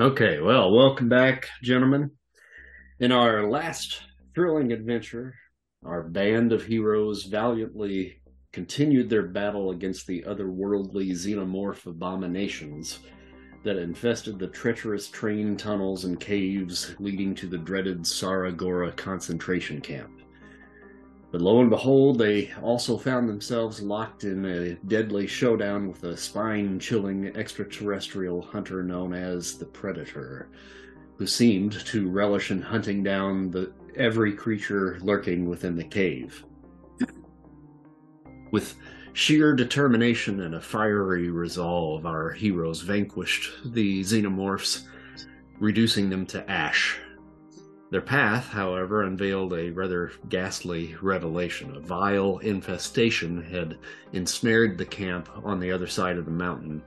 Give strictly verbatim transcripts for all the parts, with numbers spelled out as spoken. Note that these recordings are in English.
Okay, well, welcome back, gentlemen. In our last thrilling adventure, our band of heroes valiantly continued their battle against the otherworldly xenomorph abominations that infested the treacherous train tunnels and caves leading to the dreaded Saragora concentration camp. But lo and behold, they also found themselves locked in a deadly showdown with a spine-chilling extraterrestrial hunter known as the Predator, who seemed to relish in hunting down the, every creature lurking within the cave. With sheer determination and a fiery resolve, our heroes vanquished the xenomorphs, reducing them to ash. Their path, however, unveiled a rather ghastly revelation. A vile infestation had ensnared the camp on the other side of the mountain,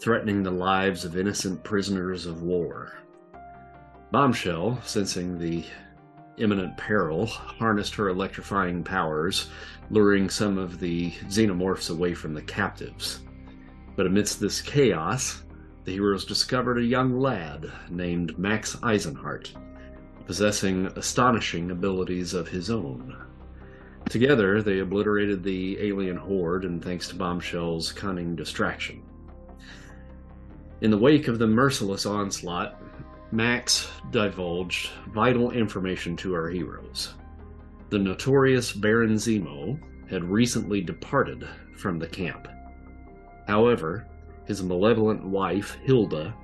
threatening the lives of innocent prisoners of war. Bombshell, sensing the imminent peril, harnessed her electrifying powers, luring some of the xenomorphs away from the captives. But amidst this chaos, the heroes discovered a young lad named Max Eisenhardt, possessing astonishing abilities of his own. Together, they obliterated the alien horde, and thanks to Bombshell's cunning distraction. In the wake of the merciless onslaught, Max divulged vital information to our heroes. The notorious Baron Zemo had recently departed from the camp. However, his malevolent wife, Hilda,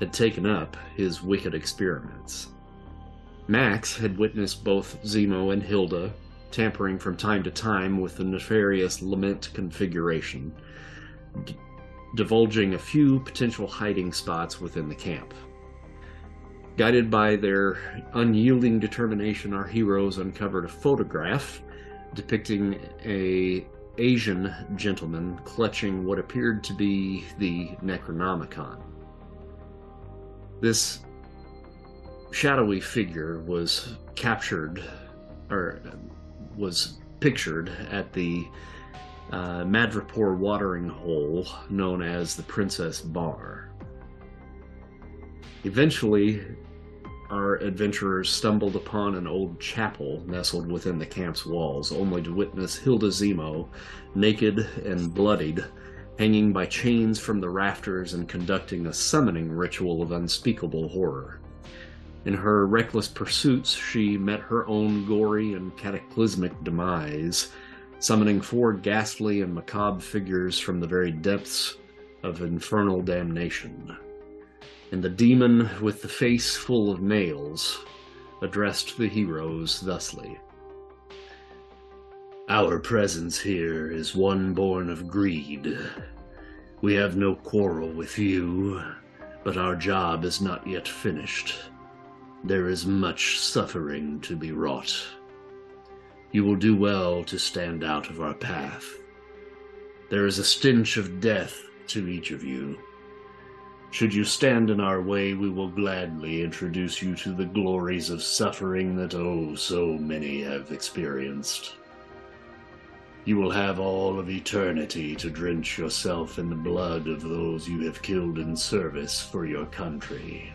had taken up his wicked experiments. Max had witnessed both Zemo and Hilda tampering from time to time with the nefarious lament configuration, d- divulging a few potential hiding spots within the camp. Guided by their unyielding determination, our heroes uncovered a photograph depicting a Asian gentleman clutching what appeared to be the Necronomicon. This shadowy figure was captured, or was pictured at the uh, Madripoor watering hole known as the Princess Bar. Eventually, our adventurers stumbled upon an old chapel nestled within the camp's walls, only to witness Hilda Zemo, naked and bloodied, hanging by chains from the rafters and conducting a summoning ritual of unspeakable horror. In her reckless pursuits, she met her own gory and cataclysmic demise, summoning four ghastly and macabre figures from the very depths of infernal damnation. And the demon with the face full of nails addressed the heroes thusly. Our presence here is one born of greed. We have no quarrel with you, but our job is not yet finished. There is much suffering to be wrought. You will do well to stand out of our path. There is a stench of death to each of you. Should you stand in our way, we will gladly introduce you to the glories of suffering that oh so many have experienced. You will have all of eternity to drench yourself in the blood of those you have killed in service for your country.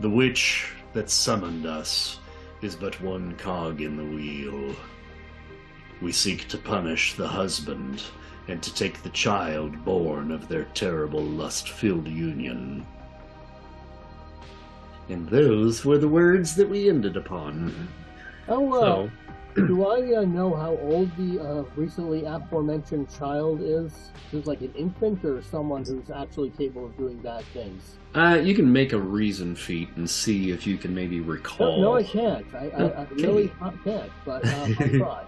The witch that summoned us is but one cog in the wheel. We seek to punish the husband and to take the child born of their terrible lust-filled union. And those were the words that we ended upon. Oh, uh, so. Do I uh, know how old the uh, recently aforementioned child is? Is it like an infant or someone who's actually capable of doing bad things? Uh, you can make a reason feat and see if you can maybe recall. No, no I can't. I, I, I really can't, but uh, I'll try.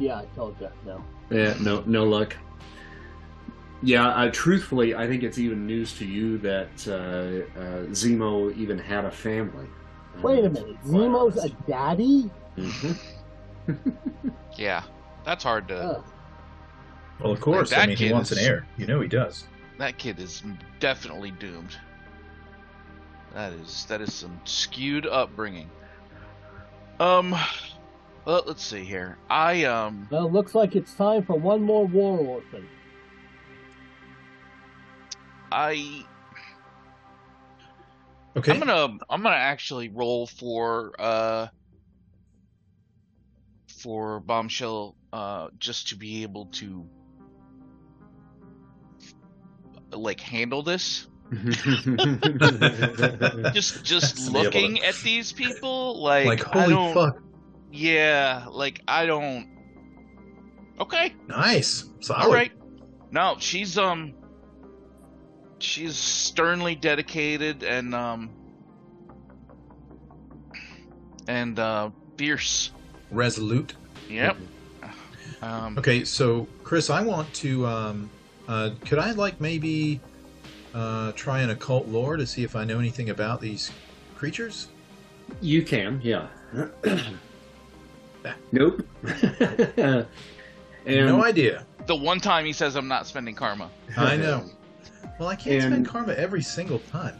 Yeah, I told you, no. Yeah, no, no luck. Yeah, uh, truthfully, I think it's even news to you that uh, uh, Zemo even had a family. Wait a minute, Zemo's a daddy? Mm-hmm. Yeah, that's hard to... Uh, well, of course, I mean, he wants an heir. You know he does. That kid is definitely doomed. That is, that is some skewed upbringing. Um... Well, let's see here. I, um... Well, it looks like it's time for one more war orphan. I okay. I'm gonna I'm gonna actually roll for uh for bombshell uh just to be able to like handle this. just just looking to... at these people like, like holy I don't, fuck. Yeah, like I don't. Okay. Nice. Solid. All right. No, she's um, she's sternly dedicated and um, and uh, fierce, resolute. Yep. Mm-hmm. um, okay, so Chris, I want to um, uh, could I like maybe uh, try an occult lore to see if I know anything about these creatures? You can, yeah. Nope. And no idea. The one time he says, I'm not spending karma. I know. Well, I can't and spend karma every single time.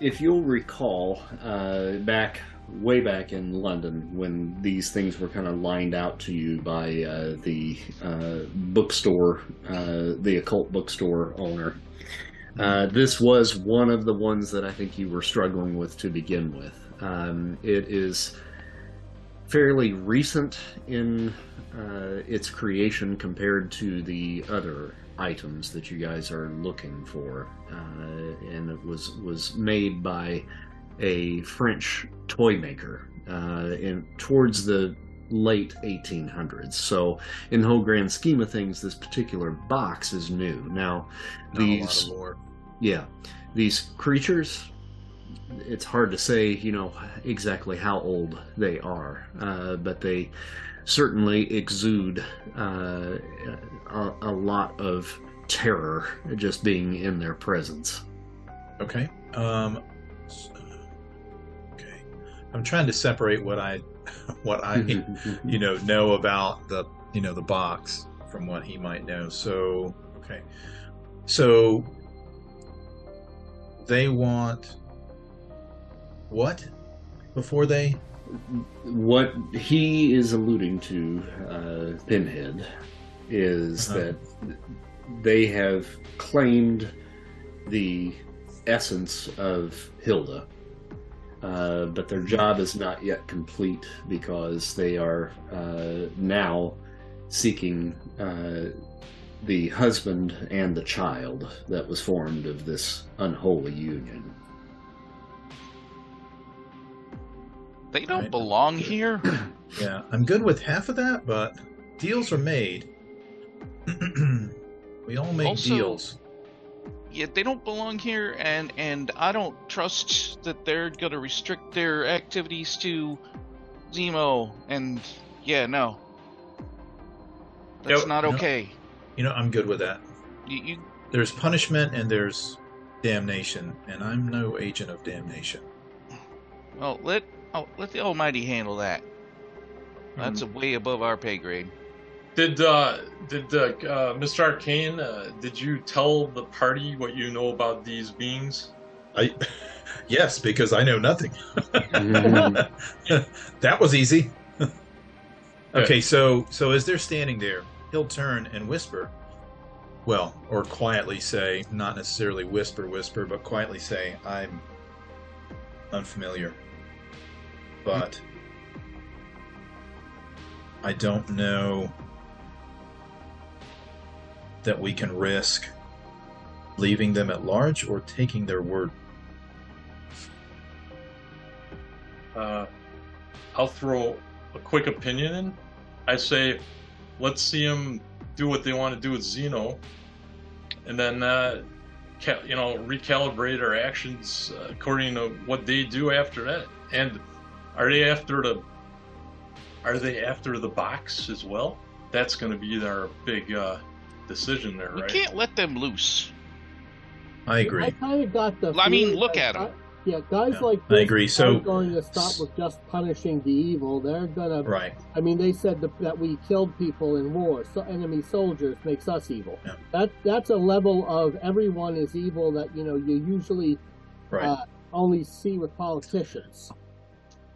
If you'll recall, uh, back way back in London, when these things were kind of lined out to you by uh, the uh, bookstore, uh, the occult bookstore owner, uh, this was one of the ones that I think you were struggling with to begin with. Um, it is fairly recent in uh, its creation compared to the other items that you guys are looking for, uh, and it was was made by a French toy maker uh, in towards the late eighteen hundreds. So, in the whole grand scheme of things, this particular box is new. Now, Not these, a lot of lore. yeah, these creatures. It's hard to say, you know, exactly how old they are, uh, but they certainly exude uh, a, a lot of terror just being in their presence. Okay. Um, okay. I'm trying to separate what I, what I, you know, know about the, you know, the box from what he might know. So, okay. So they want. What? Before they? What he is alluding to, uh, Pinhead, is uh-huh. that they have claimed the essence of Hilda, uh, but their job is not yet complete because they are uh, now seeking uh, the husband and the child that was formed of this unholy union. They don't right. belong here. Yeah, I'm good with half of that, but deals are made. We all make also, deals. Yeah, they don't belong here, and, and I don't trust that they're going to restrict their activities to Zemo, and yeah, no. That's nope. not okay. Nope. You know, I'm good with that. You, you... There's punishment, and there's damnation, and I'm no agent of damnation. Well, let... Oh, let the Almighty handle that. That's mm. way above our pay grade. Did uh, did uh, uh, Mister Arcane? Uh, did you tell the party what you know about these beings? I, yes, because I know nothing. Mm. That was easy. Okay. okay, so so as they're standing there, he'll turn and whisper, well, or quietly say, not necessarily whisper, whisper, but quietly say, I'm unfamiliar. But I don't know that we can risk leaving them at large or taking their word. Uh, I'll throw a quick opinion in. I say, let's see them do what they want to do with Zeno, and then uh, ca- you know, recalibrate our actions according to what they do after that. And Are they after the? Are they after the box as well? That's going to be their big uh, decision there, we right? You can't let them loose. I agree. I kind of got the. I mean, look at them. Yeah, guys yeah, like this I agree. So, aren't going to stop with just punishing the evil. They're gonna. Right. I mean, they said the, that we killed people in war. So enemy soldiers makes us evil. Yeah. That that's a level of everyone is evil that you know you usually right. uh, only see with politicians.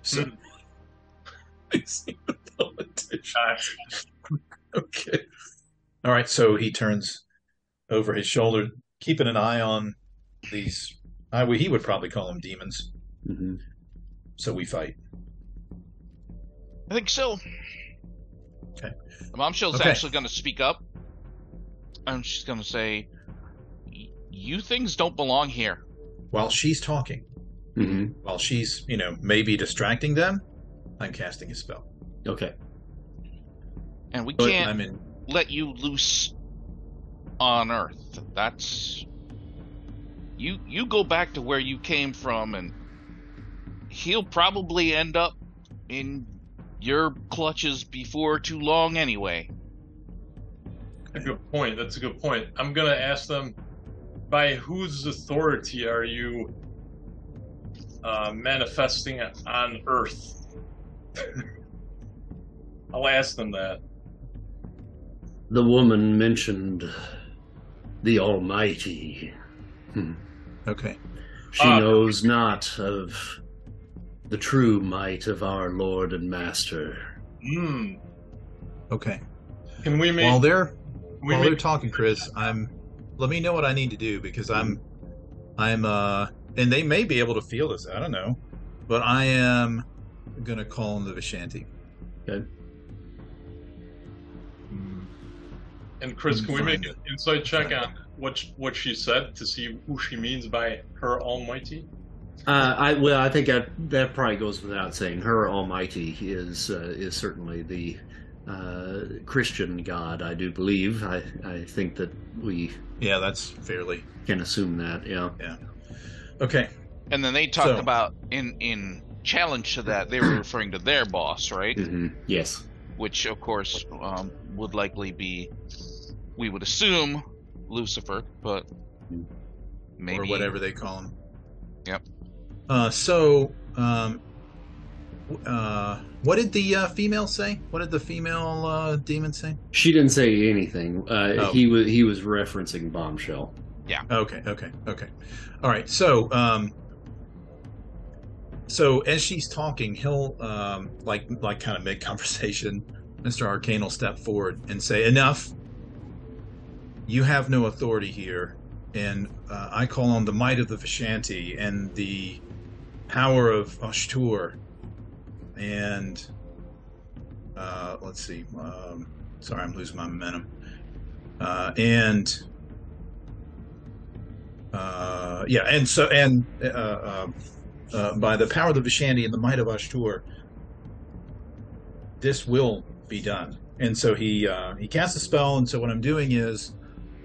So, I see the politician. Okay. All right. So he turns over his shoulder, keeping an eye on these, I, he would probably call them demons. Mm-hmm. So we fight. I think so. Okay. Momshell's okay. actually going to speak up. And she's going to say, you things don't belong here. While she's talking, mm-hmm. while she's, you know, maybe distracting them, I'm casting a spell. Okay. And we but can't I'm in... let you loose on Earth. That's... You, you go back to where you came from, and he'll probably end up in your clutches before too long anyway. A good point. That's a good point. I'm going to ask them, by whose authority are you uh, manifesting on Earth? I'll ask them that. The woman mentioned the Almighty. Hmm. Okay. She uh, knows not of the true might of our Lord and Master. Hmm. Okay. Can we make... While they're... While we are talking, Chris, I'm. Let me know what I need to do, because I'm, I'm. Uh, and they may be able to feel this. I don't know, but I am gonna call in the Vishanti. Okay. And Chris, can we make an insight check on what what she said to see who she means by her Almighty? Uh, I well, I think that that probably goes without saying. Her Almighty is uh, is certainly the. Uh, Christian God, I do believe. I, I think that we yeah, that's fairly can assume that. Yeah, yeah. Okay. And then they talked so, about in in challenge to that they were referring to their boss, right? Mm-hmm. Yes. Which of course um, would likely be, we would assume, Lucifer, but maybe or whatever they call him. Yep. Uh, so. Um, Uh, what did the uh, female say? What did the female uh, demon say? She didn't say anything. Uh, oh. He was he was referencing Bombshell. Yeah. Okay. Okay. Okay. All right. So, um, so as she's talking, he'll um, like like kind of mid conversation. Mister Arcane will step forward and say, "Enough. You have no authority here, and uh, I call on the might of the Vishanti and the power of Ashtur." And uh, let's see. Um, sorry, I'm losing my momentum. Uh, and uh, yeah, and so and uh, uh, uh, by the power of the Vishanti and the might of Ashtur, this will be done. And so he uh, he casts a spell. And so what I'm doing is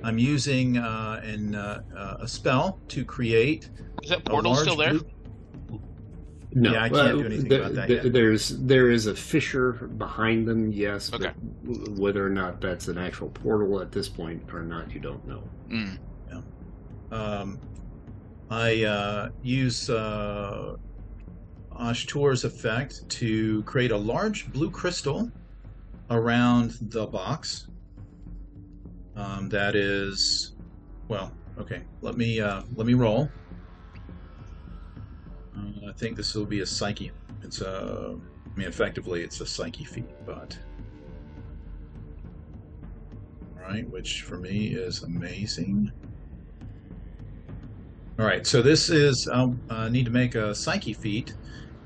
I'm using uh, an uh, uh, a spell to create. Is that portal still there? Group. No, yeah, I can't uh, do anything th about that th yet. There's, there is a fissure behind them, yes, okay. But whether or not that's an actual portal at this point or not, you don't know. Mm. Yeah. Um, I uh, use uh, Ashtur's effect to create a large blue crystal around the box. Um, that is, well, okay. Let me uh, let me roll. I think this will be a psyche. It's a, I mean, effectively, it's a psyche feat, but all right, which for me is amazing. All right, so this is I'll uh, need to make a psyche feat,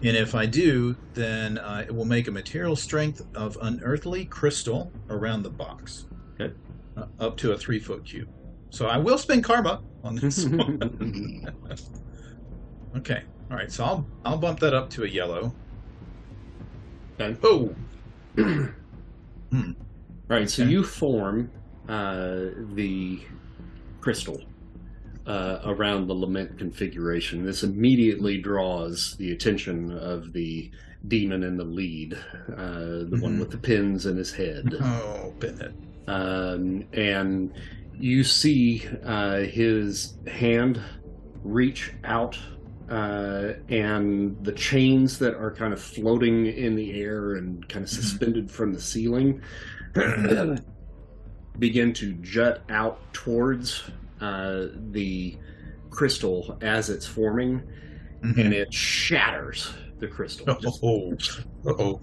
and if I do, then uh, it will make a material strength of unearthly crystal around the box, okay, uh, up to a three-foot cube. So I will spend karma on this one. Okay. All right, so I'll I'll bump that up to a yellow. Okay. Oh. hmm. All right, okay. So you form uh, the crystal uh, around the lament configuration. This immediately draws the attention of the demon in the lead, uh, the mm-hmm. one with the pins in his head. Oh, Bennett. Um, and you see uh, his hand reach out. Uh, and the chains that are kind of floating in the air and kind of suspended mm-hmm. from the ceiling begin to jut out towards uh, the crystal as it's forming, mm-hmm. and it shatters the crystal. Oh, oh.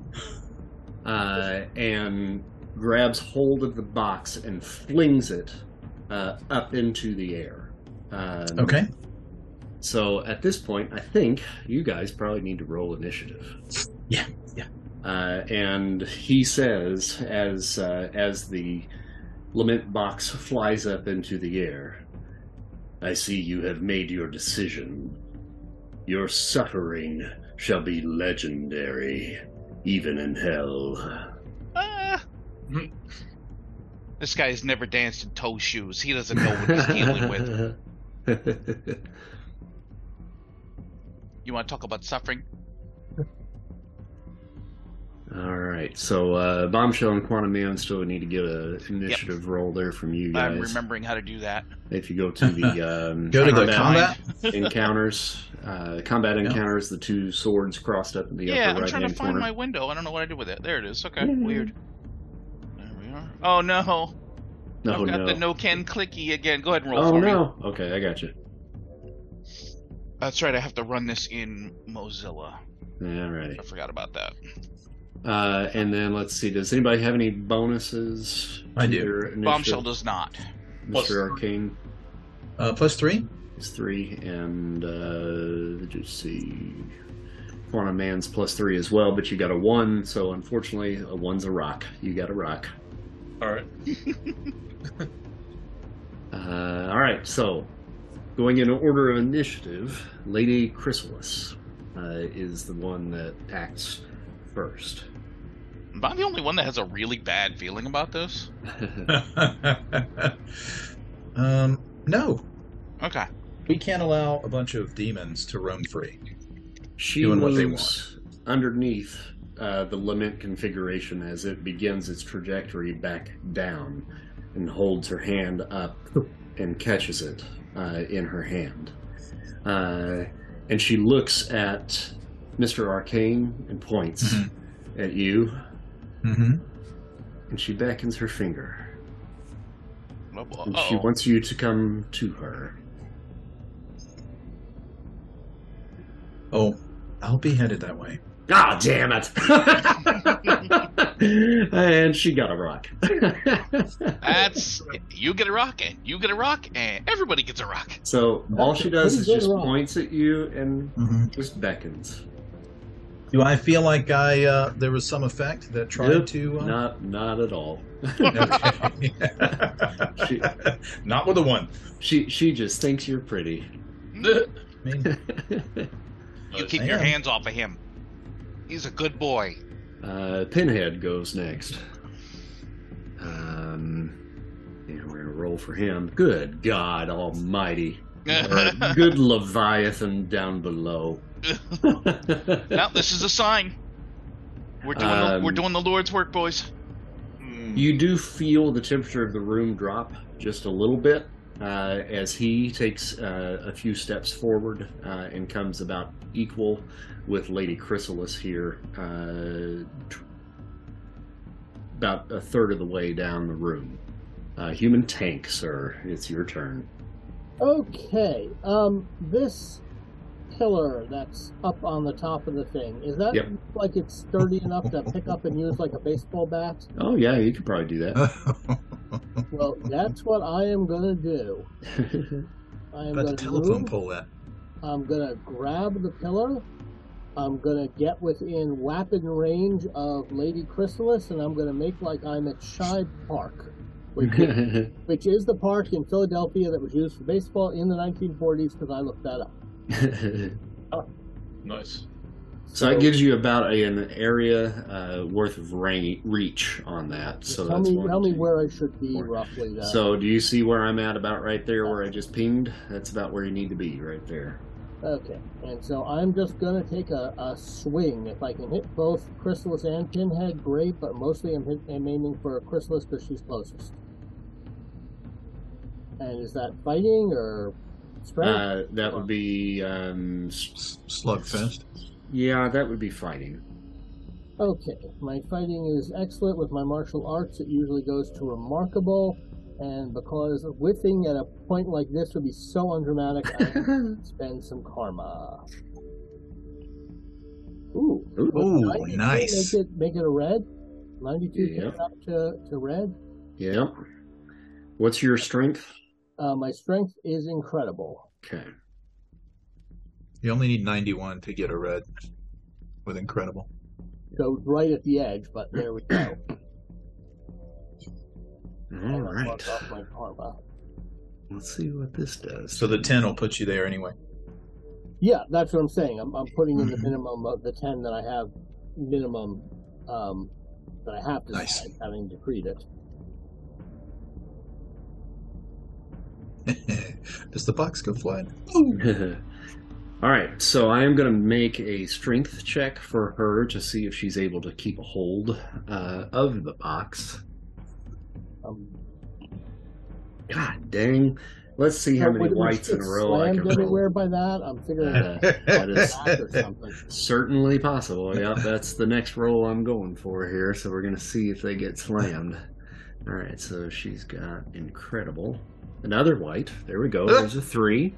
Uh, and grabs hold of the box and flings it uh, up into the air. Um, okay. So at this point, I think you guys probably need to roll initiative. Yeah, yeah. Uh, and he says, as uh, as the lament box flies up into the air, "I see you have made your decision. Your suffering shall be legendary, even in hell." Uh, this guy has never danced in toe shoes. He doesn't know what he's dealing with. You want to talk about suffering? All right. So uh, Bombshell and Quantum Man still need to get an initiative yep. roll there from you guys. I'm remembering how to do that. If you go to the um, go to the combat encounters, uh, combat yeah. encounters, the two swords crossed up in the yeah, upper right-hand corner. Yeah, I'm trying to find corner. my window. I don't know what I did with it. There it is. Okay, yeah. Weird. There we are. Oh no! no I've got no. the no can clicky again. Go ahead and roll. Oh for no! Me. Okay, I got you. That's right. I have to run this in Mozilla. All right. I forgot about that. Uh, and then let's see. Does anybody have any bonuses? I do. Bombshell does not. Mister Arcane. Uh, plus three. Plus three, and uh, did you see? Quantum Man's plus three as well, but you got a one, so unfortunately, a one's a rock. You got a rock. All right. uh, all right. So, going in order of initiative, Lady Chrysalis uh, is the one that acts first. Am I the only one that has a really bad feeling about this? um, no. Okay. We can't allow a bunch of demons to roam free. She doing what they want. Underneath uh, the lament configuration as it begins its trajectory back down, and holds her hand up and catches it uh, in her hand. Uh, and she looks at Mister Arcane and points mm-hmm. at you. Mm-hmm. And she beckons her finger. Oh, oh. And she wants you to come to her. Oh, I'll be headed that way. Ah, oh, damn it! And she got a rock. That's you get a rock, and you get a rock, and everybody gets a rock. So all she does is just points at you and mm-hmm. just beckons. Do I feel like I uh, there was some effect that tried nope, to? Uh... Not, not at all. Okay. she, not with a one. She, she just thinks you're pretty. I mean, you keep I your am. hands off of him. He's a good boy. Uh, Pinhead goes next. Um, and we're gonna roll for him. Good God Almighty! Right, good Leviathan down below. Now this is a sign. We're doing um, the, we're doing the Lord's work, boys. You do feel the temperature of the room drop just a little bit uh, as he takes uh, a few steps forward uh, and comes about equal with Lady Chrysalis here, uh, about a third of the way down the room. Uh, human tank, sir, it's your turn. Okay. Um, this pillar that's up on the top of the thing, is that yep. like it's sturdy enough to pick up and use like a baseball bat? Oh yeah, you could probably do that. Well, that's what I am gonna do. I am gonna telephone pole that. I'm gonna grab the pillar. I'm gonna get within weapon range of Lady Chrysalis, and I'm gonna make like I'm at Shibe Park, which is, which is the park in Philadelphia that was used for baseball in the nineteen forties, because I looked that up. Oh. Nice. So, so that gives you about a, an area uh, worth of range, reach on that. So tell that's me, tell me where I should be roughly. That. So do you see where I'm at about right there where I just pinged? That's about where you need to be right there. Okay, and so I'm just going to take a, a swing. If I can hit both Chrysalis and Pinhead, great, but mostly I'm, hit, I'm aiming for Chrysalis because she's closest. And is that fighting or... Uh, that would be um, slugfest. Yeah, that would be fighting. Okay, my fighting is excellent. With my martial arts, it usually goes to remarkable, and because whiffing at a point like this would be so undramatic, I spend some karma. Ooh, ooh, nice. Make it, make it a red. Ninety-two yep. up to to red. Yeah. What's your strength? Uh, my strength is incredible. Okay. You only need ninety-one to get a red with incredible. So right at the edge, but there we go. All right. Let's see what this does. So the ten will put you there anyway. Yeah, that's what I'm saying. I'm, I'm putting in the minimum of the ten that I have, minimum um, that I have to nice. Decide, having decreed it. Does the box go flying? All right, so I am going to make a strength check for her to see if she's able to keep a hold uh, of the box. Um, God dang. Let's see how many whites in a row I can roll. Everywhere by that? I'm figuring that, that is or something. Certainly possible. Yep, that's the next roll I'm going for here. So we're going to see if they get slammed. All right, so she's got incredible. Another white. There we go. There's a three.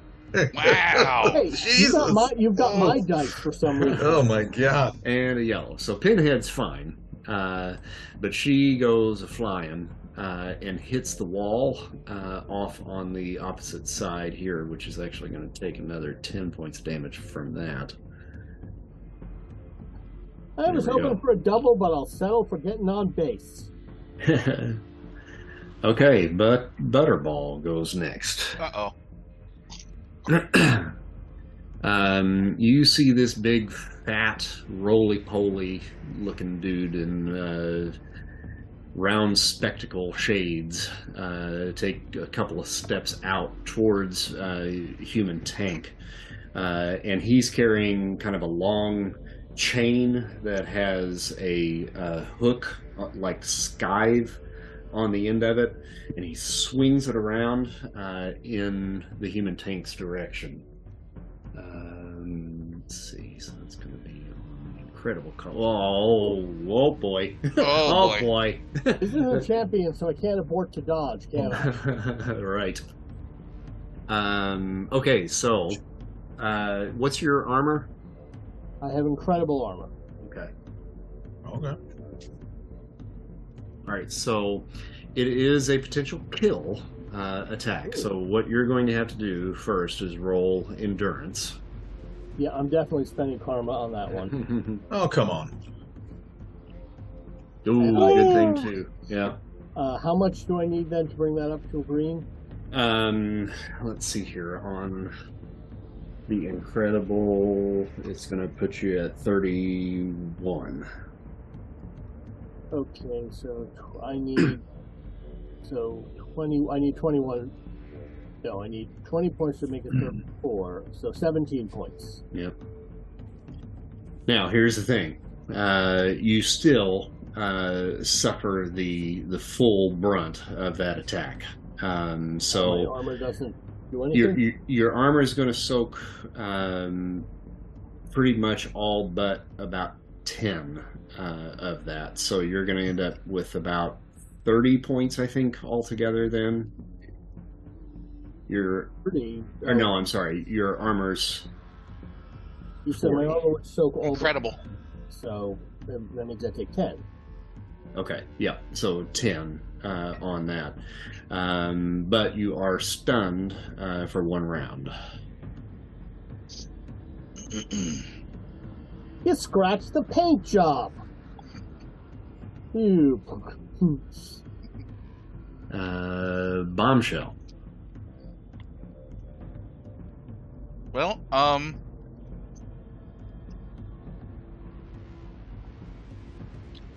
Wow. Hey, Jesus. You've got, my, you've got oh. my dice for some reason. Oh, my God. And a yellow. So Pinhead's fine. Uh, but she goes a-flying. Uh, and hits the wall uh, off on the opposite side here, which is actually going to take another ten points of damage from that. I was hoping go. for a double, but I'll settle for getting on base. Okay, but Butterball goes next. Uh-oh. Um, you see this big, fat, roly-poly looking dude in... Uh, round spectacle shades uh, take a couple of steps out towards uh, human tank, uh, and he's carrying kind of a long chain that has a uh, hook like scythe on the end of it, and he swings it around uh, in the human tank's direction. Um, let's see, so that's gonna be incredible. Oh, oh boy. Oh, oh boy. boy. This is a champion, so I can't abort to dodge, can I? Right. Um, okay, so uh, what's your armor? I have incredible armor. Okay. Okay. All right, so it is a potential kill uh, attack. Ooh. So what you're going to have to do first is roll endurance. Yeah, I'm definitely spending karma on that one. Oh, come on. Ooh, oh, good thing, too. Yeah. Uh, how much do I need, then, to bring that up to green? Um, let's see here. On the Incredible, it's going to put you at thirty-one. Okay, so I need... so, twenty. I need twenty-one... No, I need twenty points to make it thirty-four, so seventeen points. Yep. Now, here's the thing. Uh, you still uh, suffer the the full brunt of that attack. Um, so and my armor doesn't do anything? Your, your, your armor is going to soak um, pretty much all but about ten uh, of that. So you're going to end up with about thirty points, I think, altogether then. Your, or no, I'm sorry. Your armor's. You said my armor would soak all. Incredible. So that means I take ten. Okay. Yeah. So ten uh, on that, um, but you are stunned uh, for one round. You scratched the paint job. uh, bombshell. Well, um,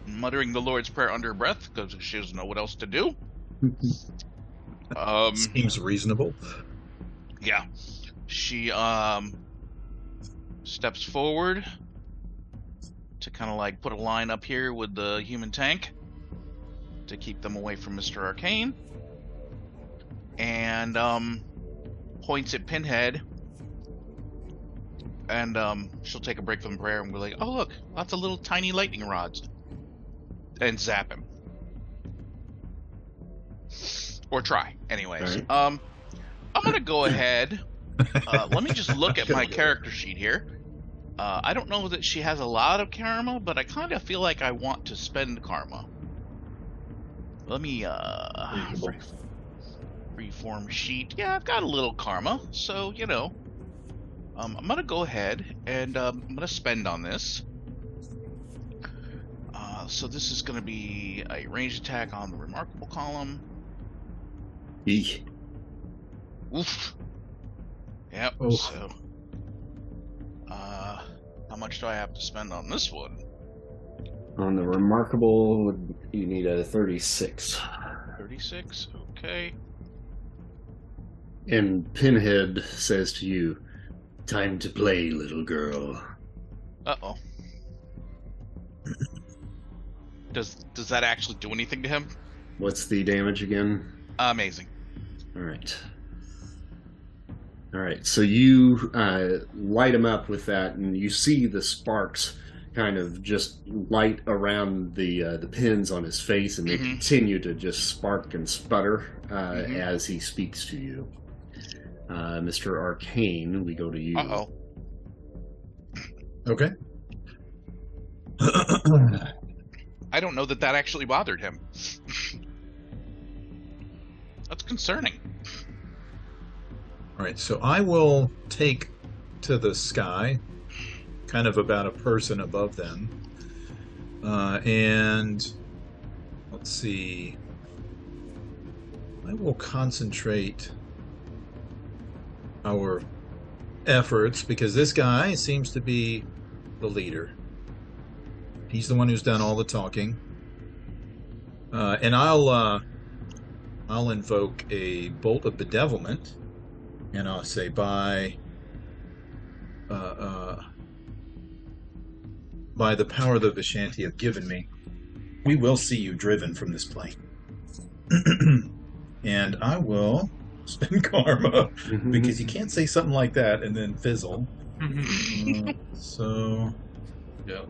muttering the Lord's Prayer under breath because she doesn't know what else to do. um, Seems reasonable. Yeah, she um steps forward to kind of like put a line up here with the human tank to keep them away from Mister Arcane, and um points at Pinhead. And um, she'll take a break from prayer and be like, oh, look, lots of little tiny lightning rods. And zap him. Or try, anyways. Right. Um, I'm going to go ahead. Uh, let me just look at my character sheet here. Uh, I don't know that she has a lot of karma, but I kind of feel like I want to spend karma. Let me... Uh, reform sheet. Yeah, I've got a little karma, so, you know. Um, I'm going to go ahead and um, I'm going to spend on this. Uh, so this is going to be a ranged attack on the remarkable column. Eek. Oof. Yep, oh. So... Uh, how much do I have to spend on this one? On the remarkable, you need a thirty-six. thirty-six? Okay. And Pinhead says to you, "Time to play, little girl." Uh-oh. Does does that actually do anything to him? What's the damage again? Amazing. All right. All right, so you uh, light him up with that, and you see the sparks kind of just light around the uh, the pins on his face, and they mm-hmm. continue to just spark and sputter uh, mm-hmm. as he speaks to you. Uh, Mister Arcane, we go to you. Uh-oh. Okay. I don't know that that actually bothered him. That's concerning. All right, so I will take to the sky, kind of about a person above them. Uh, and let's see. I will concentrate our efforts because this guy seems to be the leader. He's the one who's done all the talking. Uh, and I'll uh, I'll invoke a bolt of bedevilment, and I'll say by uh, uh, by the power the Vishanti have given me, we will see you driven from this plane. And I will spend karma, because you can't say something like that and then fizzle. uh, so, yeah.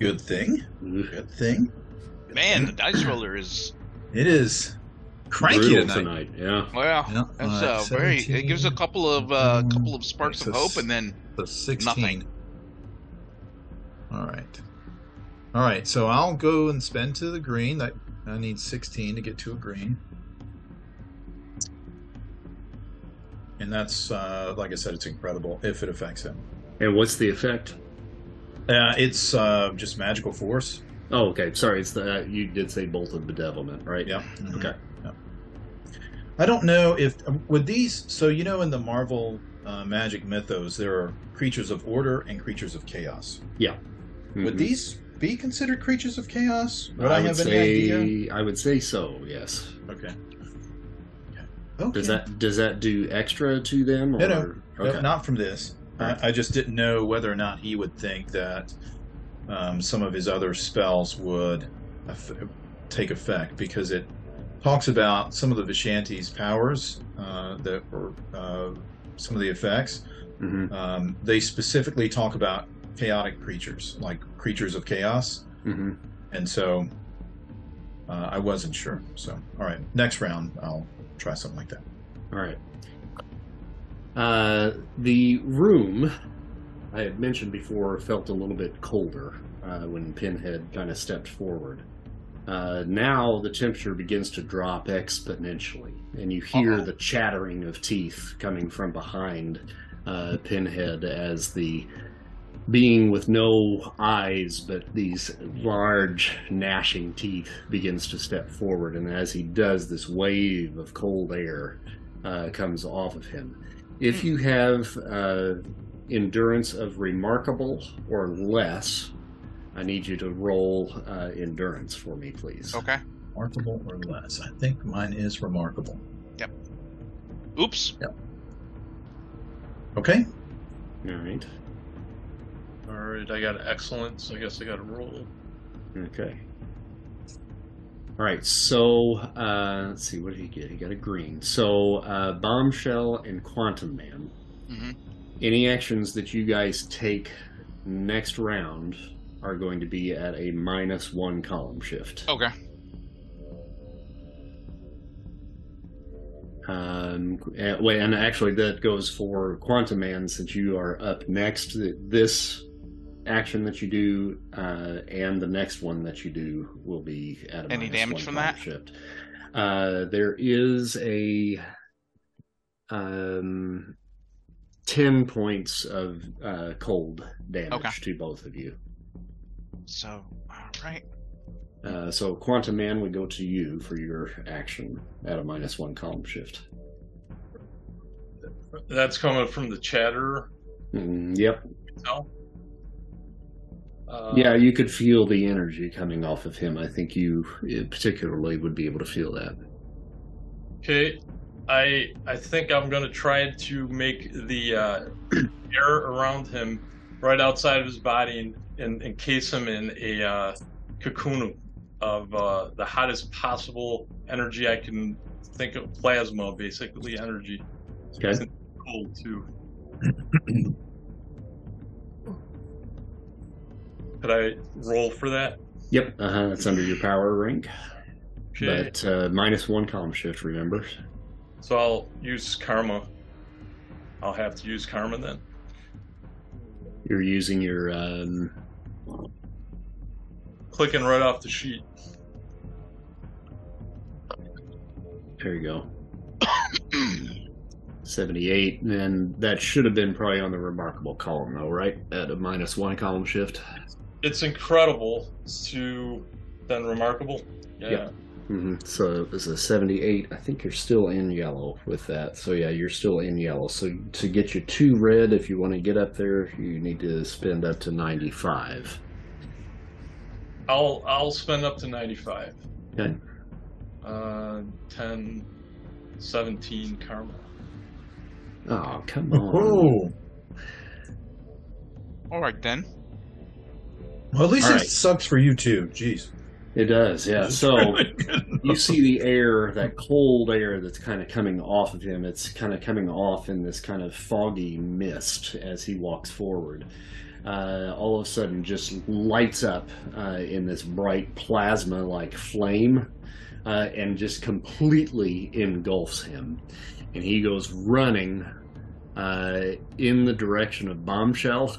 Good thing. Good thing. Good Man, thing. The dice roller is... It is cranky tonight. tonight. Yeah. Well, yeah. That's uh, uh, very... It gives a couple of uh, couple of sparks of hope, and then the nothing. All right. All right, so I'll go and spend to the green. I, I need sixteen to get to a green. And that's, uh, like I said, it's incredible if it affects him. And what's the effect? Uh, it's uh, just magical force. Oh, okay. Sorry, it's the uh, you did say bolt of bedevilment, right? Yeah. Mm-hmm. Okay. Yeah. I don't know if would these. So you know, in the Marvel uh, magic mythos, there are creatures of order and creatures of chaos. Yeah. Mm-hmm. Would these be considered creatures of chaos? Would I, I would have say, any idea? I would say so. Yes. Okay. Okay. Does that does that do extra to them? Or? No, no, okay. No, not from this. Right. I, I just didn't know whether or not he would think that um, some of his other spells would eff take effect, because it talks about some of the Vishanti's powers uh, that were uh, some of the effects. Mm-hmm. um, they specifically talk about chaotic creatures, like creatures of chaos, mm-hmm. and so uh, I wasn't sure. So, all right, next round I'll try something like that. All right. Uh, the room, I had mentioned before, felt a little bit colder uh, when Pinhead kind of stepped forward. Uh, now the temperature begins to drop exponentially, and you hear uh-oh. the chattering of teeth coming from behind uh, Pinhead as the being with no eyes but these large gnashing teeth begins to step forward, and as he does, this wave of cold air uh, comes off of him. If you have uh, endurance of remarkable or less, I need you to roll uh, endurance for me, please. Okay. Remarkable or less. I think mine is remarkable. Yep. Oops. Yep. Okay. All right. All right, I got excellence. I guess I got to roll. Okay. All right, so uh, let's see, what did he get? He got a green. So uh, Bombshell and Quantum Man. Mm-hmm. Any actions that you guys take next round are going to be at a minus one column shift. Okay. Um, and, wait, and actually that goes for Quantum Man, since you are up next. This action that you do uh, and the next one that you do will be at a minus one. Any damage from that? Shift. Uh, there is a um, ten points of uh, cold damage okay. to both of you. So, all right. Uh, so, Quantum Man would go to you for your action at a minus one column shift. That's coming from the Chatterer? Mm, yep. No? Uh, yeah, you could feel the energy coming off of him. I think you particularly would be able to feel that. Okay. I I think I'm going to try to make the uh, air around him right outside of his body and, and encase him in a uh, cocoon of uh, the hottest possible energy I can think of. Plasma, basically, energy. Okay. It's cold, too. Could I roll for that? Yep, uh-huh. It's under your power rank. Okay. But uh, minus one column shift, remember? So I'll use karma. I'll have to use karma then. You're using your... Um... Clicking right off the sheet. There you go. seventy-eight, and that should have been probably on the remarkable column, though, right? At a minus one column shift. It's incredible to then remarkable. Yeah. yeah. Mm-hmm. So it was a seventy-eight. I think you're still in yellow with that. So yeah, you're still in yellow. So to get you two red, if you want to get up there, you need to spend up to ninety-five. I'll I'll spend up to ninety-five. Okay. Uh, ten, seventeen karma. Oh, come on. Oh. All right, then. Well, at least All it right. sucks for you two. Jeez. It does, yeah. So you see the air, that cold air that's kind of coming off of him. It's kind of coming off in this kind of foggy mist as he walks forward. Uh, all of a sudden just lights up uh, in this bright plasma-like flame uh, and just completely engulfs him. And he goes running uh, in the direction of Bombshell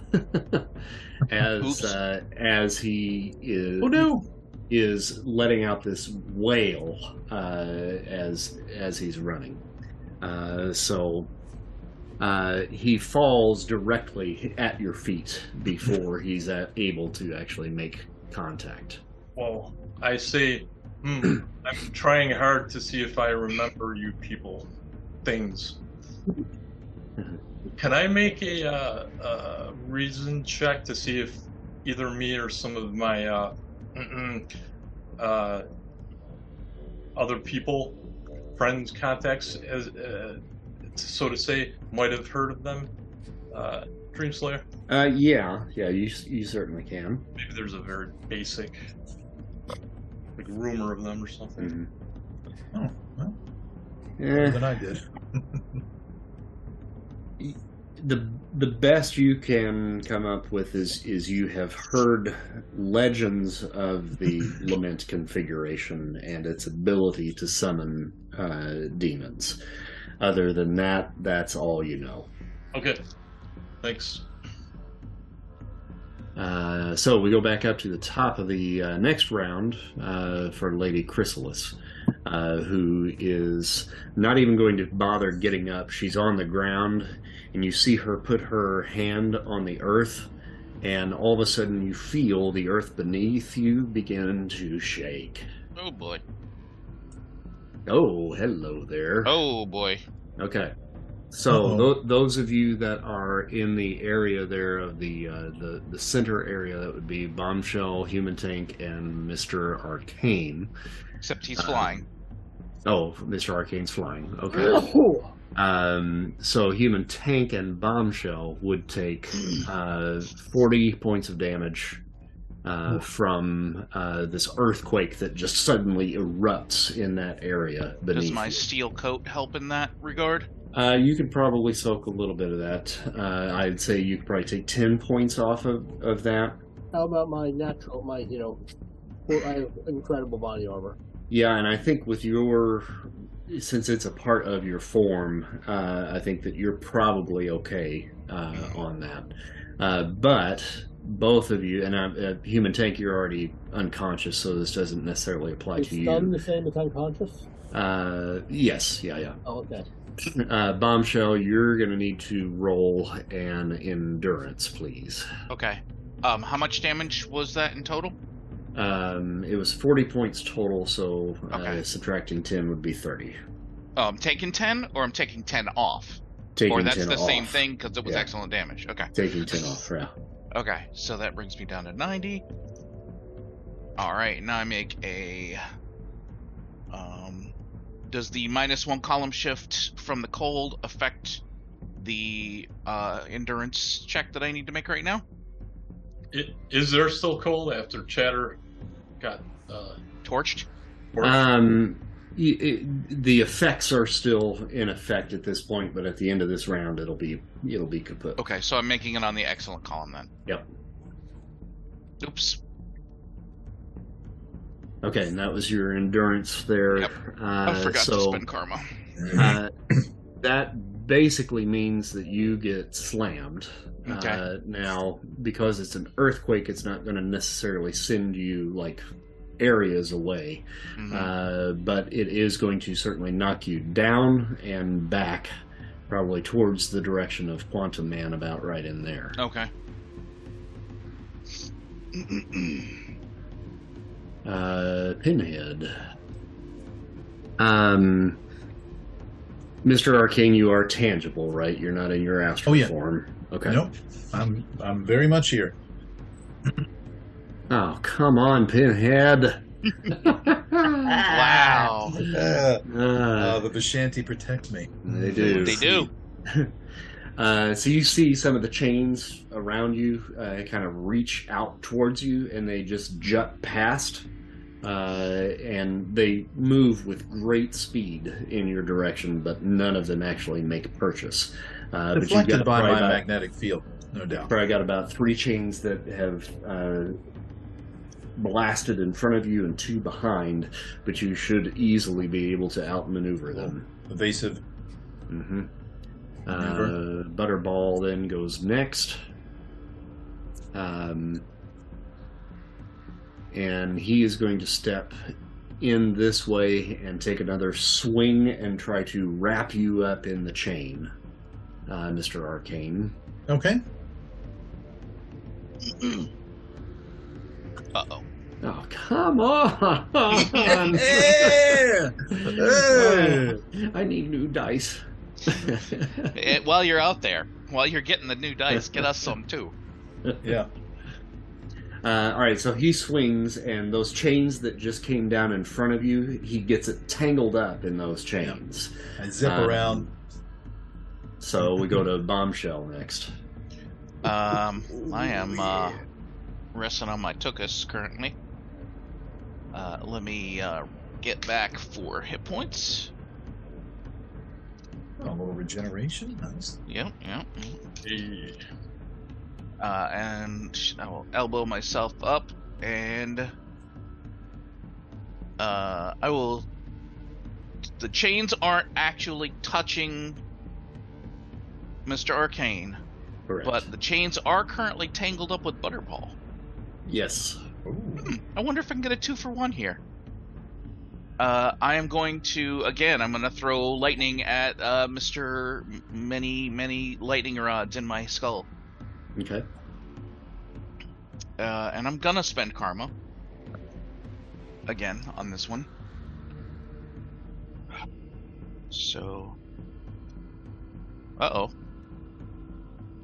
as uh, as he is, oh, no. is letting out this wail uh, as as he's running. Uh, so uh, he falls directly at your feet before he's uh, able to actually make contact. Well, I say, hmm, I'm trying hard to see if I remember you people. Things. Can I make a uh, uh, reason check to see if either me or some of my uh, uh, other people, friends, contacts, as uh, so to say, might have heard of them? Uh, Dream Slayer? Uh, yeah, yeah, you you certainly can. Maybe there's a very basic like rumor of them or something. Mm-hmm. Oh, well. Eh. Than I did. the the best you can come up with is is you have heard legends of the lament configuration and its ability to summon uh, demons. Other than that, that's all you know. Okay. Thanks. Uh, so we go back up to the top of the uh, next round uh, for Lady Chrysalis. Uh, who is not even going to bother getting up. She's on the ground, and you see her put her hand on the earth, and all of a sudden you feel the earth beneath you begin to shake. Oh, boy. Oh, hello there. Oh, boy. Okay. So th- those of you that are in the area there of the, uh, the, the center area, that would be Bombshell, Human Tank, and Mister Arcane. Except he's uh, flying. Oh, Mister Arcane's flying. Okay. Oh. Um, so Human Tank and Bombshell would take uh, forty points of damage uh, from uh, this earthquake that just suddenly erupts in that area beneath. Does my steel coat help in that regard? Uh, you could probably soak a little bit of that. Uh, I'd say you could probably take ten points off of, of that. How about my natural, my, you know, I have incredible body armor. Yeah, and I think with your, since it's a part of your form, uh, I think that you're probably okay uh, on that. Uh, but both of you, and uh, Human Tank, you're already unconscious, so this doesn't necessarily apply it's to you. Is stun the same as unconscious? Uh, yes, yeah, yeah. Oh, okay. Uh, Bombshell, you're going to need to roll an endurance, please. Okay. Um, how much damage was that in total? Um, it was forty points total, so uh, okay. subtracting ten would be thirty. Oh, I'm taking ten, or I'm taking ten off? Taking or that's ten the off. Same thing, because it was yeah. excellent damage. Okay. Taking ten off, yeah. Okay, so that brings me down to ninety. All right, now I make a... Um, does the minus one column shift from the cold affect the uh, endurance check that I need to make right now? It, is there still cold after Chatter got uh, torched? torched? Um, it, it, the effects are still in effect at this point, but at the end of this round, it'll be it'll be kaput. Okay, so I'm making it on the excellent column then. Yep. Oops. Okay, and that was your endurance there. Yep. Uh, I forgot so, to spend karma. Uh, that basically means that you get slammed. Okay. Uh, now, because it's an earthquake, it's not going to necessarily send you, like, areas away. Mm-hmm. Uh, but it is going to certainly knock you down and back, probably towards the direction of Quantum Man, about right in there. Okay. Uh, Pinhead. Um, Mister Arcane, you are tangible, right? You're not in your astral oh, yeah. form. Okay. Nope. I'm I'm very much here. Oh, come on, Pinhead. Wow. Uh, uh, the Vishanti protect me. They do. They do. Uh, so you see some of the chains around you uh, kind of reach out towards you, and they just jut past, uh, and they move with great speed in your direction, but none of them actually make purchase. Uh, Deflected but by my about, magnetic field, no doubt. Probably got about three chains that have uh, blasted in front of you and two behind, but you should easily be able to outmaneuver them. Evasive. Mm-hmm. Uh, Butterball then goes next, um, and he is going to step in this way and take another swing and try to wrap you up in the chain, uh, Mister Arcane. Okay. Uh-oh. Oh, come on! Oh, I need new dice. It, while you're out there, while you're getting the new dice, get us some too. Yeah. Uh, all right, so he swings, and those chains that just came down in front of you, he gets it tangled up in those chains. Yeah. I zip um, around. So we go to Bombshell next. Um, I am uh, resting on my tuchus currently. Uh, let me uh, get back four hit points. A little regeneration, nice. Yep, yep. Yeah. Uh, and I will elbow myself up, and uh, I will. The chains aren't actually touching Mister Arcane, correct. But the chains are currently tangled up with Butterball. Yes. Ooh. I wonder if I can get a two for one here. Uh, I am going to, again, I'm going to throw lightning at uh, Mister Many, Many Lightning Rods in my skull. Okay. Uh, and I'm going to spend karma. Again, on this one. So. Uh-oh.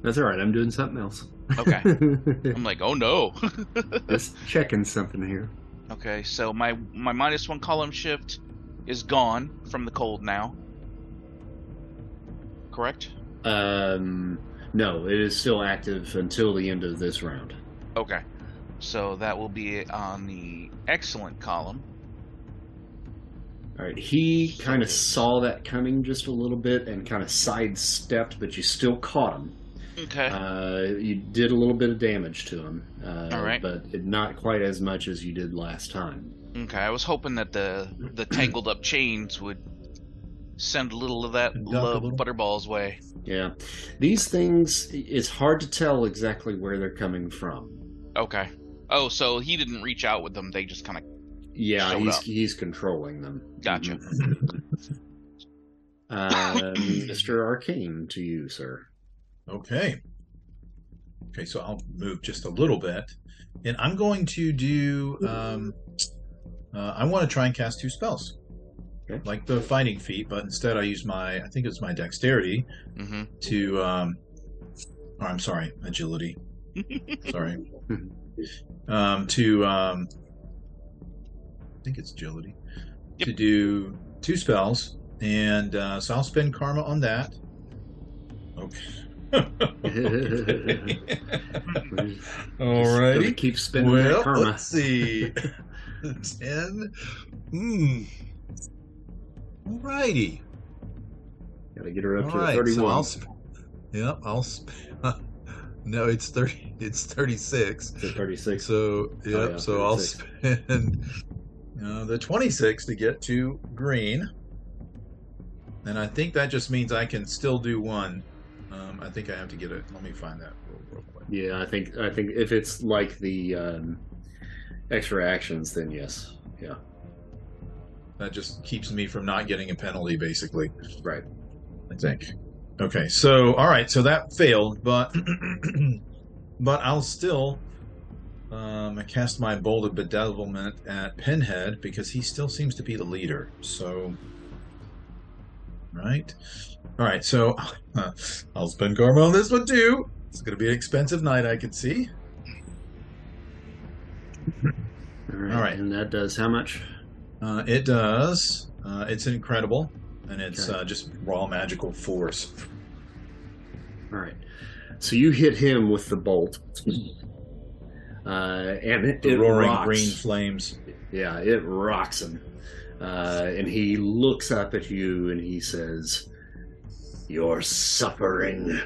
That's all right. I'm doing something else. Okay. I'm like, oh, no. Just checking something here. Okay, so my my minus one column shift is gone from the cold now. Correct? Um, no, it is still active until the end of this round. Okay, so that will be it on the excellent column. All right, he kind of saw that coming just a little bit and kind of sidestepped, but you still caught him. Okay. Uh, you did a little bit of damage to him, uh, All right. but it, not quite as much as you did last time. Okay, I was hoping that the the tangled up chains would send a little of that love Butterball's way. Yeah, these things, it's hard to tell exactly where they're coming from. Okay. Oh, so he didn't reach out with them; they just kind of Yeah, he's, he's controlling them. Gotcha. uh, Mister Arcane, to you, sir. Okay. Okay, so I'll move just a little bit. And I'm going to do... Um, uh, I want to try and cast two spells. Okay. Like the fighting feat, but instead I use my... I think it's my dexterity mm-hmm. to... Um, oh, I'm sorry. Agility. Sorry. Um, to... Um, I think it's agility. Yep. To do two spells. And uh, so I'll spend karma on that. Okay. Okay. All right. Just keep spending well, that karma. Let's see. ten. Mm. All righty. Gotta get her up All to right, thirty-one. So I'll yep. I'll. Sp no, it's thirty. It's thirty-six. It's thirty-six. So yep. Oh, yeah, so thirty-six. I'll spend uh, the twenty-six to get to green. And I think that just means I can still do one. Um, I think I have to get it. Let me find that real, real quick. Yeah, I think I think if it's like the um, extra actions, then yes. Yeah. That just keeps me from not getting a penalty, basically. Right. I think. Okay. So, all right. So that failed, but but I'll still um, cast my bolt of bedevilment at Pinhead because he still seems to be the leader. So. Right. All right, so uh, I'll spend karma on this one too. It's going to be an expensive night, I can see. All right, All right. And that does how much? Uh, it does. Uh, it's incredible, and it's okay. uh, just raw magical force. All right. So you hit him with the bolt, uh, and it, the it roaring rocks. green flames. Yeah, it rocks him. Uh, and he looks up at you and he says, "Your suffering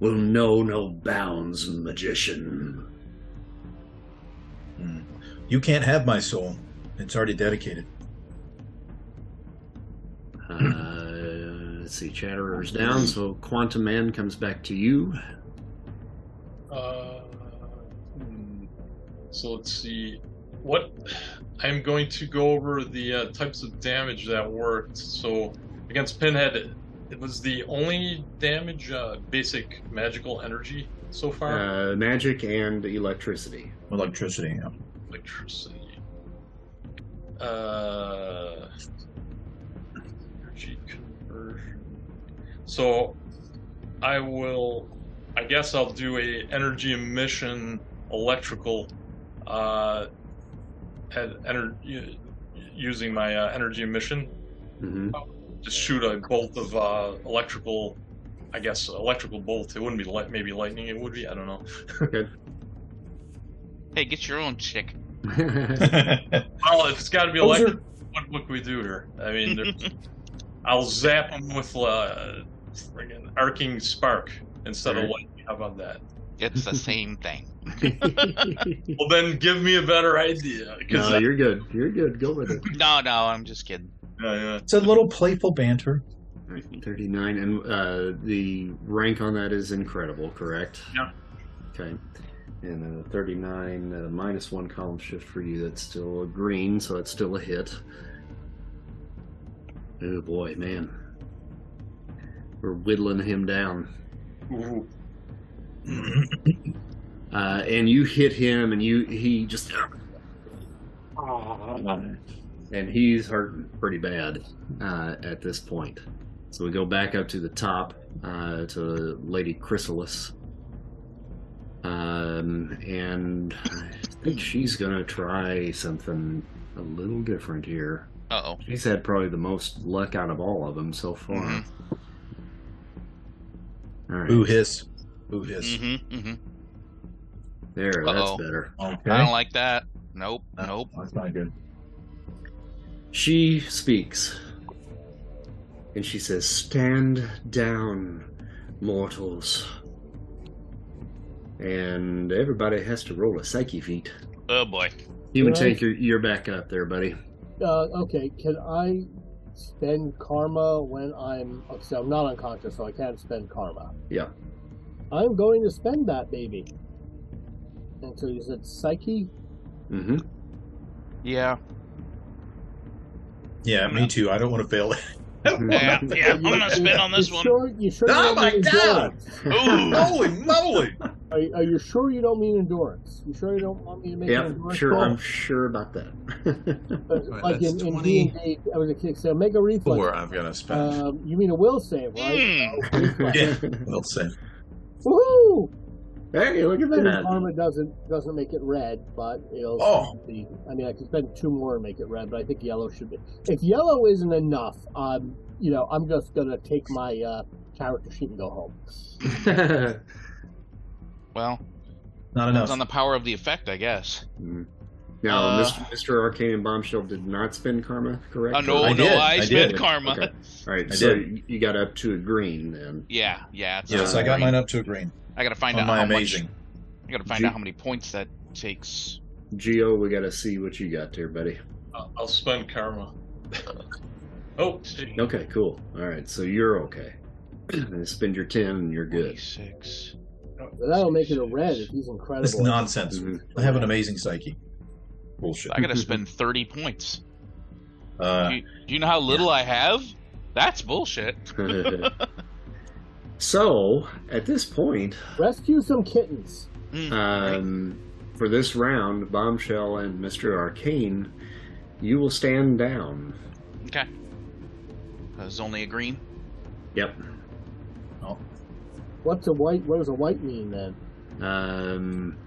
will know no bounds, magician." Mm. You can't have my soul. It's already dedicated. Uh, let's see, Chatterer's down, so Quantum Man comes back to you. Uh, so let's see. What... I'm going to go over the uh, types of damage that worked. So against Pinhead, it was the only damage, uh, basic magical energy so far? Uh, magic and electricity. Electricity, yeah. Electricity. Uh, energy conversion. So I will, I guess I'll do a energy emission electrical uh, Had energy, using my uh, energy emission, mm-hmm. just shoot a bolt of uh, electrical, I guess electrical bolt. It wouldn't be light, maybe lightning. It would be. I don't know. Okay. Hey, get your own chick. Well, if it's got to be electric, what, what can we do here? I mean, I'll zap them with uh, friggin' arcing spark instead right. of lightning. How about that? It's the same thing. Well, then give me a better idea. No, you're good. You're good. Go with it. No, no, I'm just kidding. Yeah, yeah. It's a little playful banter. thirty-nine, and uh, the rank on that is incredible, correct? Yeah. Okay. And uh, thirty-nine, uh, minus one column shift for you. That's still a green, so it's still a hit. Oh, boy, man. We're whittling him down. Ooh. Uh, and you hit him, and you he just, and he's hurting pretty bad uh, at this point. So we go back up to the top uh, to Lady Chrysalis, um, and I think she's gonna try something a little different here. Uh oh, she's had probably the most luck out of all of them so far. Mm-hmm. All right. Ooh, hiss. Ooh, hiss. Mm-hmm. Mm-hmm. There, uh-oh. That's better. Okay. I don't like that. Nope, uh, nope. That's not good. She speaks. And she says, "Stand down, mortals." And everybody has to roll a psyche feat. Oh, boy. You can take your, your back up there, buddy. Uh, okay, can I spend karma when I'm upset? I'm not unconscious, so I can't spend karma. Yeah. I'm going to spend that, baby. And so you said psyche? Mm-hmm. Yeah. Yeah, I'm me not... too. I don't want to fail it. Yeah, yeah, I'm gonna spin on this one. Sure, you sure oh you my god! Ooh, holy moly! Are, are you sure you don't mean endurance? You sure you don't want me to make yep, an endurance? Yeah, sure. Call? I'm sure about that. But, right, like in, in D and D, I was a kick. So make a reflex. Or I'm gonna spin. Um, you mean a will save, right? Mm. Yeah, will save. Woohoo! Hey, look at that! His armor doesn't doesn't make it red, but it'll oh. be. I mean, I could spend two more and make it red, but I think yellow should be. If yellow isn't enough, um, you know, I'm just gonna take my uh, character sheet and go home. Well, not enough. Depends on the power of the effect, I guess. Mm. Now, uh, Mister Arcane Bombshell did not spend karma, correct? Uh, no, I no, did. I, I spent karma. Okay. All right, I so did. You got up to a green then. Yeah, yeah. It's yes, I got mine up to a green. I gotta find oh, out how amazing. much. I gotta find G out how many points that takes. Geo, we gotta see what you got there, buddy. I'll, I'll spend karma. Oh. Gee. Okay, cool. All right, so you're okay. And spend your ten, and you're good. Six. That'll make it a red. If he's incredible. That's nonsense. Mm-hmm. I have an amazing psyche. Bullshit. I gotta spend thirty points. Uh, do, you, do you know how little yeah. I have? That's bullshit. So, at this point... Rescue some kittens. Um, for this round, Bombshell and Mister Arcane, you will stand down. Okay. There's only a green? Yep. Oh. What's a white... What does a white mean, then? Um...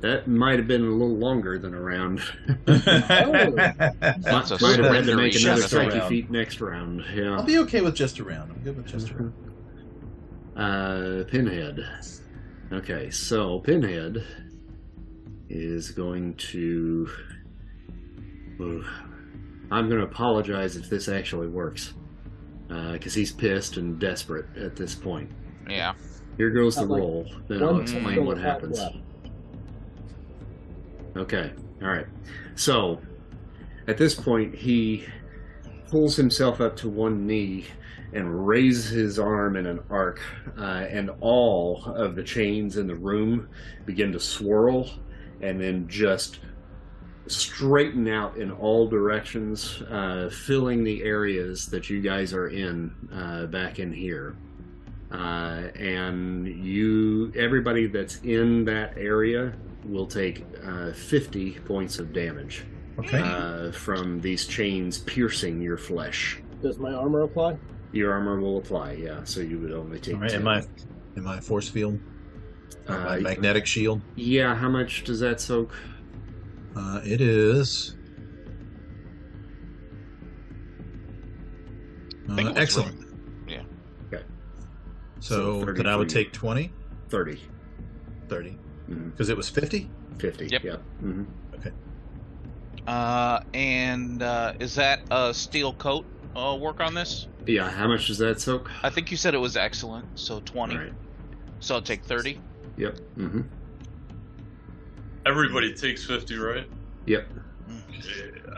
That might have been a little longer than a round. Oh. That's a might have had to make another twenty feet next round. Yeah. I'll be okay with just a round. I'm good with just a round. Uh, Pinhead. Okay, so Pinhead is going to... Ooh, I'm going to apologize if this actually works. Because uh, he's pissed and desperate at this point. Yeah. Here goes the like roll. Then I'll explain what happens. Left. Okay, all right. So, at this point, he pulls himself up to one knee and raises his arm in an arc, uh, and all of the chains in the room begin to swirl and then just straighten out in all directions, uh, filling the areas that you guys are in uh, back in here. Uh, and you, everybody that's in that area will take uh, fifty points of damage okay. uh, from these chains piercing your flesh. Does my armor apply? Your armor will apply, yeah. So you would only take. All right, ten. Am I, am I force field? Uh, my magnetic shield. Yeah. How much does that soak? Uh, it is. Uh, I think excellent. Yeah. Okay. So, so then I would take twenty. Thirty. Thirty. Because it was fifty? fifty, yep. Yeah. Mm-hmm. Okay. Uh, and uh, is that a steel coat uh, work on this? Yeah, how much does that soak? I think you said it was excellent, so twenty. Right. So I'll take thirty? Yep. Mm-hmm. Everybody takes fifty, right? Yep. Yeah,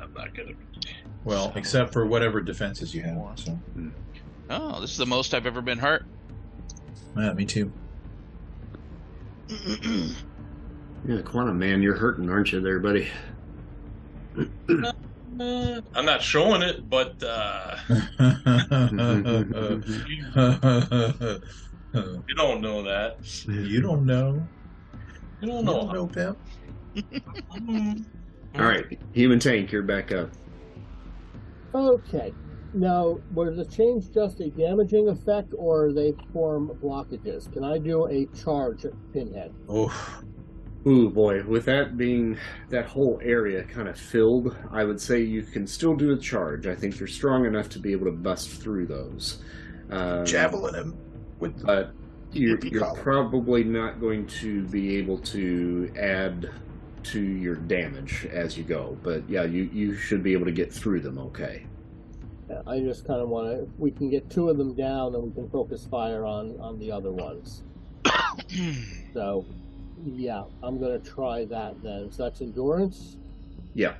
I'm not going to... Well, so... except for whatever defenses you have. So. Oh, this is the most I've ever been hurt. Yeah, me too. Yeah, Quantum Man, you're hurting, aren't you there, buddy? I'm not showing it, but uh you, you don't know that. You don't know. You don't know. You don't know, Pimp. All right, Human Tank, you're back up. Okay. Now, was the change just a damaging effect, or they form blockages? Can I do a charge at Pinhead? Oh, ooh, boy. With that being that whole area kind of filled, I would say you can still do a charge. I think you're strong enough to be able to bust through those. Um, Javelin him with the uh, you're, you're probably not going to be able to add to your damage as you go. But, yeah, you, you should be able to get through them okay. I just kind of want to, if we can get two of them down, then we can focus fire on, on the other ones. So, yeah, I'm going to try that then. So that's endurance? Yeah.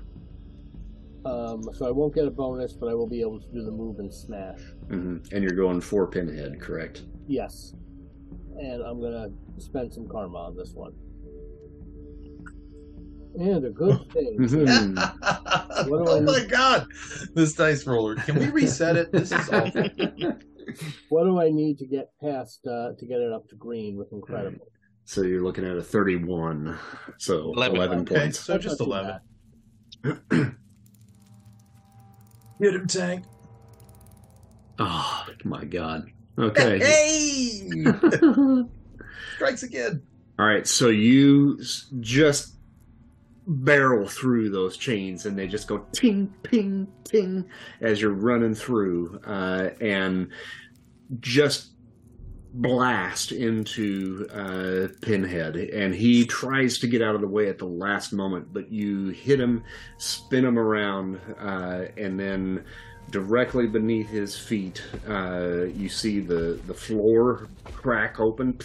Um, so I won't get a bonus, but I will be able to do the move and smash. Mm-hmm. And you're going for Pinhead, correct? Yes. And I'm going to spend some karma on this one. and a good thing. Oh my God, this dice roller. Can we reset it? This is awful. What do I need to get past uh, to get it up to green with Incredible? So you're looking at a thirty-one. So eleven, eleven okay, points. So just eleven. Hit him, Tank. Oh my God. Okay. Hey! Strikes again. All right, so you just barrel through those chains, and they just go ting, ping, ting as you're running through, uh, and just blast into uh, Pinhead. And he tries to get out of the way at the last moment, but you hit him, spin him around, uh, and then directly beneath his feet, uh, you see the, the floor crack open.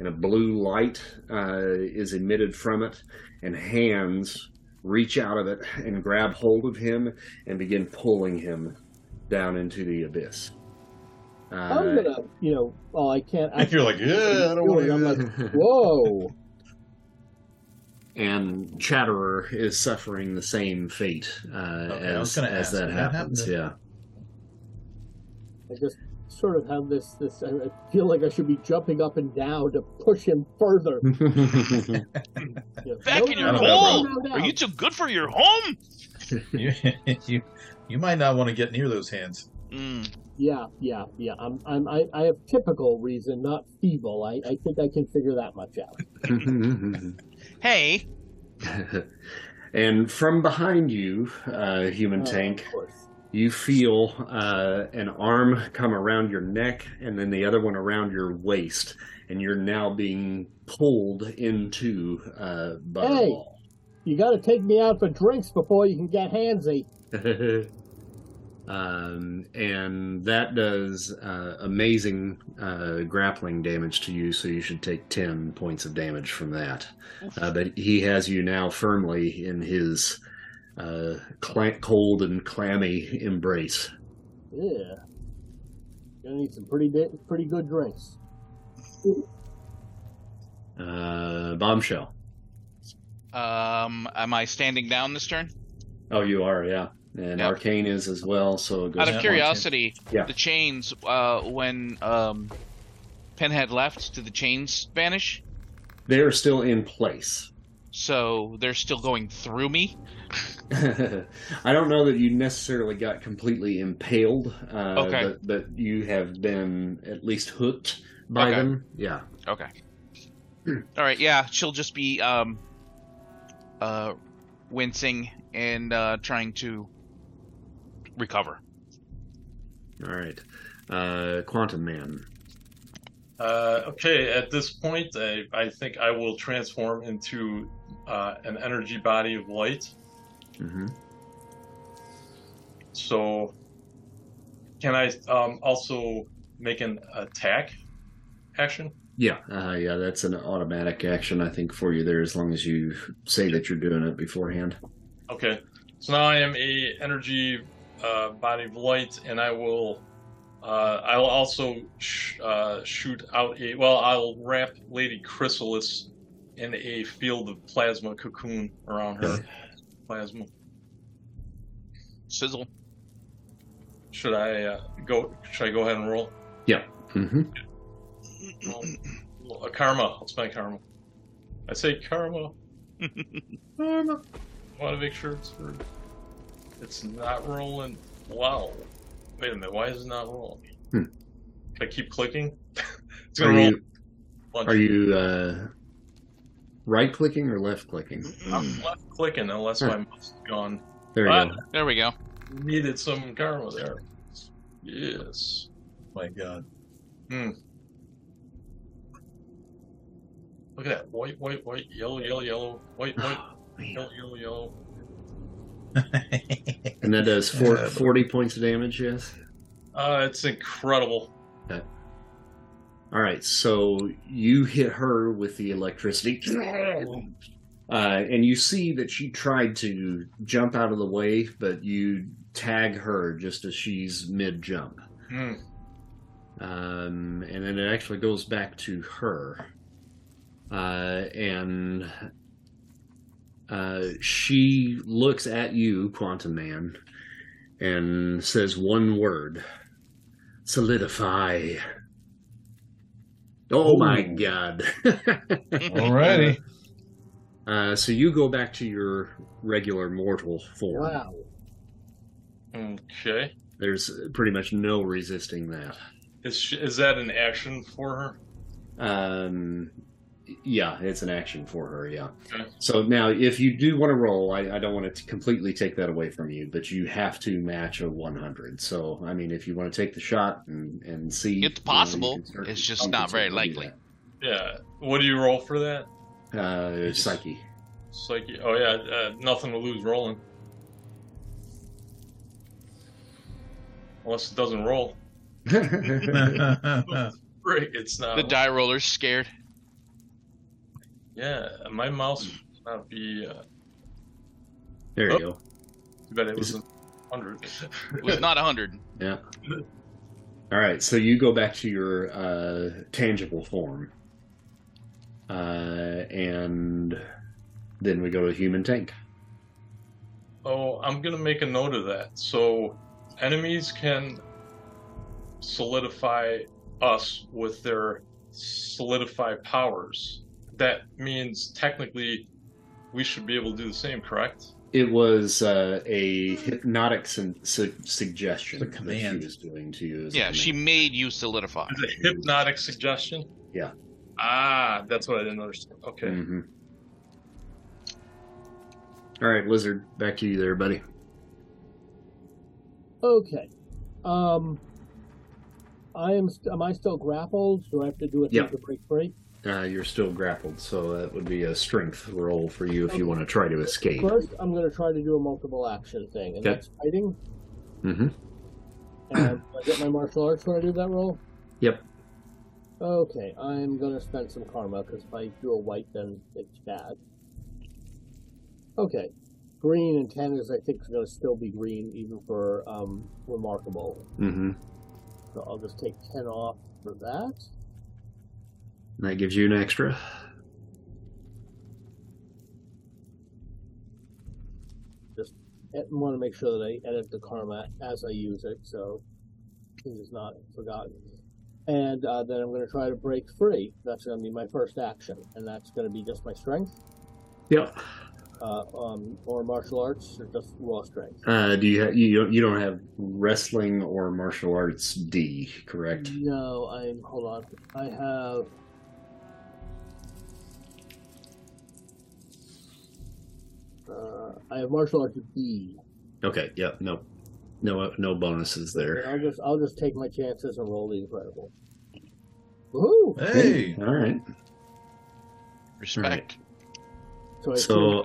And a blue light uh, is emitted from it, and hands reach out of it and grab hold of him and begin pulling him down into the abyss. Uh, I'm gonna, you know, oh, I can't. I you're can't, like, yeah, I don't want to. I'm like, whoa. And Chatterer is suffering the same fate uh, okay, as, as that happens. That yeah. I just sort of have this, this, I feel like I should be jumping up and down to push him further. Yeah. Back no, in your no, home! No, no, no. Are you too good for your home? you, you you might not want to get near those hands. Mm. Yeah, yeah, yeah. I'm, I'm, I, I have typical reason, not feeble. I, I think I can figure that much out. Hey! And from behind you, uh, Human uh, Tank, of course. You feel uh, an arm come around your neck and then the other one around your waist, and you're now being pulled into uh, by hey, the wall. You got to take me out for drinks before you can get handsy. um, and that does uh, amazing uh, grappling damage to you, so you should take ten points of damage from that. Uh, but he has you now firmly in his Uh, cl- cold and clammy embrace. Yeah. Gonna need some pretty di- pretty good drinks. Uh, bombshell. Um, am I standing down this turn? Oh, you are, yeah. And yep. Arcane is as well, so it goes out of curiosity, yeah. The chains, uh, when um, Pinhead left, did the chains vanish? They're still in place. So they're still going through me? I don't know that you necessarily got completely impaled, uh, okay. but, but you have been at least hooked by okay. them. Yeah. Okay. All right, yeah, she'll just be um, uh, wincing and uh, trying to recover. All right. Uh, Quantum Man. Uh, okay, at this point, I, I think I will transform into uh, an energy body of light. Mm-hmm. So, can I um, also make an attack action? Yeah, uh, yeah, that's an automatic action, I think, for you there, as long as you say that you're doing it beforehand. Okay, so now I am a energy uh, body of light, and I will. Uh, I'll also sh- uh, shoot out a. Well, I'll wrap Lady Chrysalis in a field of plasma cocoon around her. Plasma. Sizzle. Should I uh, go? Should I go ahead and roll? Yeah. Mm-hmm. Well, uh, karma. I'll spend karma. I say karma. Karma. I want to make sure it's for, it's not rolling. Wow. Wait a minute, why is it not rolling? Hmm. Can I keep clicking? It's going to roll. You, are you uh, right-clicking or left-clicking? I'm left-clicking unless huh. my mouse is gone. There you but go. There we go. Needed some karma there. Yes. My God. Hmm. Look at that. White, white, white, yellow, yellow, yellow, white, white, oh, yellow, yellow, yellow. And that does four, forty points of damage, yes? Uh, it's incredible. Okay. All right, so you hit her with the electricity. Uh, and you see that she tried to jump out of the way, but you tag her just as she's mid-jump. Mm. Um, and then it actually goes back to her. Uh, and Uh, she looks at you, Quantum Man, and says one word. Solidify. Oh, ooh, my God. Alrighty. Uh, so you go back to your regular mortal form. Wow. Okay. There's pretty much no resisting that. Is she, is that an action for her? Um, yeah, it's an action for her, yeah. Okay. So now, if you do want to roll, I, I don't want to completely take that away from you, but you have to match a one hundred. So, I mean, if you want to take the shot and, and see... It's possible. You know, it's just not very likely. Yeah. What do you roll for that? Uh, Psyche. Psyche. Oh, yeah. Uh, nothing to lose rolling. Unless it doesn't roll. Frick, it's not. The die roller's scared. Yeah, my mouse would not be. Uh... There you oh. go. You bet it was one hundred. It was not one hundred. Yeah. All right, so you go back to your uh, tangible form. Uh, and then we go to Human Tank. Oh, I'm going to make a note of that. So. Enemies can solidify us with their solidify powers. That means technically we should be able to do the same, correct? It was uh, a hypnotic su su suggestion. The command that she was doing to you. Yeah, she made you solidify. The hypnotic suggestion? Yeah. Ah, that's what I didn't understand. Okay. Mm-hmm. All right, Lizard, back to you there, buddy. Okay, um, I am. St am I still grappled? Do I have to do a yep. break free? Uh, you're still grappled, so that would be a strength roll for you if okay. you want to try to escape. First, I'm going to try to do a multiple action thing, and okay. that's fighting. Mm-hmm. Uh, do I get my martial arts when I do that roll? Yep. Okay, I'm going to spend some karma because if I do a white, then it's bad. Okay. Green and ten is, I think, is going to still be green, even for um, remarkable. Mm-hmm. So I'll just take ten off for that. And that gives you an extra. Just want to make sure that I edit the karma as I use it, so it is not forgotten. And uh, then I'm going to try to break free. That's going to be my first action, and that's going to be just my strength. Yep. Uh, um, or martial arts, or just raw strength. Uh, do you ha you don't you don't have wrestling or martial arts D, correct? No, I'm. Hold on, I have. Uh, I have martial arts B. Okay. Yeah. No. No. No bonuses there. And I'll just I'll just take my chances and roll the incredible. Woohoo! Hey. All right. Respect. All right. So. so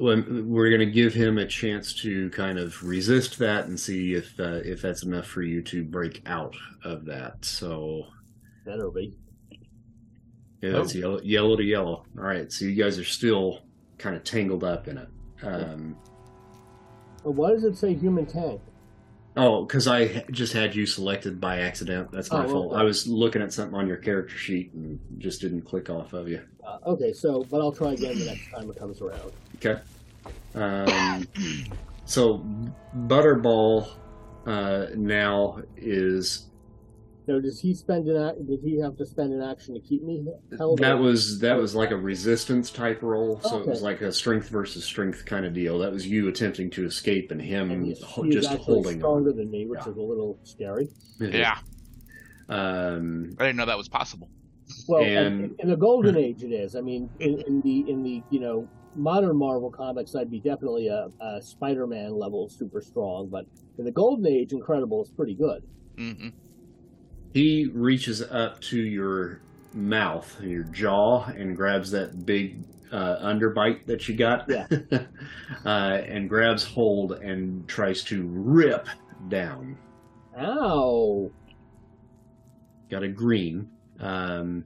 When we're going to give him a chance to kind of resist that and see if uh, if that's enough for you to break out of that. So that'll be yeah, oh. it's yellow, yellow to yellow. All right, so you guys are still kind of tangled up in it. Um, well, why does it say human tank? Oh, because I just had you selected by accident. That's my oh, fault. Okay. I was looking at something on your character sheet and just didn't click off of you. Uh, okay, so, but I'll try again the next time it comes around. Okay. Um, so, Butterball uh, now is... So does he spend an? Did he have to spend an action to keep me held? That was that was like a resistance type roll, so okay. it was like a strength versus strength kind of deal. That was you attempting to escape and him and he's, he's just holding. Stronger on. Than me, which yeah. is a little scary. Yeah. Um, I didn't know that was possible. Well, and, and, in the golden age, it is. I mean, in, in the in the you know modern Marvel comics, I'd be definitely a, a Spider-Man level super strong, but in the golden age, Incredible is pretty good. Mm-hmm. He reaches up to your mouth, your jaw, and grabs that big uh, underbite that you got, yeah. uh, and grabs hold and tries to rip down. Ow! Got a green. Um,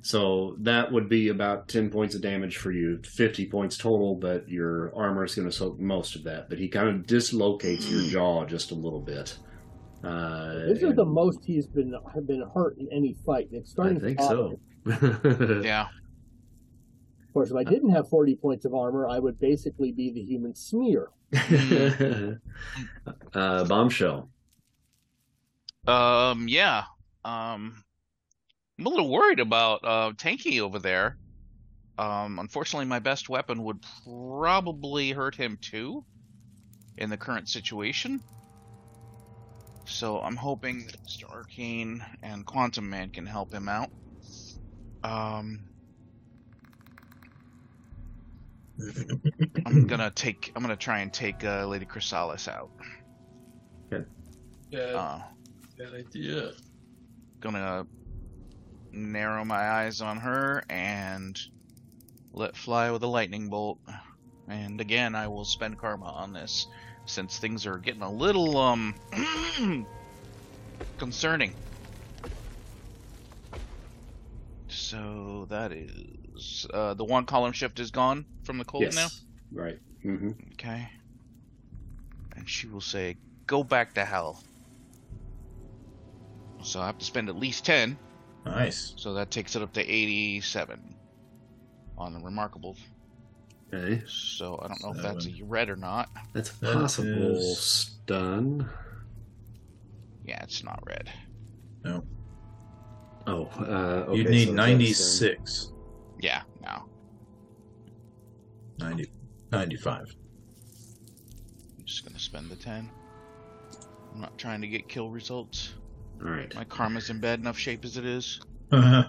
so that would be about ten points of damage for you, fifty points total, but your armor is going to soak most of that. But he kind of dislocates your jaw just a little bit. Uh, this is the most he's been have been hurt in any fight. It's starting I think to so. Yeah. course, if I didn't have forty points of armor, I would basically be the human smear. uh, bombshell. Um, yeah. Um, I'm a little worried about uh, Tanky over there. Um, unfortunately, my best weapon would probably hurt him too in the current situation. So I'm hoping that Mister Arcane and Quantum Man can help him out. Um, I'm gonna take. I'm gonna try and take uh, Lady Chrysalis out. Okay. Yeah. Uh, bad idea. Gonna narrow my eyes on her and let fly with a lightning bolt. And again, I will spend karma on this since things are getting a little um concerning. So that is uh, the one column shift is gone from the cold yes. now. Right. Mm-hmm. Okay. And she will say, "Go back to hell." So I have to spend at least ten. Nice. So that takes it up to eighty-seven on the remarkable. Okay. So I don't know Seven. if that's a red or not. That's a possible that is... stun. Yeah, it's not red. No. Oh, uh, okay. You'd need so ninety-six. Yeah, no. ninety, ninety-five. I'm just going to spend the ten. I'm not trying to get kill results. All right. My karma's in bad enough shape as it is. Uh-huh.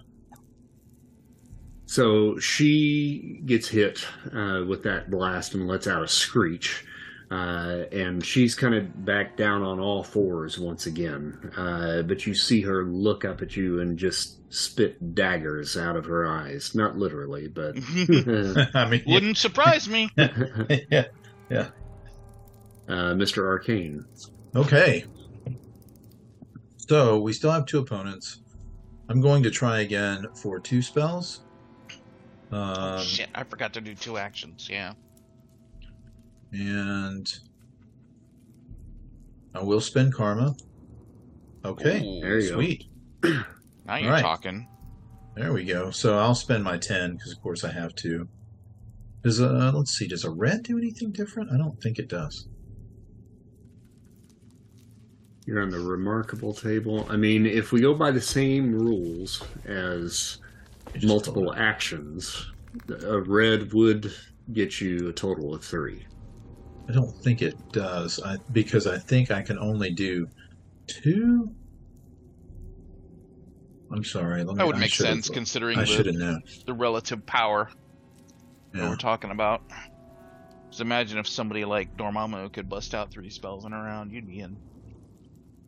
So she gets hit uh, with that blast and lets out a screech. Uh, and she's kind of back down on all fours once again. Uh, but you see her look up at you and just spit daggers out of her eyes. Not literally, but... I mean, wouldn't yeah. surprise me. yeah. yeah. Uh, Mister Arcane. Okay. So we still have two opponents. I'm going to try again for two spells. Um, Shit, I forgot to do two actions, yeah. And I will spend karma. Okay, Ooh, there you sweet. Go. Now you're right. talking. There we go. So I'll spend my ten because, of course, I have to. Does uh, let's see, does a red do anything different? I don't think it does. You're on the remarkable table. I mean, if we go by the same rules as multiple actions, a red would get you a total of three. I don't think it does, I, because I think I can only do two. I'm sorry. Let me, that would I make sense considering the, the relative power yeah. that we're talking about. Just imagine if somebody like Dormammu could bust out three spells in a round, you'd be in.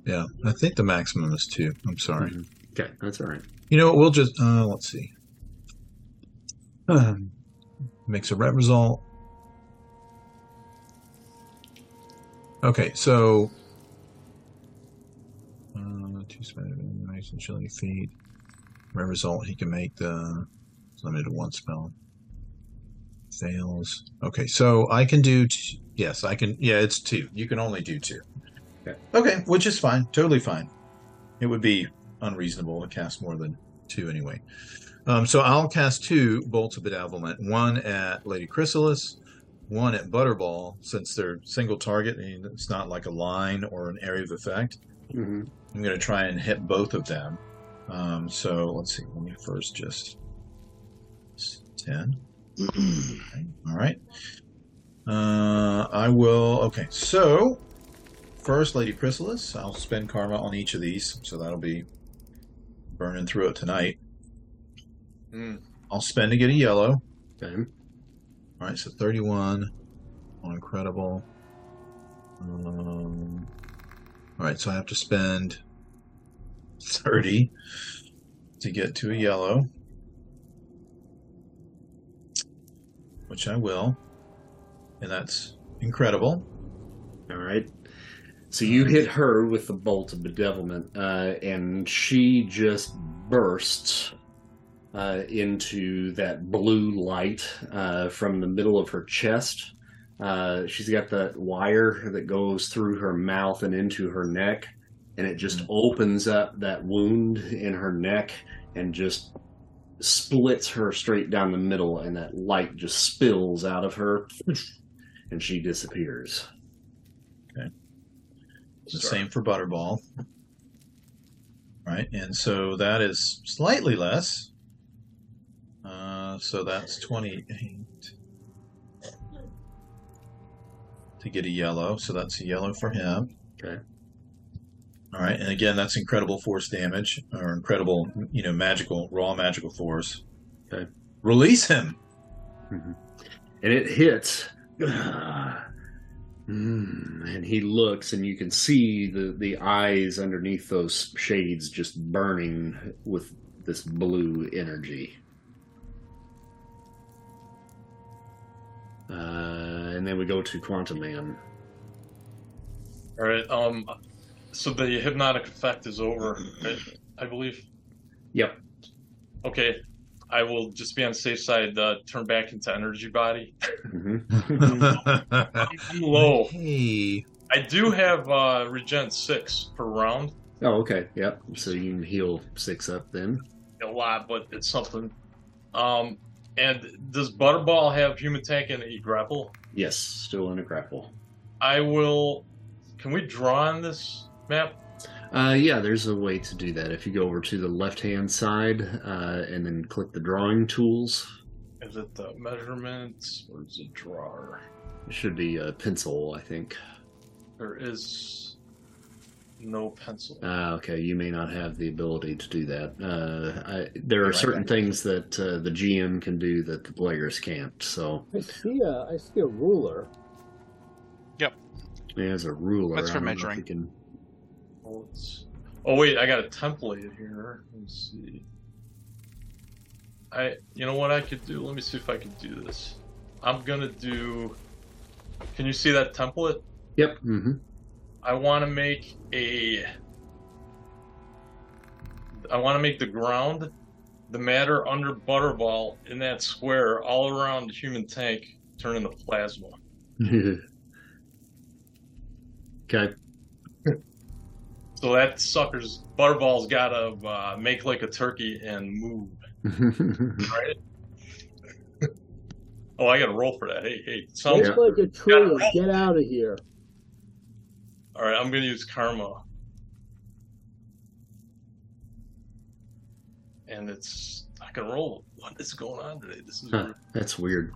Yeah, I think the maximum is two. I'm sorry. Mm-hmm. Okay, that's all right. You know what, we'll just, uh, let's see. Um, makes a red result. Okay, so uh, two spells, nice and chilling feed. Red result, he can make the limited to one spell. Fails. Okay, so I can do. T- yes, I can. Yeah, it's two. You can only do two. Okay. Okay, which is fine. Totally fine. It would be unreasonable to cast more than two anyway. Um, so I'll cast two bolts of bedevilment. One at Lady Chrysalis. One at Butterball, since they're single target and it's not like a line or an area of effect. Mm-hmm. I'm going to try and hit both of them. Um, so let's see. Let me first just ten. Okay. All right. Uh, I will. Okay. So first, Lady Chrysalis. I'll spend karma on each of these, so that'll be burning through it tonight. Mm. I'll spend to get a yellow. Okay. All right, so thirty-one on Incredible. Um, all right, so I have to spend thirty to get to a yellow, which I will, and that's Incredible. All right. So you hit her with the bolt of bedevilment, uh, and she just bursts Uh, into that blue light uh, from the middle of her chest. Uh, she's got that wire that goes through her mouth and into her neck, and it just opens up that wound in her neck and just splits her straight down the middle, and that light just spills out of her, and she disappears. Okay. It's the same for Butterball. All right, and so that is slightly less. Uh, so that's twenty-eight to get a yellow. So that's a yellow for him. Okay. All right, and again, that's incredible force damage, or incredible, you know, magical, raw magical force. Okay. Release him! Mm-hmm. And it hits. Mm, and he looks, and you can see the, the eyes underneath those shades just burning with this blue energy. Uh, and then we go to Quantum Man. All right, um... so the hypnotic effect is over, right? I believe. Yep. Okay, I will just be on the safe side. Uh, turn back into energy body. Mm-hmm. I'm low. Hey. I do have uh, regen six per round. Oh, okay. Yep. So you can heal six up then. A lot, but it's something. Um, and does Butterball have human tank in a grapple? Yes, still in a grapple. I will. Can we draw on this map? Uh, yeah, there's a way to do that. If you go over to the left-hand side uh, and then click the drawing tools. Is it the measurements or is it drawer? It should be a pencil, I think. There is no pencil. Uh, okay, you may not have the ability to do that. Uh, I, there are certain things that uh, the G M can do that the players can't. So I see a, I see a ruler. Yep. There's a ruler. That's for measuring. Can... Oh, oh wait, I got a template here. Let me see. I, you know what I could do? Let me see if I can do this. I'm gonna do. Can you see that template? Yep. Mm-hmm. I want to make a. I want to make the ground, the matter under Butterball in that square all around the human tank turn into plasma. Okay. So that sucker's Butterball's got to uh, make like a turkey and move. Right? Oh, I got to roll for that. Hey, hey. Sounds yeah. like a trailer. Get out of here. All right, I'm going to use karma. And it's... I can roll. What is going on today? This is huh, weird. That's weird.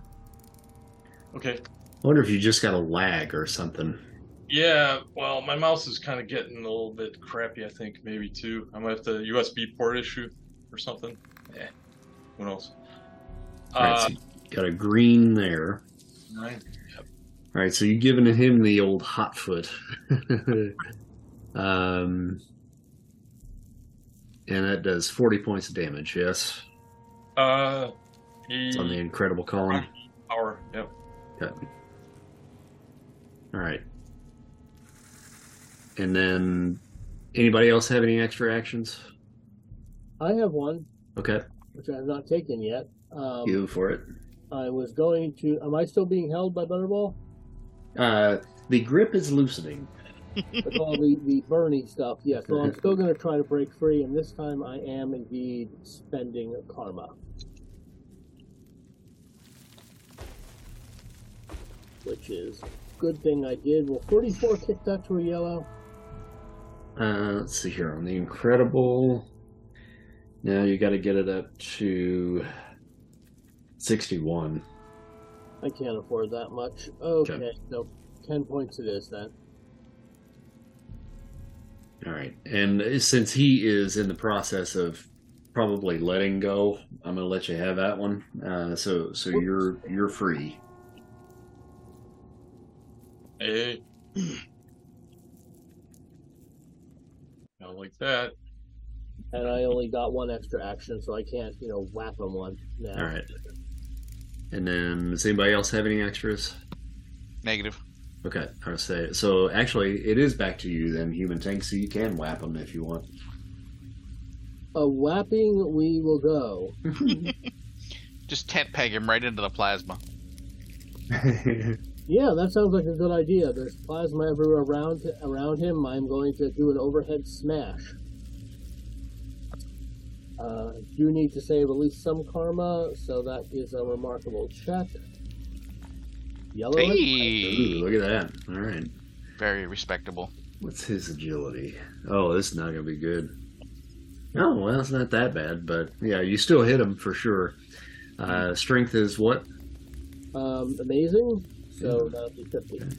Okay. I wonder if you just got a lag or something. Yeah, well, my mouse is kind of getting a little bit crappy, I think, maybe, too. I'm going to have to U S B port issue or something. Eh, who knows? All right, uh, so got a green there. Nine. Yep. All right, so you're giving him the old hot foot. um, and that does forty points of damage, yes? Uh, he, it's on the incredible column. Power, yep. Okay. All right. And then, anybody else have any extra actions? I have one. Okay. Which I have not taken yet. Um, you for it. I was going to... Am I still being held by Butterball? Uh, the grip is loosening. With all the, the burning stuff, yes. Yeah, so I'm still going to try to break free, and this time I am indeed spending karma. Which is a good thing I did. Will forty-four kick that to a yellow? Uh, let's see here on the incredible. Now you got to get it up to sixty-one. I can't afford that much. Okay, okay. So ten points it is then. All right, and since he is in the process of probably letting go, I'm gonna let you have that one. Uh, so so Oops. you're you're free. Hey. Like that, and I only got one extra action, so I can't, you know, whap them one now. All right. And then, does anybody else have any extras? Negative. Okay, I'll say it. So actually, it is back to you then, human tank. So you can whap them if you want. A whapping, we will go. Just tent peg him right into the plasma. Yeah, that sounds like a good idea. There's plasma everywhere around around him. I'm going to do an overhead smash. Uh, do need to save at least some karma, so that is a remarkable check. Yellow. Hey. Ooh, look at that. All right. Very respectable. What's his agility? Oh, this is not going to be good. Oh, well, it's not that bad, but yeah, you still hit him for sure. Uh, strength is what? Um, amazing. So that'll be fifty. Okay.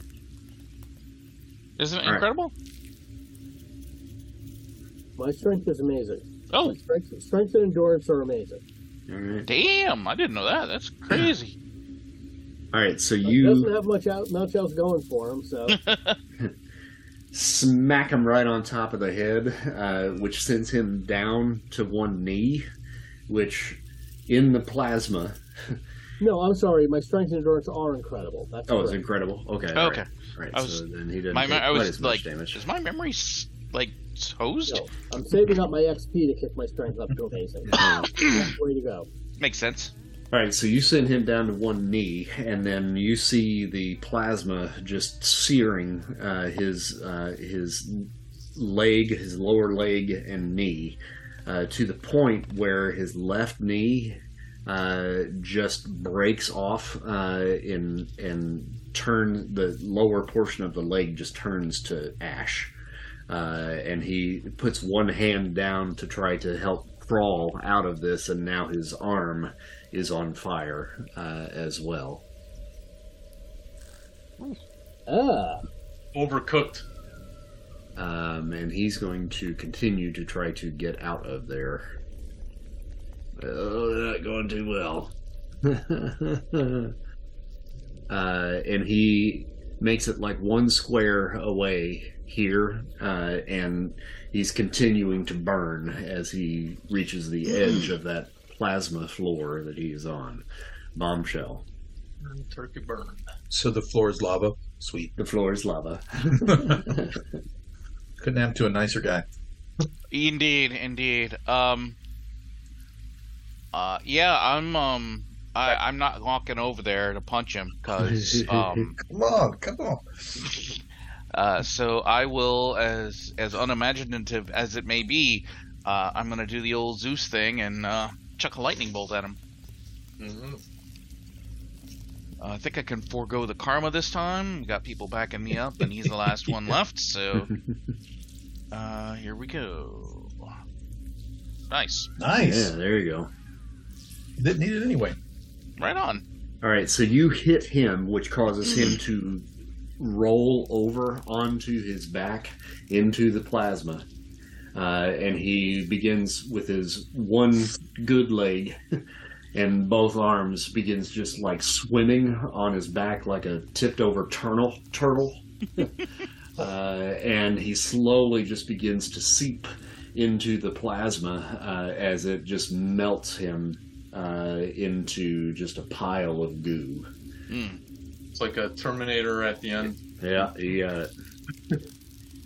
Isn't it All incredible? Right. My strength is amazing. Oh. Strength, strength and endurance are amazing. All right. Damn, I didn't know that. That's crazy. All right, so but you... He doesn't have much, out, much else going for him, so... Smack him right on top of the head, uh, which sends him down to one knee, which, in the plasma... No, I'm sorry. My strength and endurance are incredible. That's oh, correct. It's incredible? Okay. Oh, okay. All right, I was, so then he didn't my, take I was quite as like, much damage. Is my memory, like... Hosed? No, I'm saving up my X P to kick my strength up to amazing. Where you go? Makes sense. All right, so you send him down to one knee, and then you see the plasma just searing uh, his uh, his leg, his lower leg and knee, uh, to the point where his left knee uh, just breaks off uh, in and turn the lower portion of the leg just turns to ash. Uh, and he puts one hand down to try to help crawl out of this, and now his arm is on fire uh, as well. Ah. Overcooked. Um, and he's going to continue to try to get out of there. Oh, not going too well. uh, and he makes it like one square away here, uh, and he's continuing to burn as he reaches the edge of that plasma floor that he's on. Bombshell. Turkey burn. So the floor is lava? Sweet. The floor is lava. Couldn't happen to a nicer guy. Indeed, indeed. Um, uh, yeah, I'm, um, I, I'm not walking over there to punch him, because, um... come on, come on. Uh, so I will, as as unimaginative as it may be, uh, I'm going to do the old Zeus thing and uh, chuck a lightning bolt at him. Mm-hmm. Uh, I think I can forego the karma this time. Got people backing me up, and he's the last one left, so... Uh, here we go. Nice. Nice. Yeah, there you go. Didn't need it anyway. Right on. All right, so you hit him, which causes him to... roll over onto his back into the plasma, uh, and he begins with his one good leg and both arms begins just like swimming on his back like a tipped over turtle turtle uh, and he slowly just begins to seep into the plasma uh, as it just melts him uh, into just a pile of goo. Mm. It's like a Terminator at the end. Yeah, you got it.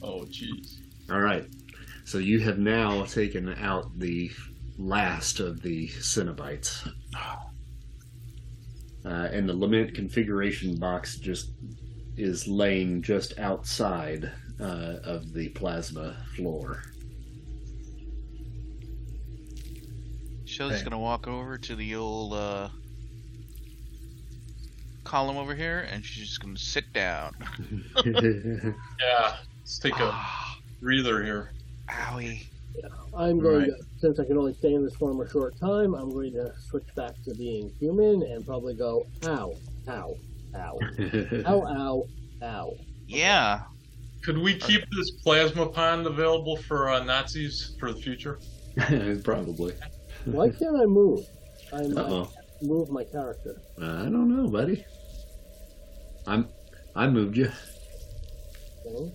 Oh, jeez. All right. So you have now taken out the last of the Cenobites. Uh, and the Lament configuration box just is laying just outside uh, of the plasma floor. Shelly's okay. Going to walk over to the old... Uh... column over here, and she's just gonna sit down. Yeah, let's take a ah, breather here. Owie. Yeah, I'm going right. to, since I can only stay in this form a short time, I'm going to switch back to being human and probably go, ow, ow, ow, ow, ow, ow. Yeah. Could we keep this plasma pond available for uh, Nazis for the future? Probably. Why can't I move? I'm, Uh-oh. I move my character. Uh, I don't know, buddy. I'm, I moved you. Okay.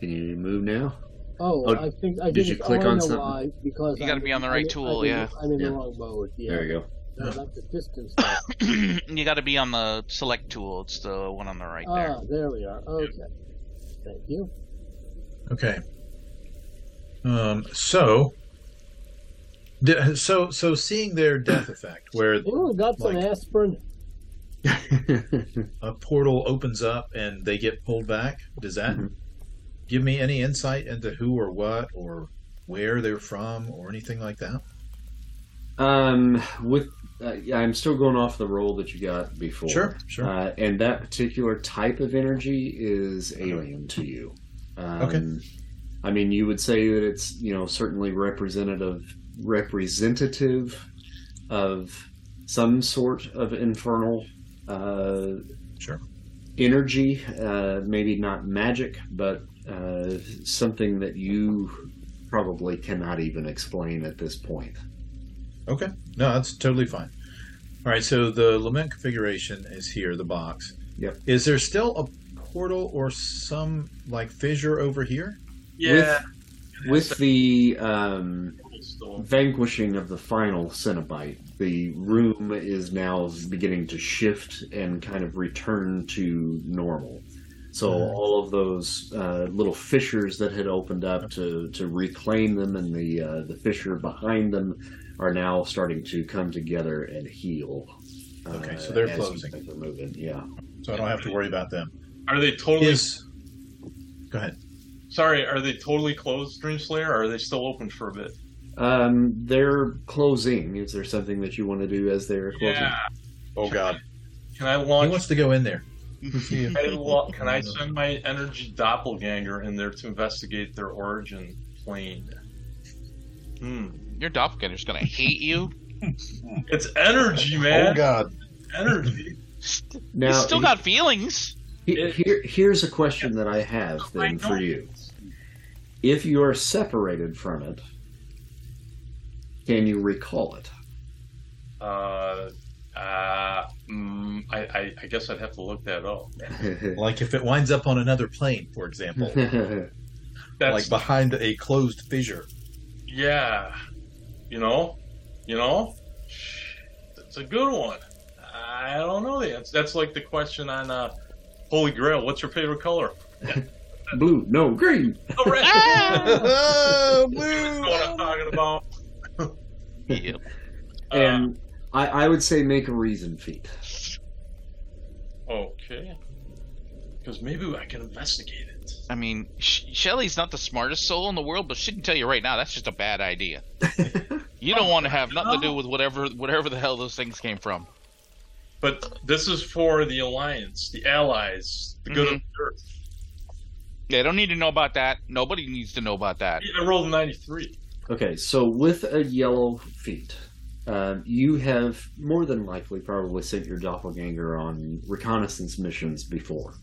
Can you move now? Oh, oh I think I did. Did you click on something? Why, because you got to be on the right I, tool, I, I yeah. I'm in yeah. the wrong mode. Yeah. There you go. No, that's the distance. You got to be on the select tool. It's the one on the right ah, there. Ah, there we are. Okay. Thank you. Okay. Um. So. So, so seeing their death effect, where Ooh, got some like, aspirin. A portal opens up and they get pulled back. Does that mm-hmm. give me any insight into who or what or where they're from or anything like that? Um, with uh, I'm still going off the roll that you got before. Sure, sure. Uh, and that particular type of energy is alien to you. Um, okay. I mean, you would say that it's, you know, certainly representative representative of some sort of infernal uh, sure. energy, uh, maybe not magic, but uh, something that you probably cannot even explain at this point. Okay. No, that's totally fine. All right, so the lament configuration is here, the box. Yep. Is there still a portal or some, like, fissure over here? Yeah. With, with the um, vanquishing of the final Cenobite, the room is now beginning to shift and kind of return to normal. So all of those uh, little fissures that had opened up to, to reclaim them, and the uh, the fissure behind them are now starting to come together and heal. Uh, okay, so they're closing. They're moving, yeah. So I don't have to worry about them. Are they totally... Is... Go ahead. Sorry, are they totally closed, Dreamslayer, or are they still open for a bit? Um, they're closing. Is there something that you want to do as they're closing? Yeah. Oh, God. Can I launch... He wants to go in there. Can, I lo- can I send my energy doppelganger in there to investigate their origin plane? Hmm. Your doppelganger's gonna hate you. It's energy, man. Oh God, it's energy. Now, he's still he, got feelings. He, here, here's a question that I have then for you: if you are separated from it, can you recall it? Uh. Uh, mm, I, I, I guess I'd have to look that up. Like if it winds up on another plane, for example. That's, like behind a closed fissure. Yeah. You know? You know? That's a good one. I don't know the answer. That's like the question on uh, Holy Grail. What's your favorite color? Yeah. Blue. No, green. Oh, red. Oh, blue. That's what I'm talking about. Yep. Uh, and... I, I would say make a reason feat. Okay. Because maybe I can investigate it. I mean, she- Shelly's not the smartest soul in the world, but she can tell you right now that's just a bad idea. You don't want to have nothing to do with whatever whatever the hell those things came from. But this is for the Alliance, the Allies, the good mm-hmm. of the Earth. They don't need to know about that. Nobody needs to know about that. I rolled a ninety-three. Okay, so with a yellow feat... Um, you have more than likely probably sent your doppelganger on reconnaissance missions before.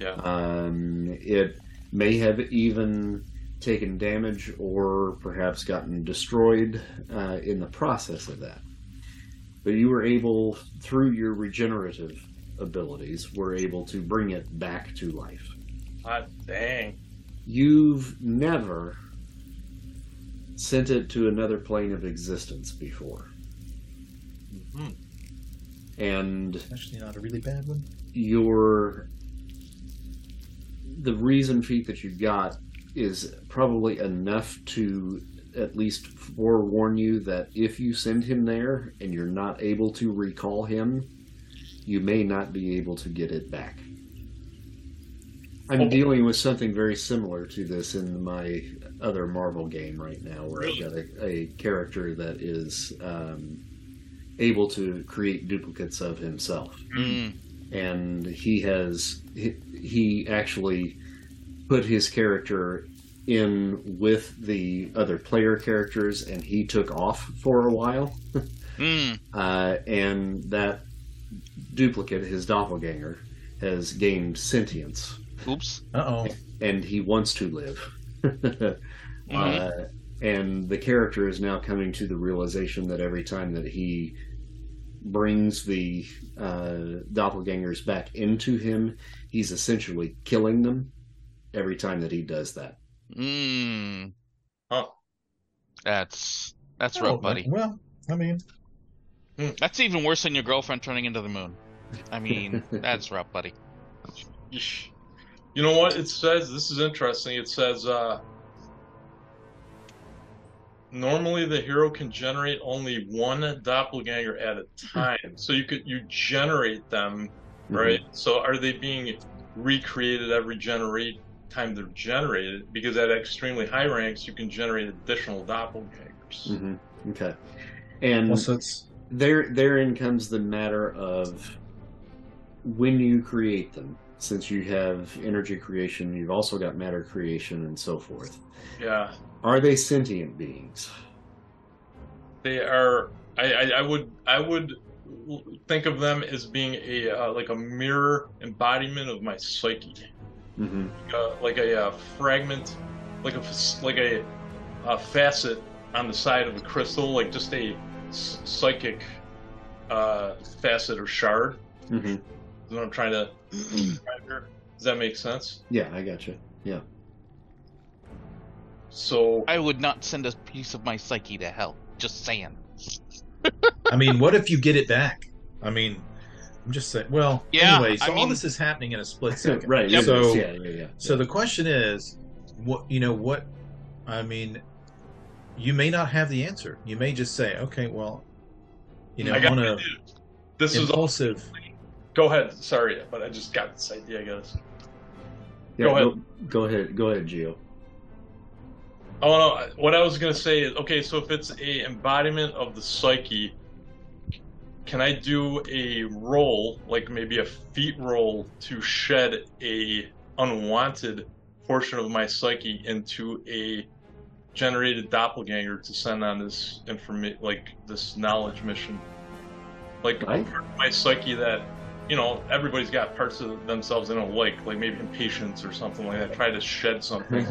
Yeah. Um, it may have even taken damage or perhaps gotten destroyed uh, in the process of that. But you were able, through your regenerative abilities, were able to bring it back to life. Hot dang. You've never... sent it to another plane of existence before. Mm-hmm. And... Actually not a really bad one. Your... The reason feat that you got is probably enough to at least forewarn you that if you send him there and you're not able to recall him, you may not be able to get it back. I'm oh. dealing with something very similar to this in my... other Marvel game right now, where really? I've got a, a character that is um, able to create duplicates of himself. Mm. And he has he, he actually put his character in with the other player characters, and he took off for a while. mm. uh, and that duplicate, his doppelganger, has gained sentience. Oops. Uh-oh. And he wants to live. mm-hmm. uh, and the character is now coming to the realization that every time that he brings the uh, doppelgangers back into him, he's essentially killing them every time that he does that. Mm. Oh, that's that's oh, rough, buddy. Well, I mean, that's even worse than your girlfriend turning into the moon. I mean, that's rough, buddy. You know what it says? This is interesting. It says, uh, normally the hero can generate only one doppelganger at a time. So you could you generate them, right? Mm-hmm. So are they being recreated every generate time they're generated? Because at extremely high ranks, you can generate additional doppelgangers. Mm-hmm. Okay. And makes sense. There, therein comes the matter of when you create them. Since you have energy creation, you've also got matter creation and so forth. Yeah. Are they sentient beings? They are. I, I, I would. I would think of them as being a uh, like a mirror embodiment of my psyche. Mm-hmm. uh, like a uh, fragment, like a like a, a facet on the side of a crystal, like just a psychic uh, facet or shard. Mm-hmm. Is what I'm trying to. Does that make sense? Yeah, I got you. Yeah. So I would not send a piece of my psyche to hell. Just saying. I mean, what if you get it back? I mean, I'm just saying. Well, yeah, anyway, so I all mean, this is happening in a split second, right? Yep. So, yeah, yeah, yeah. So yeah. The question is, what you know? What I mean, you may not have the answer. You may just say, okay, well, you know, I on a this impulsive. Is Go ahead. Sorry, but I just got this idea, I guess. Yeah, go ahead. Go, go ahead. Go ahead, Gio. Oh, no. What I was going to say is, okay, so if it's a embodiment of the psyche, can I do a roll, like maybe a feat roll, to shed a unwanted portion of my psyche into a generated doppelganger to send on this informa- like this knowledge mission? Like, right. Part of my psyche that... You know, everybody's got parts of themselves they don't like, like maybe impatience or something like that. Try to shed something.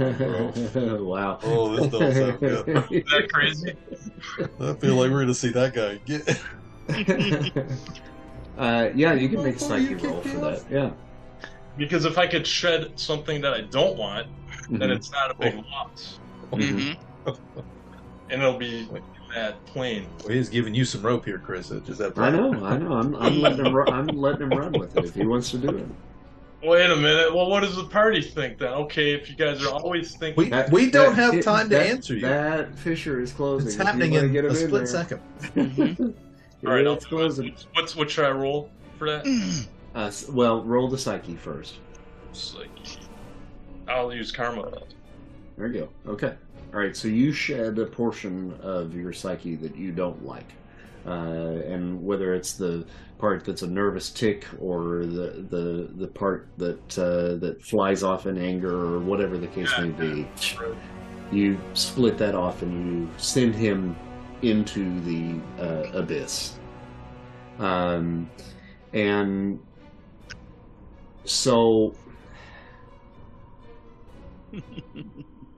Wow. Oh, this doesn't sound good. Is that crazy? I feel like we're going to see that guy get. uh, yeah, you can make a psyche roll for that. Yeah. Because if I could shed something that I don't want, mm-hmm. then it's not a big loss. Mm-hmm. And it'll be... That plane. Well, he's giving you some rope here, Chris. Just that I know, I know. I'm, I'm letting him. Ru- I'm letting him run with it if he wants to do it. Wait a minute. Well, what does the party think then? Okay, if you guys are always thinking, we, that, we don't that, have time it, to that, answer you. That fissure is closing. It's happening in get a split in second. Mm-hmm. All right, I'll close it. What's what should I roll for that? Uh, well, roll the psyche first. Psyche. I'll use karma. There you go. Okay. All right, so you shed a portion of your psyche that you don't like, uh, and whether it's the part that's a nervous tick or the the, the part that uh, that flies off in anger or whatever the case may be, you split that off and you send him into the uh, abyss. Um, and so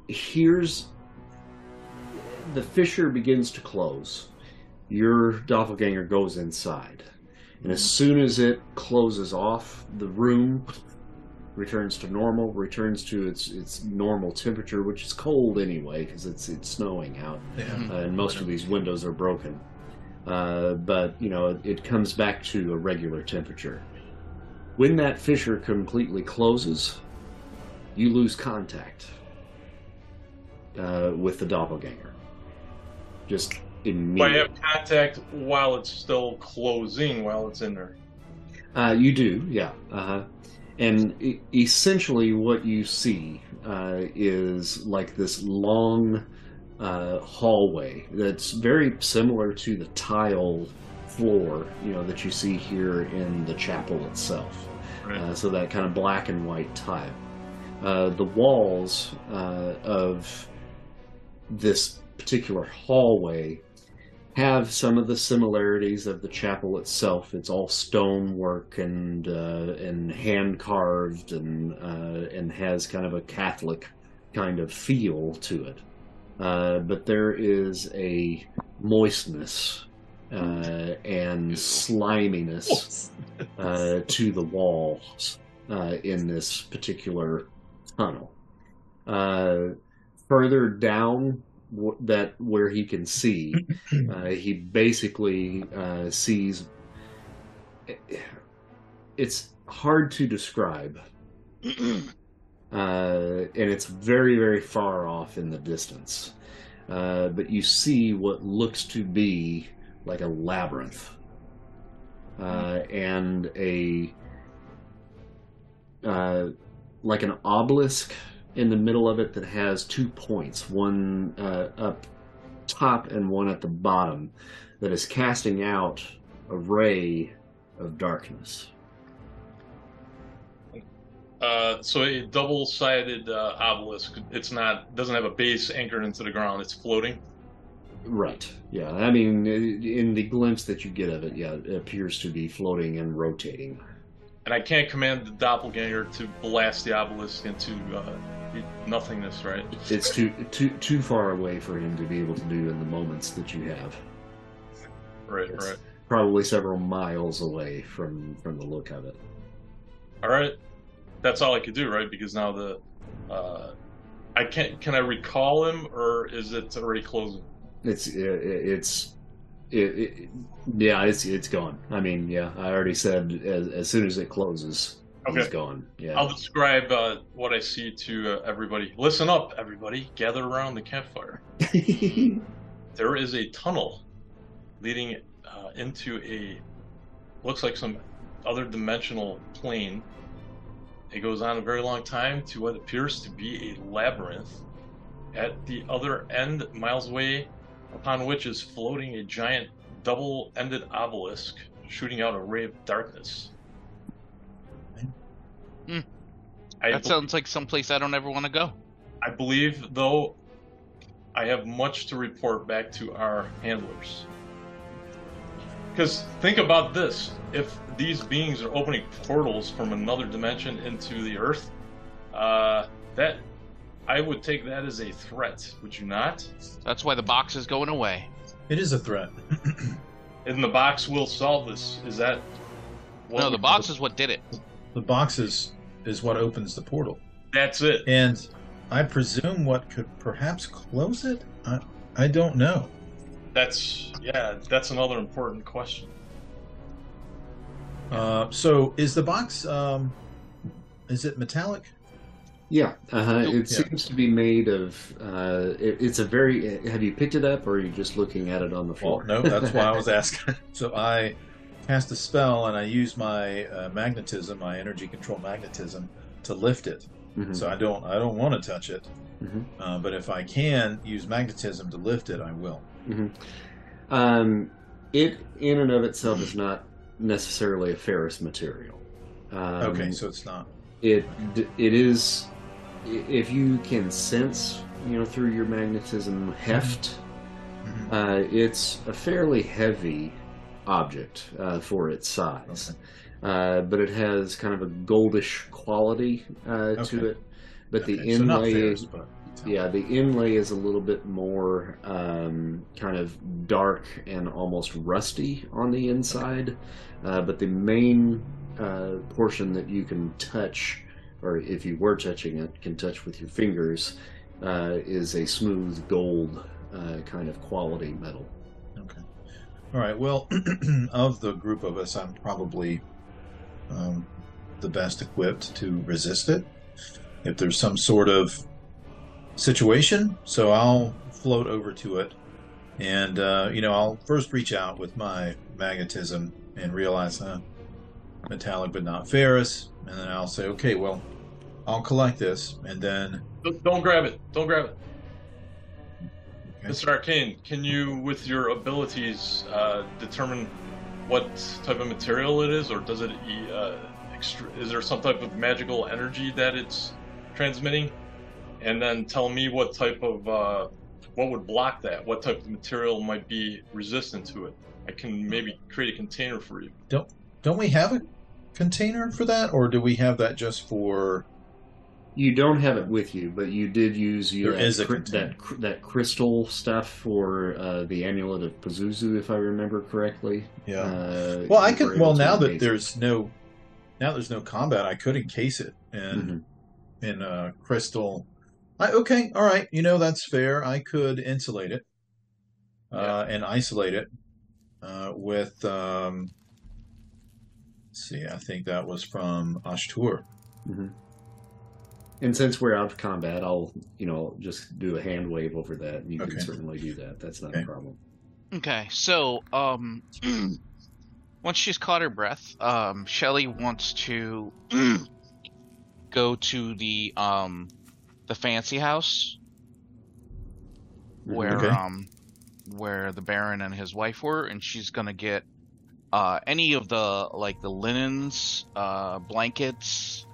here's. The fissure begins to close. Your doppelganger goes inside. And as soon as it closes off, the room returns to normal, returns to its its normal temperature, which is cold anyway, because it's it's snowing out. Yeah. Uh, and most of these windows are broken. Uh, but, you know, it, it comes back to a regular temperature. When that fissure completely closes, you lose contact uh, with the doppelganger. Just immediately. Do I have contact while it's still closing, while it's in there? Uh, you do, yeah. Uh-huh. And e- essentially what you see uh, is like this long uh, hallway that's very similar to the tile floor, you know, that you see here in the chapel itself. Right. Uh, so that kind of black and white tile. Uh, the walls uh, of this particular hallway have some of the similarities of the chapel itself. It's all stonework and uh, and hand carved and uh, and has kind of a Catholic kind of feel to it. Uh, but there is a moistness uh, and sliminess uh, to the walls uh, in this particular tunnel. Uh, further down. That where he can see, uh, he basically uh, sees. It's hard to describe, uh, and it's very, very far off in the distance. Uh, but you see what looks to be like a labyrinth, uh, and a uh, like an obelisk. In the middle of it that has two points, one uh, up top and one at the bottom that is casting out a ray of darkness. Uh, so a double-sided uh, obelisk. It's not doesn't have a base anchored into the ground. It's floating. Right. Yeah. I mean, in the glimpse that you get of it, yeah, it appears to be floating and rotating. And I can't command the doppelganger to blast the obelisk into uh, nothingness, right? It's too too too far away for him to be able to do in the moments that you have. Right. It's right. Probably several miles away from from the look of it. All right. That's all I could do, right? Because now the, uh, I can't. Can I recall him, or is it already closing? It's it, it's, it, it, yeah, it's it's gone. I mean, yeah, I already said as, as soon as it closes, okay. It's gone. Yeah. I'll describe uh, what I see to uh, everybody. Listen up, everybody! Gather around the campfire. There is a tunnel leading uh, into a looks like some other dimensional plane. It goes on a very long time to what appears to be a labyrinth. At the other end, miles away, upon which is floating a giant double-ended obelisk shooting out a ray of darkness. Mm. That sounds like someplace I don't ever want to go. I believe, though, I have much to report back to our handlers. Because think about this, if these beings are opening portals from another dimension into the Earth, uh, that I would take that as a threat, would you not? That's why the box is going away. It is a threat. And the box will solve this, is that... What no, the box the, is what did it. The box is, is what opens the portal. That's it. And I presume what could perhaps close it? I, I don't know. That's, yeah, that's another important question. Uh, so is the box, um, is it metallic? Yeah, uh-huh. Nope. It yeah. seems to be made of, uh, it, it's a very, have you picked it up or are you just looking at it on the floor? Well, no, that's why I was asking. So I cast a spell and I use my uh, magnetism, my energy control magnetism to lift it. Mm-hmm. So I don't, I don't want to touch it. Mm-hmm. uh, but if I can use magnetism to lift it, I will. Mm-hmm. Um, it in and of itself is not necessarily a ferrous material. Um, okay, so it's not. It it is if you can sense, you know, through your magnetism heft. Mm-hmm. uh, it's a fairly heavy object uh, for its size, okay. uh, but it has kind of a goldish quality uh, okay. to it. But okay. the inlay. So not ferrous, but... Yeah, the inlay is a little bit more um, kind of dark and almost rusty on the inside, uh, but the main uh, portion that you can touch, or if you were touching it, can touch with your fingers, uh, is a smooth gold uh, kind of quality metal. Okay. All right, well, of the group of us, I'm probably um, the best equipped to resist it. If there's some sort of situation, so I'll float over to it and uh, you know, I'll first reach out with my magnetism and realize uh, metallic but not ferrous, and then I'll say, okay, well, I'll collect this and then... Don't grab it, don't grab it. Okay. Mister Arcane, can you, with your abilities, uh, determine what type of material it is, or does it, uh, extra... is there some type of magical energy that it's transmitting? And then tell me what type of, uh, what would block that? What type of material might be resistant to it? I can maybe create a container for you. Don't don't we have a container for that, or do we have that just for? You don't have it with you, but you did use your know, that that crystal stuff for uh, the amulet of Pazuzu, if I remember correctly. Yeah. Uh, well, I could. Well, now that there's it. no, now there's no combat, I could encase it in mm-hmm. in uh, crystal. I, okay, all right. You know, that's fair. I could insulate it uh, yeah. and isolate it uh, with, um, let's see, I think that was from Ashtur. Mm-hmm. And since we're out of combat, I'll, you know, just do a hand wave over that. And you okay. can certainly do that. That's not okay. a problem. Okay, so um, once she's caught her breath, um, Shelly wants to go to the... Um, the fancy house where okay. um where the Baron and his wife were, and she's gonna get uh, any of the like the linens, uh, blankets,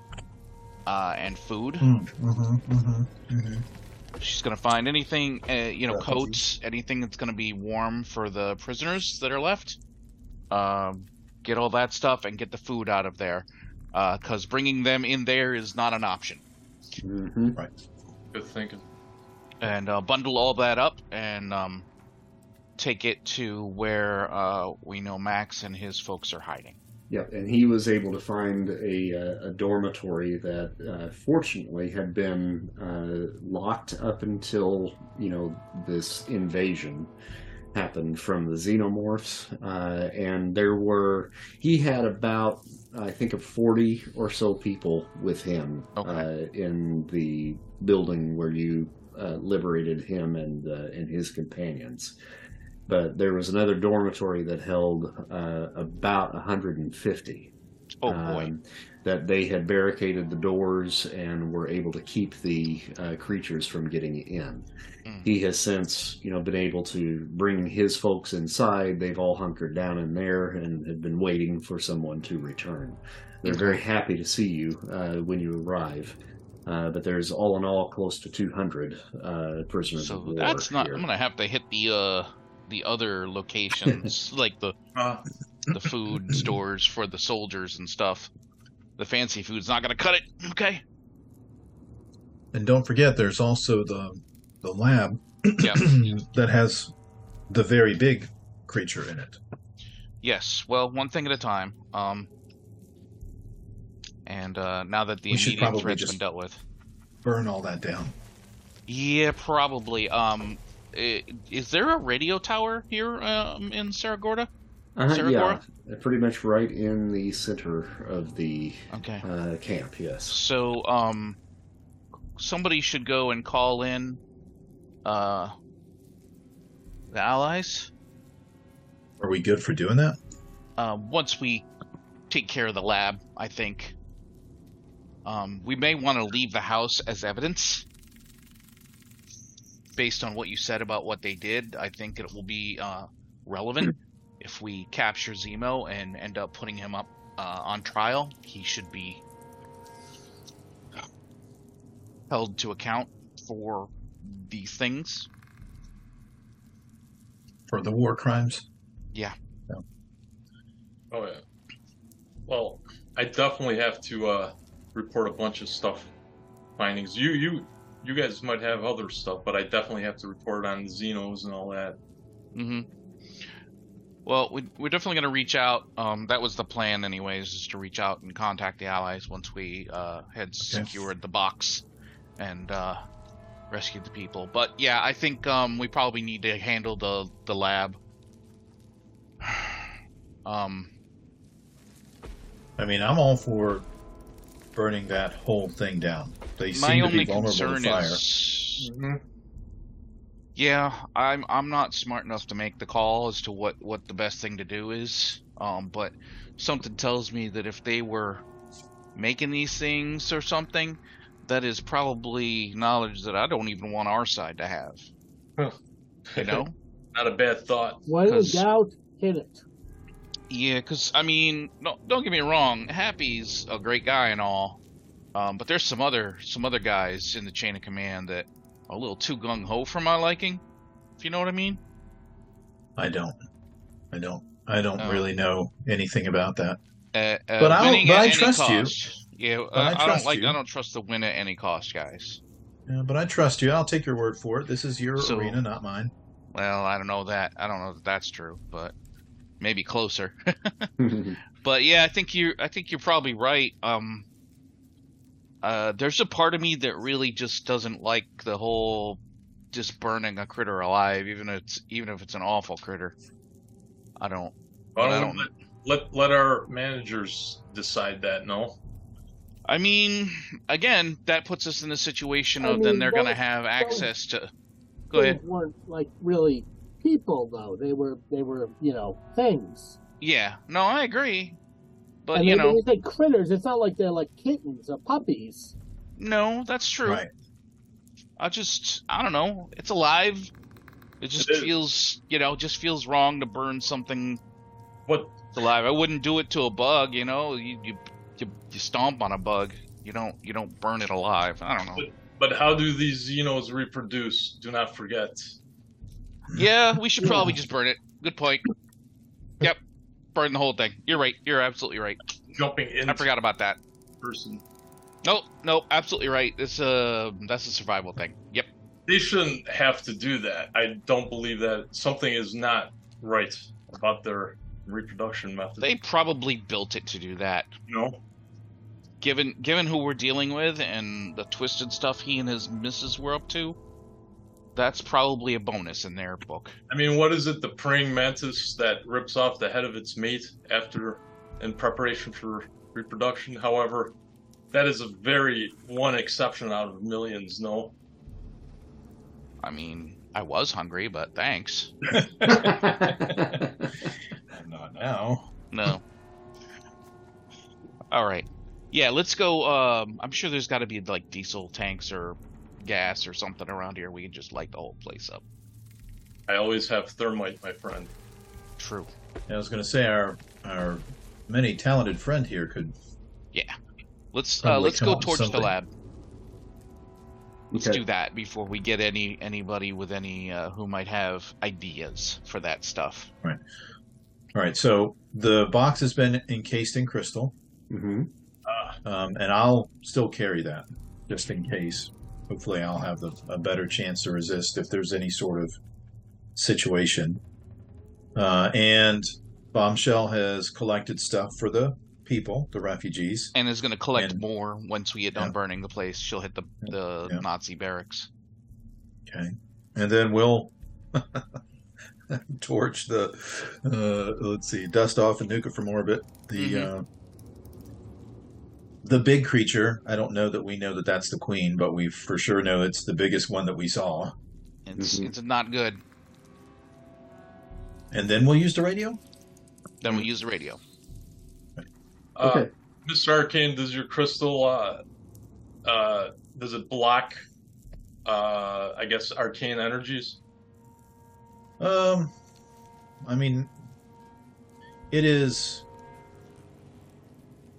uh, and food. Mm-hmm, mm-hmm, mm-hmm. She's gonna find anything, uh, you know, coats, anything that's gonna be warm for the prisoners that are left. Uh, get all that stuff and get the food out of there, because uh, bringing them in there is not an option. Mm-hmm. Right. Good thinking. And uh, bundle all that up and um, take it to where uh, we know Max and his folks are hiding. Yeah, and he was able to find a, a dormitory that uh, fortunately had been uh, locked up until, you know, this invasion happened from the xenomorphs. Uh, and there were, he had about, I think, of forty or so people with him. Okay. uh, in the building where you Uh, liberated him and uh, and his companions. But there was another dormitory that held uh, about one hundred fifty. Oh boy. Um, that they had barricaded the doors and were able to keep the uh, creatures from getting in. Mm. He has since, you know, been able to bring his folks inside. They've all hunkered down in there and have been waiting for someone to return. They're very happy to see you uh, when you arrive. Uh, but there's all in all close to two hundred uh, prisoners of war. So that's not. Here. I'm gonna have to hit the uh, the other locations, like the uh, the food stores for the soldiers and stuff. The fancy food's not gonna cut it. Okay. And don't forget, there's also the the lab yep. that has the very big creature in it. Yes. Well, one thing at a time. Um, And uh, now that the we immediate threat's been dealt with, burn all that down. Yeah, probably. Um, is there a radio tower here um, in Saragora? Uh, Saragora? Yeah, pretty much right in the center of the okay. uh, camp. Yes. So, um, somebody should go and call in uh, the allies. Are we good for doing that? Uh, once we take care of the lab, I think. Um, we may want to leave the house as evidence. Based on what you said about what they did, I think it will be uh, relevant. If we capture Zemo and end up putting him up uh, on trial, he should be held to account for these things. For the war crimes? Yeah. yeah. Oh, yeah. Well, I definitely have to... Uh... report a bunch of stuff, findings. You you, you guys might have other stuff, but I definitely have to report on the Xenos and all that. Mm-hmm. Well, we, we're definitely going to reach out. Um, that was the plan anyways, is to reach out and contact the allies once we uh, had okay. secured the box and uh, rescued the people. But yeah, I think um, we probably need to handle the, the lab. um, I mean, I'm all for... burning that whole thing down. They My seem to be vulnerable to fire. Is, mm-hmm. Yeah, I'm I'm not smart enough to make the call as to what, what the best thing to do is. Um, but something tells me that if they were making these things or something, that is probably knowledge that I don't even want our side to have. Huh. You know? Not a bad thought. Why does doubt hit it? Yeah, because, I mean, no, don't get me wrong, Happy's a great guy and all, um, but there's some other some other guys in the chain of command that are a little too gung-ho for my liking, if you know what I mean. I don't. I don't. I don't uh, really know anything about that. Uh, uh, but I but I trust cost. you. Yeah, uh, I, I don't like you. I don't trust the win at any cost, guys. Yeah, but I trust you. I'll take your word for it. This is your so, arena, not mine. Well, I don't know that. I don't know that that's true, but... maybe closer. But yeah, I think you're I think you're probably right. Um uh there's a part of me that really just doesn't like the whole just burning a critter alive, even if it's even if it's an awful critter. I don't well, I don't let, let let our managers decide that, no. I mean, again, that puts us in the situation I of mean, then they're well, gonna have access well, to go ahead. Weren't like really people, though. They were, they were, you know, things. Yeah. No, I agree. But, I mean, you know... when you say critters, it's not like they're like kittens or puppies. No, that's true. Right. I just... I don't know. It's alive. It just it feels, you know, just feels wrong to burn something what? alive. I wouldn't do it to a bug, you know. You you you, you stomp on a bug. You don't you don't burn it alive. I don't know. But, but how do these Xenos reproduce? Do not forget. Yeah, we should probably just burn it. Good point. Yep, burn the whole thing. You're right. You're absolutely right. Jumping in. I forgot about that. Person. Nope, nope, absolutely right. It's a that's a survival thing. Yep. They shouldn't have to do that. I don't believe that something is not right about their reproduction method. They probably built it to do that. No. Given given who we're dealing with and the twisted stuff he and his missus were up to, that's probably a bonus in their book. I mean, what is it, the praying mantis that rips off the head of its mate after in preparation for reproduction? However, that is a very one exception out of millions, no? I mean, I was hungry, but thanks. Not now. No. All right. Yeah, let's go. Um, I'm sure there's got to be like diesel tanks or gas or something around here. We can just light the whole place up. I always have thermite, my friend. True. Yeah, I was going to say our our many talented friend here could. Yeah. Let's uh, let's go torch the lab. Let's okay. do that before we get any anybody with any uh, who might have ideas for that stuff. All right. All right. So the box has been encased in crystal, mm-hmm. uh, um, and I'll still carry that just in case. Hopefully, I'll have the, a better chance to resist if there's any sort of situation. Uh, and Bombshell has collected stuff for the people, the refugees, and is going to collect and, more once we get done yeah. burning the place. She'll hit the the yeah. Nazi barracks. Okay, and then we'll torch the uh, let's see, dust off and nuke it from orbit. The mm-hmm. uh, the big creature. I don't know that we know that that's the queen, but we for sure know it's the biggest one that we saw. It's mm-hmm. it's not good. And then we'll use the radio. Then we'll use the radio. Uh, okay. Mister Arcane, does your crystal, uh, uh, does it block, uh, I guess, arcane energies? Um, I mean, it is,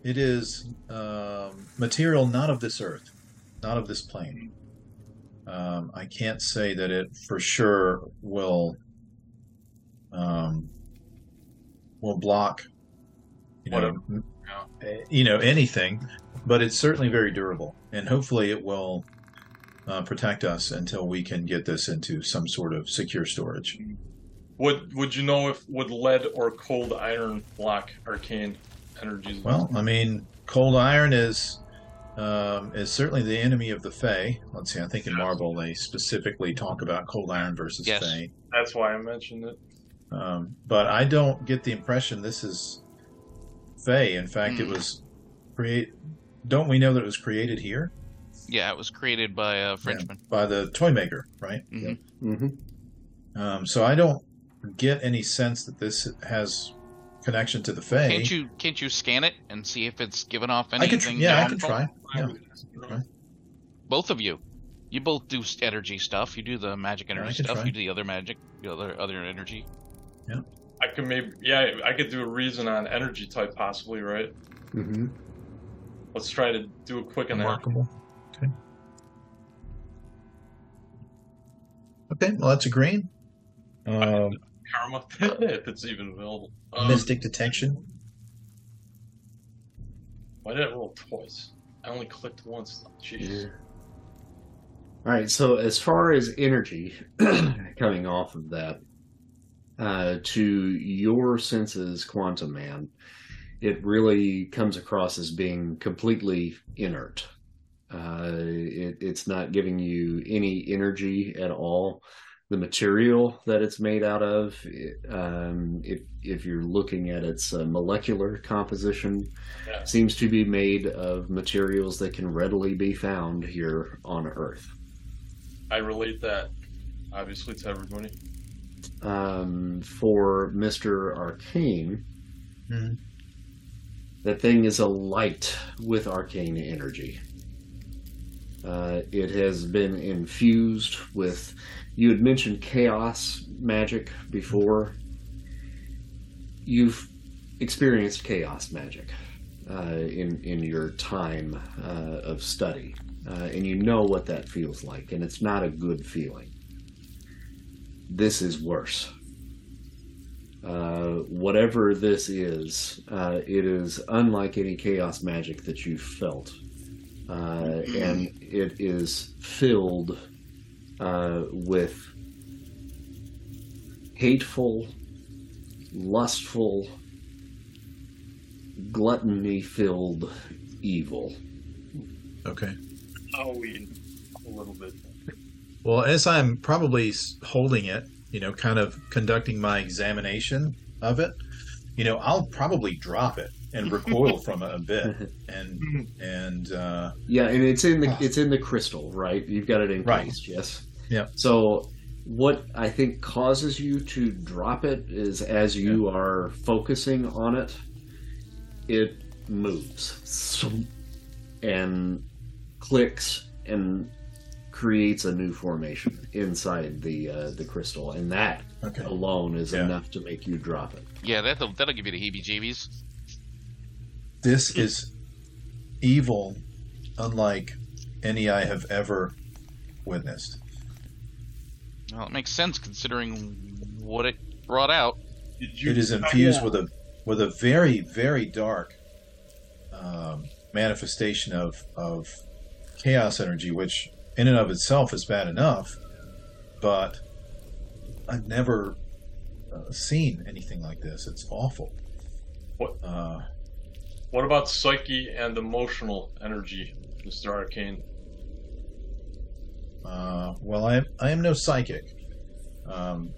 it is, um, material not of this earth, not of this plane. Um, I can't say that it for sure will, um, will block, you know, whatever. You know, anything, but it's certainly very durable, and hopefully it will uh, protect us until we can get this into some sort of secure storage. Would Would you know if would lead or cold iron block arcane energies? Well, I mean, cold iron is um, is certainly the enemy of the Fae. Let's see, I think in Marvel they specifically talk about cold iron versus yes. Fae. That's why I mentioned it. Um, but I don't get the impression this is Fae. In fact, mm. it was create. Don't we know that it was created here? Yeah, it was created by a Frenchman, yeah, by the toy maker, right? Mm-hmm. Yeah. Mm-hmm. Um, so I don't get any sense that this has connection to the Fae. Can't you can't you scan it and see if it's given off anything? I can tr- yeah, I can try. Yeah. Okay. Both of you, you both do energy stuff. You do the magic energy yeah, stuff. Try. You do the other magic, the other other energy. Yeah. I could maybe, yeah, I could do a reason on energy type possibly, right? Mm-hmm. Let's try to do a quick and remarkable. Okay. Okay, well, that's a green. Um, karma, if it's even available. Um, mystic detection. Why did I roll twice? I only clicked once. Jeez. Yeah. All right, so as far as energy coming off of that, Uh, to your senses, Quantum Man, it really comes across as being completely inert. Uh, it, it's not giving you any energy at all. The material that it's made out of, it, um, if if you're looking at its uh, molecular composition, yeah. seems to be made of materials that can readily be found here on Earth. I relate that, obviously, to everybody. Um, for Mister Arcane, mm-hmm. that thing is alight with arcane energy. Uh, it has been infused with, you had mentioned chaos magic before. You've experienced chaos magic uh, in, in your time uh, of study, uh, and you know what that feels like, and it's not a good feeling. This is worse. Uh, whatever this is, uh, it is unlike any chaos magic that you've felt. Uh, and it is filled uh, with hateful, lustful, gluttony-filled evil. Okay. I'll eat a little bit. Well, as I'm probably holding it, you know, kind of conducting my examination of it, you know, I'll probably drop it and recoil from it a bit, and and uh, yeah, and it's in the uh, it's in the crystal, right? You've got it encased, right. Yes. Yeah. So what I think causes you to drop it is as you yeah. are focusing on it, it moves and clicks and creates a new formation inside the uh, the crystal, and that okay. alone is yeah. enough to make you drop it. Yeah, that'll that'll give you the heebie-jeebies. This is evil unlike any I have ever witnessed. Well, it makes sense considering what it brought out. Did you it is infused with a with a very, very dark um, manifestation of, of chaos energy, which in and of itself is bad enough, but I've never uh, seen anything like this. It's awful. What? Uh, What about psyche and emotional energy, Mister Arcane? Uh, well, I am, I am no psychic, um,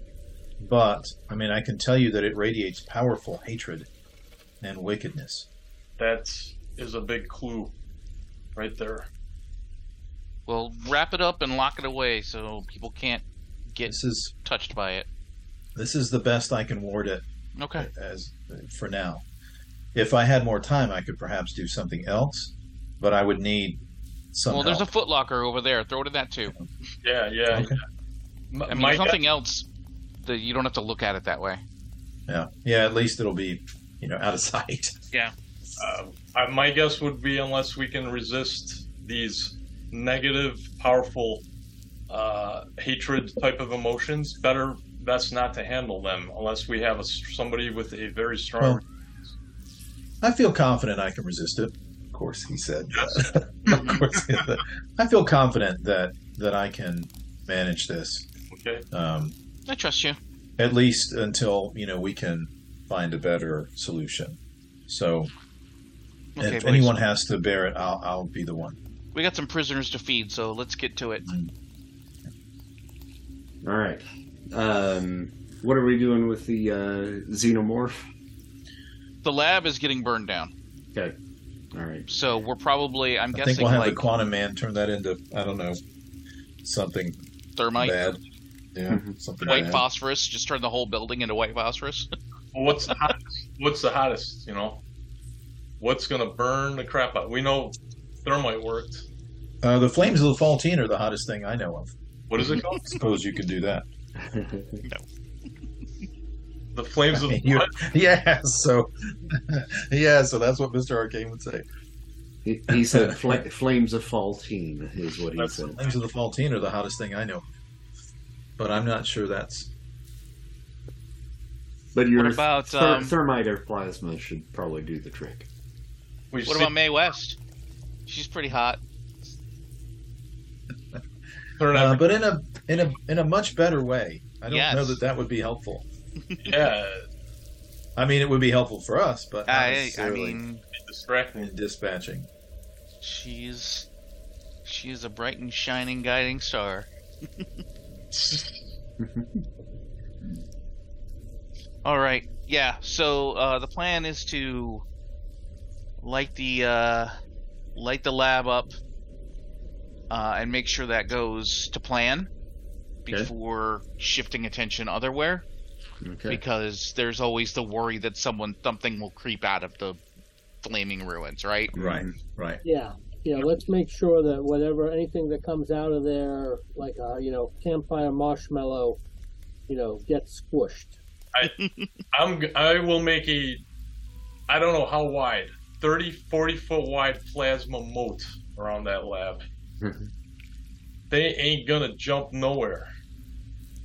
but I mean I can tell you that it radiates powerful hatred and wickedness. That is a big clue, right there. Well, wrap it up and lock it away so people can't get this is, touched by it. This is the best I can ward it. Okay. As for now. If I had more time, I could perhaps do something else, but I would need some Well, help. There's a footlocker over there. Throw it in that, too. Yeah, yeah. Okay. yeah. I mean, there's something else that you don't have to look at it that way. Yeah, yeah. At least it'll be, you know, out of sight. Yeah. Uh, my guess would be unless we can resist these negative, powerful uh, hatred type of emotions, better best not to handle them unless we have a, somebody with a very strong... Well, I feel confident I can resist it. Of course, he said. of course, he said. I feel confident that, that I can manage this. Okay. Um, I trust you. At least until, you know, we can find a better solution. So, okay, if boys. anyone has to bear it, I'll, I'll be the one. We got some prisoners to feed, so let's get to it. Mm-hmm. All right. Um, what are we doing with the uh, xenomorph? The lab is getting burned down. Okay. All right. So we're probably, I'm I guessing, I think we'll have like, the Quantum Man turn that into, I don't know, something thermite. Bad. Yeah. Mm-hmm. Something white bad. phosphorus. Just turn the whole building into white phosphorus. Well, what's the hottest? What's the hottest? You know, what's gonna burn the crap out? We know thermite worked. Uh, the flames of the Faultine are the hottest thing I know of. What is it called? I suppose you could do that. No. The flames of blood. Yeah, so yeah, so that's what Mister Arcane would say. He, he said fl- flames of Faultine is what he that's said. The flames of the Faultine are the hottest thing I know. But I'm not sure that's... But your what about, th- um, thermite or plasma should probably do the trick. What seen... about Mae West? She's pretty hot. uh, but in a, in, a, in a much better way. I don't yes. know that that would be helpful. Yeah, I mean it would be helpful for us, but not I, I mean, distracting and dispatching. She's she's a bright and shining guiding star. All right, yeah. So uh, the plan is to light the uh, light the lab up uh, and make sure that goes to plan before okay. shifting attention otherwhere. Okay. Because there's always the worry that someone, something will creep out of the flaming ruins, right? Right, right. Yeah. yeah, let's make sure that whatever, anything that comes out of there, like, uh, you know, campfire marshmallow, you know, gets squished. I, I'm, I will make a, I don't know how wide, thirty, forty foot wide plasma moat around that lab. Mm-hmm. They ain't gonna jump nowhere,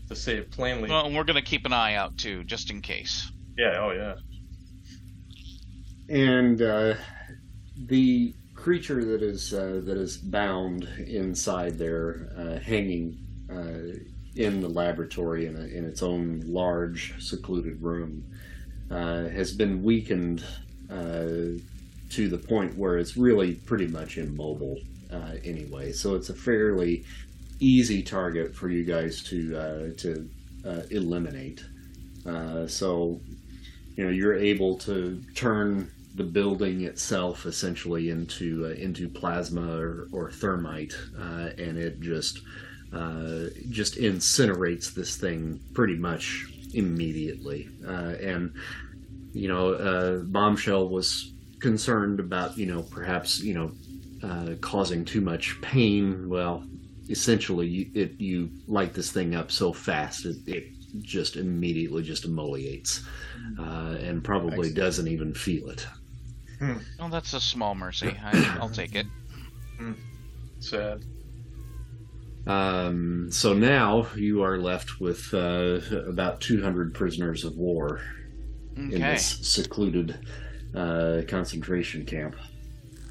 to say it plainly. Well, and we're gonna keep an eye out too, just in case. Yeah, oh yeah. And uh, the creature that is uh, that is bound inside there, uh, hanging uh, in the laboratory in, a, in its own large, secluded room, uh, has been weakened uh, to the point where it's really pretty much immobile uh, anyway. So it's a fairly easy target for you guys to uh, to uh, eliminate. Uh, so, you know, you're able to turn the building itself essentially into uh, into plasma or, or thermite, uh, and it just uh, just incinerates this thing pretty much immediately. Uh, and you know, uh, Bombshell was concerned about you know perhaps you know uh, causing too much pain. Well, essentially, you, it you light this thing up so fast it. it just immediately just emoliates uh, and probably Excellent. doesn't even feel it. Hmm. Well, that's a small mercy. I, I'll take it. Hmm. Sad. Um, so now you are left with uh, about two hundred prisoners of war okay. in this secluded uh, concentration camp.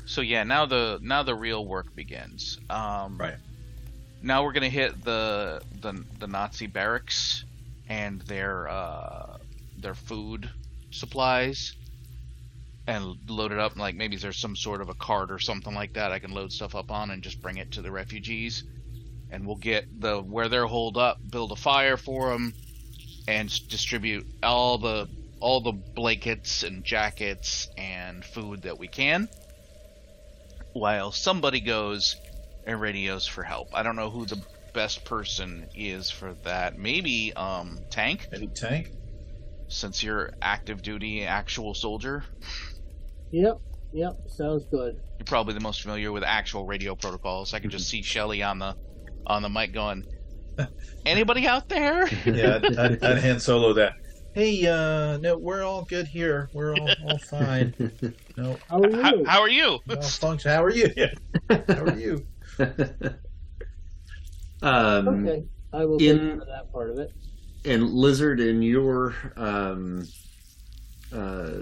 So yeah, now the now the real work begins. Um, right. Now we're gonna hit the the, the Nazi barracks and their uh, their food supplies, and load it up. Like maybe there's some sort of a cart or something like that I can load stuff up on and just bring it to the refugees. And we'll get the where they're holed up, build a fire for them, and distribute all the all the blankets and jackets and food that we can. While somebody goes and radios for help. I don't know who the best person is for that. Maybe um Tank. Maybe Tank, since you're active duty actual soldier. Yep, yep, sounds good. You're probably the most familiar with actual radio protocols. I can just see Shelly on the on the mic going, anybody out there? Yeah, I'd, I'd, I'd hand solo that. Hey, uh, no, we're all good here. We're all, all fine. No, how are you? How, how are you? Malfunction. How are you? How are you? Um, okay, I will get into that part of it. And Lizard, in your um, uh,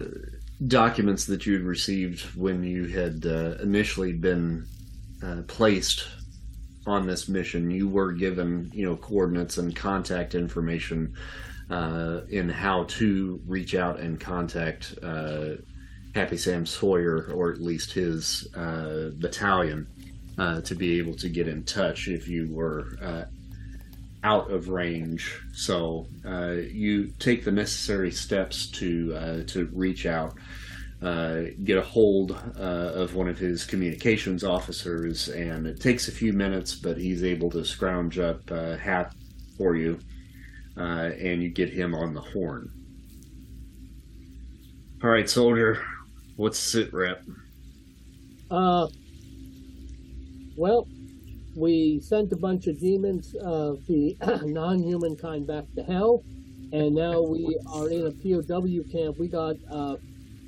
documents that you had received when you had uh, initially been uh, placed on this mission, you were given, you know, coordinates and contact information uh, in how to reach out and contact uh, Happy Sam Sawyer, or at least his uh, battalion. Uh, to be able to get in touch if you were uh, out of range. So uh, you take the necessary steps to uh, to reach out, uh, get a hold uh, of one of his communications officers, and it takes a few minutes, but he's able to scrounge up uh, Hap for you, uh, and you get him on the horn. All right, soldier, what's sit rep? Uh... Well, we sent a bunch of demons of the non-human kind back to hell, and now we are in a P O W camp. We got uh,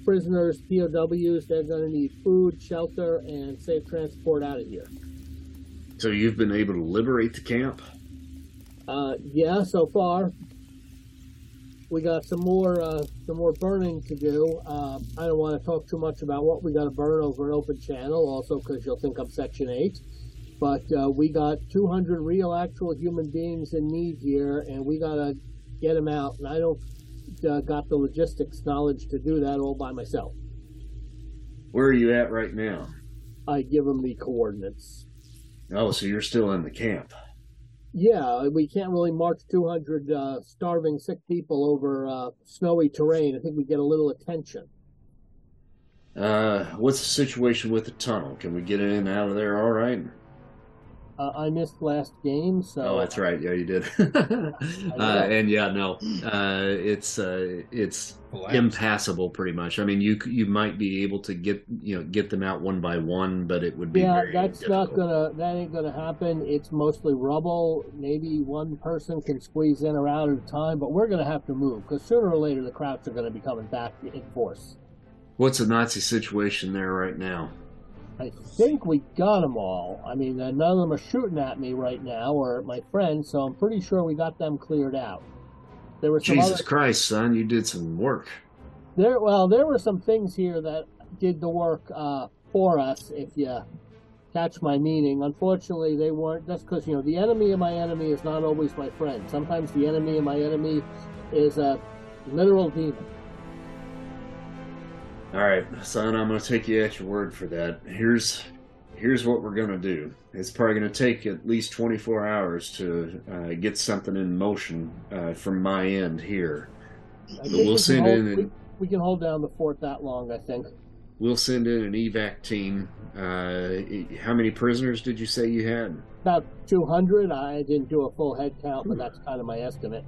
prisoners, P O Ws. They're going to need food, shelter, and safe transport out of here. So you've been able to liberate the camp? Uh, yeah, so far. We got some more, uh, some more burning to do. Uh, I don't want to talk too much about what we got to burn over an open channel, also because you'll think I'm Section eight. But uh, we got two hundred real, actual human beings in need here, and we got to get them out. And I don't uh, got the logistics knowledge to do that all by myself. Where are you at right now? I give them the coordinates. Oh, so you're still in the camp. Yeah, we can't really march two hundred uh, starving, sick people over uh, snowy terrain. I think we get a little attention. Uh, what's the situation with the tunnel? Can we get in and out of there all right? Uh, I missed last game, so. Oh, that's right. Yeah, you did. uh, and yeah, no, uh, it's uh, it's collapse. Impassable, pretty much. I mean, you you might be able to get you know get them out one by one, but it would be yeah. Very that's difficult. not gonna that ain't gonna happen. It's mostly rubble. Maybe one person can squeeze in or out at a time, but we're gonna have to move because sooner or later the crowds are gonna be coming back in force. What's the Nazi situation there right now? I think we got them all. I mean, none of them are shooting at me right now, or at my friends, so I'm pretty sure we got them cleared out. There were some Jesus other... Christ, son, you did some work. There, well, there were some things here that did the work uh, for us, if you catch my meaning. Unfortunately, they weren't. That's because, you know, the enemy of my enemy is not always my friend. Sometimes the enemy of my enemy is a literal demon. All right, son, I'm going to take you at your word for that. Here's here's what we're going to do. It's probably going to take at least twenty-four hours to uh, get something in motion uh, from my end here. But we'll we send hold, in... We, an, we can hold down the fort that long, I think. We'll send in an evac team. Uh, how many prisoners did you say you had? About two hundred. I didn't do a full head count, but that's kind of my estimate.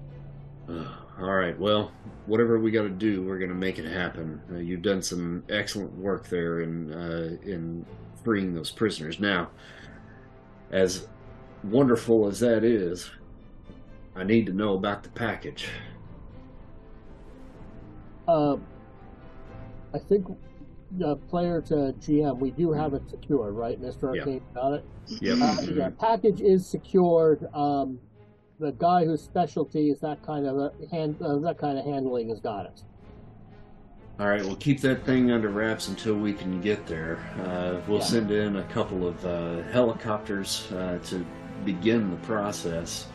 Uh, all right, well, whatever we got to do, we're going to make it happen. Uh, you've done some excellent work there in, uh, in freeing those prisoners. Now, as wonderful as that is, I need to know about the package. Uh, I think uh, player to G M, we do have it secured, right, Mister Arcane? Yep. Got it? Yep. Uh, yeah, package is secured. Um, The guy whose specialty is that kind of hand, uh, that kind of handling has got it. All right, we'll keep that thing under wraps until we can get there. Uh, we'll yeah. send in a couple of uh, helicopters uh, to begin the process,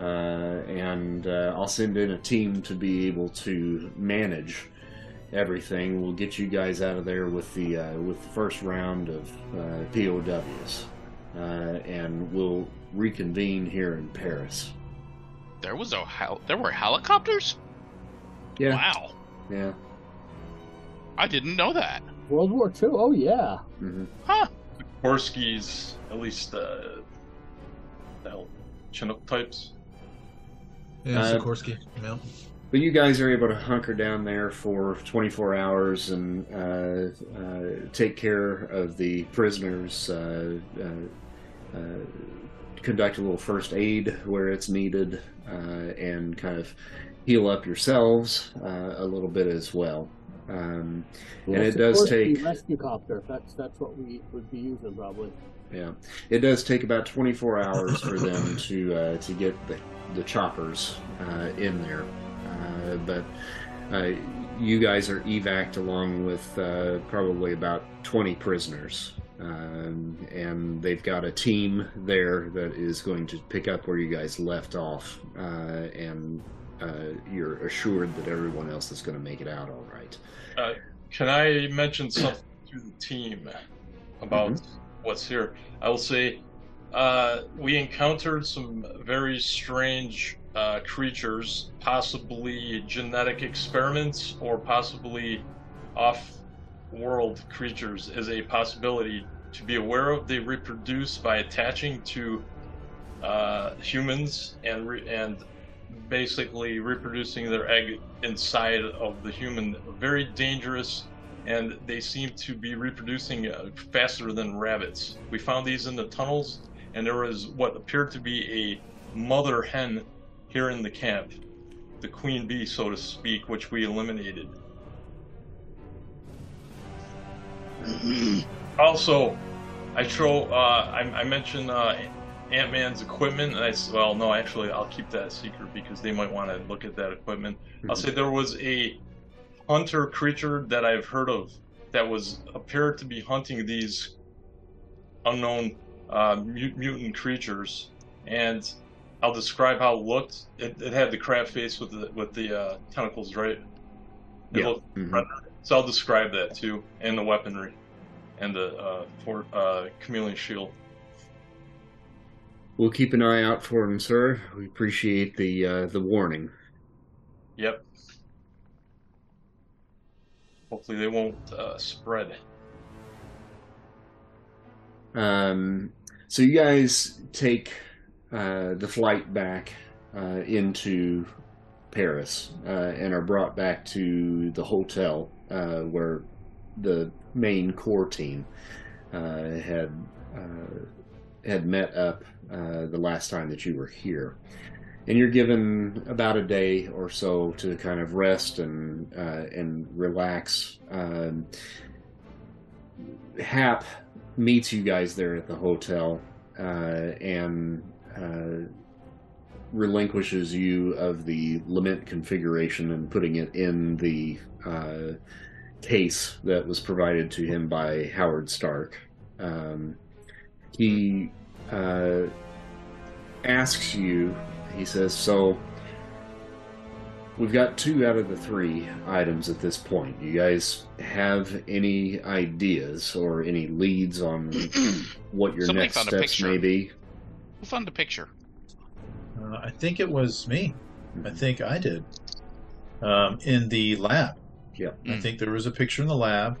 uh, and uh, I'll send in a team to be able to manage everything. We'll get you guys out of there with the uh, with the first round of uh, P O Ws, uh, and we'll reconvene here in Paris. There was a hel there were helicopters? Yeah. Wow. Yeah. I didn't know that. World War Two? Oh yeah. Mm-hmm. Huh. Korskis, at least uh, the Chinook types. Yeah, uh, Sikorsky. Yeah. But you guys are able to hunker down there for twenty-four hours and uh, uh, take care of the prisoners. Uh, uh, uh, Conduct a little first aid where it's needed, uh, and kind of heal up yourselves uh, a little bit as well. Um, and it does take rescue copter. That's that's what we would be using probably. Yeah, it does take about twenty-four hours for them to uh, to get the the choppers uh, in there, uh, but uh, you guys are evac'd along with uh, probably about twenty prisoners. Um, and they've got a team there that is going to pick up where you guys left off, uh, and uh, you're assured that everyone else is going to make it out all right. Uh, can I mention something to the team about mm-hmm. what's here? I will say uh, we encountered some very strange uh, creatures, possibly genetic experiments or possibly off world creatures is a possibility to be aware of. They reproduce by attaching to uh, humans and re and basically reproducing their egg inside of the human. Very dangerous, and they seem to be reproducing uh, faster than rabbits. We found these in the tunnels, and there was what appeared to be a mother hen here in the camp, the queen bee, so to speak, which we eliminated. Also, I throw. Uh, I, I mentioned uh, Ant-Man's equipment, and I said, well, no, actually, I'll keep that a secret because they might want to look at that equipment. Mm-hmm. I'll say there was a hunter creature that I've heard of that was appeared to be hunting these unknown uh, mutant creatures, and I'll describe how it looked. It, it had the crab face with the with the uh, tentacles, right? It yeah. looked mm-hmm. So I'll describe that too, and the weaponry, and the uh, for, uh, chameleon shield. We'll keep an eye out for him, sir. We appreciate the uh, the warning. Yep. Hopefully they won't uh, spread. Um, So you guys take uh, the flight back uh, into Paris uh, and are brought back to the hotel uh, where the main core team uh, had uh, had met up uh, the last time that you were here. And you're given about a day or so to kind of rest and uh, and relax. Um, Hap meets you guys there at the hotel uh, and uh, relinquishes you of the lament configuration and putting it in the uh, case that was provided to him by Howard Stark. Um, he uh, asks you. He says, so we've got two out of the three items at this point. You guys have any ideas or any leads on what your next steps may be? Who found the picture? Uh, I think it was me. I think I did. Um, in the lab. Yeah. Mm. I think there was a picture in the lab.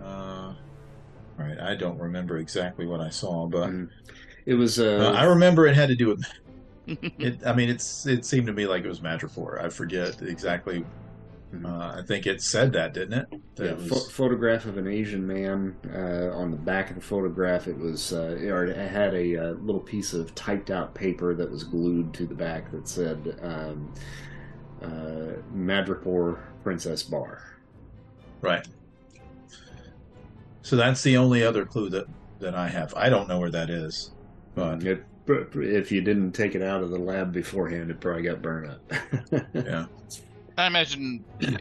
Uh, all right. I don't remember exactly what I saw, but mm. it was. Uh, uh, I remember it had to do with. It, I mean, it's. It seemed to me like it was Madripoor. I forget exactly. Uh, I think it said that, didn't it? That yeah, was... ph photograph of an Asian man. Uh, on the back of the photograph, it was. Uh, it had a, a little piece of typed-out paper that was glued to the back that said um, uh, Madripoor Princess Bar. Right. So that's the only other clue that that I have. I don't know where that is, but. It, If you didn't take it out of the lab beforehand, it probably got burned up. Yeah, I imagine. I,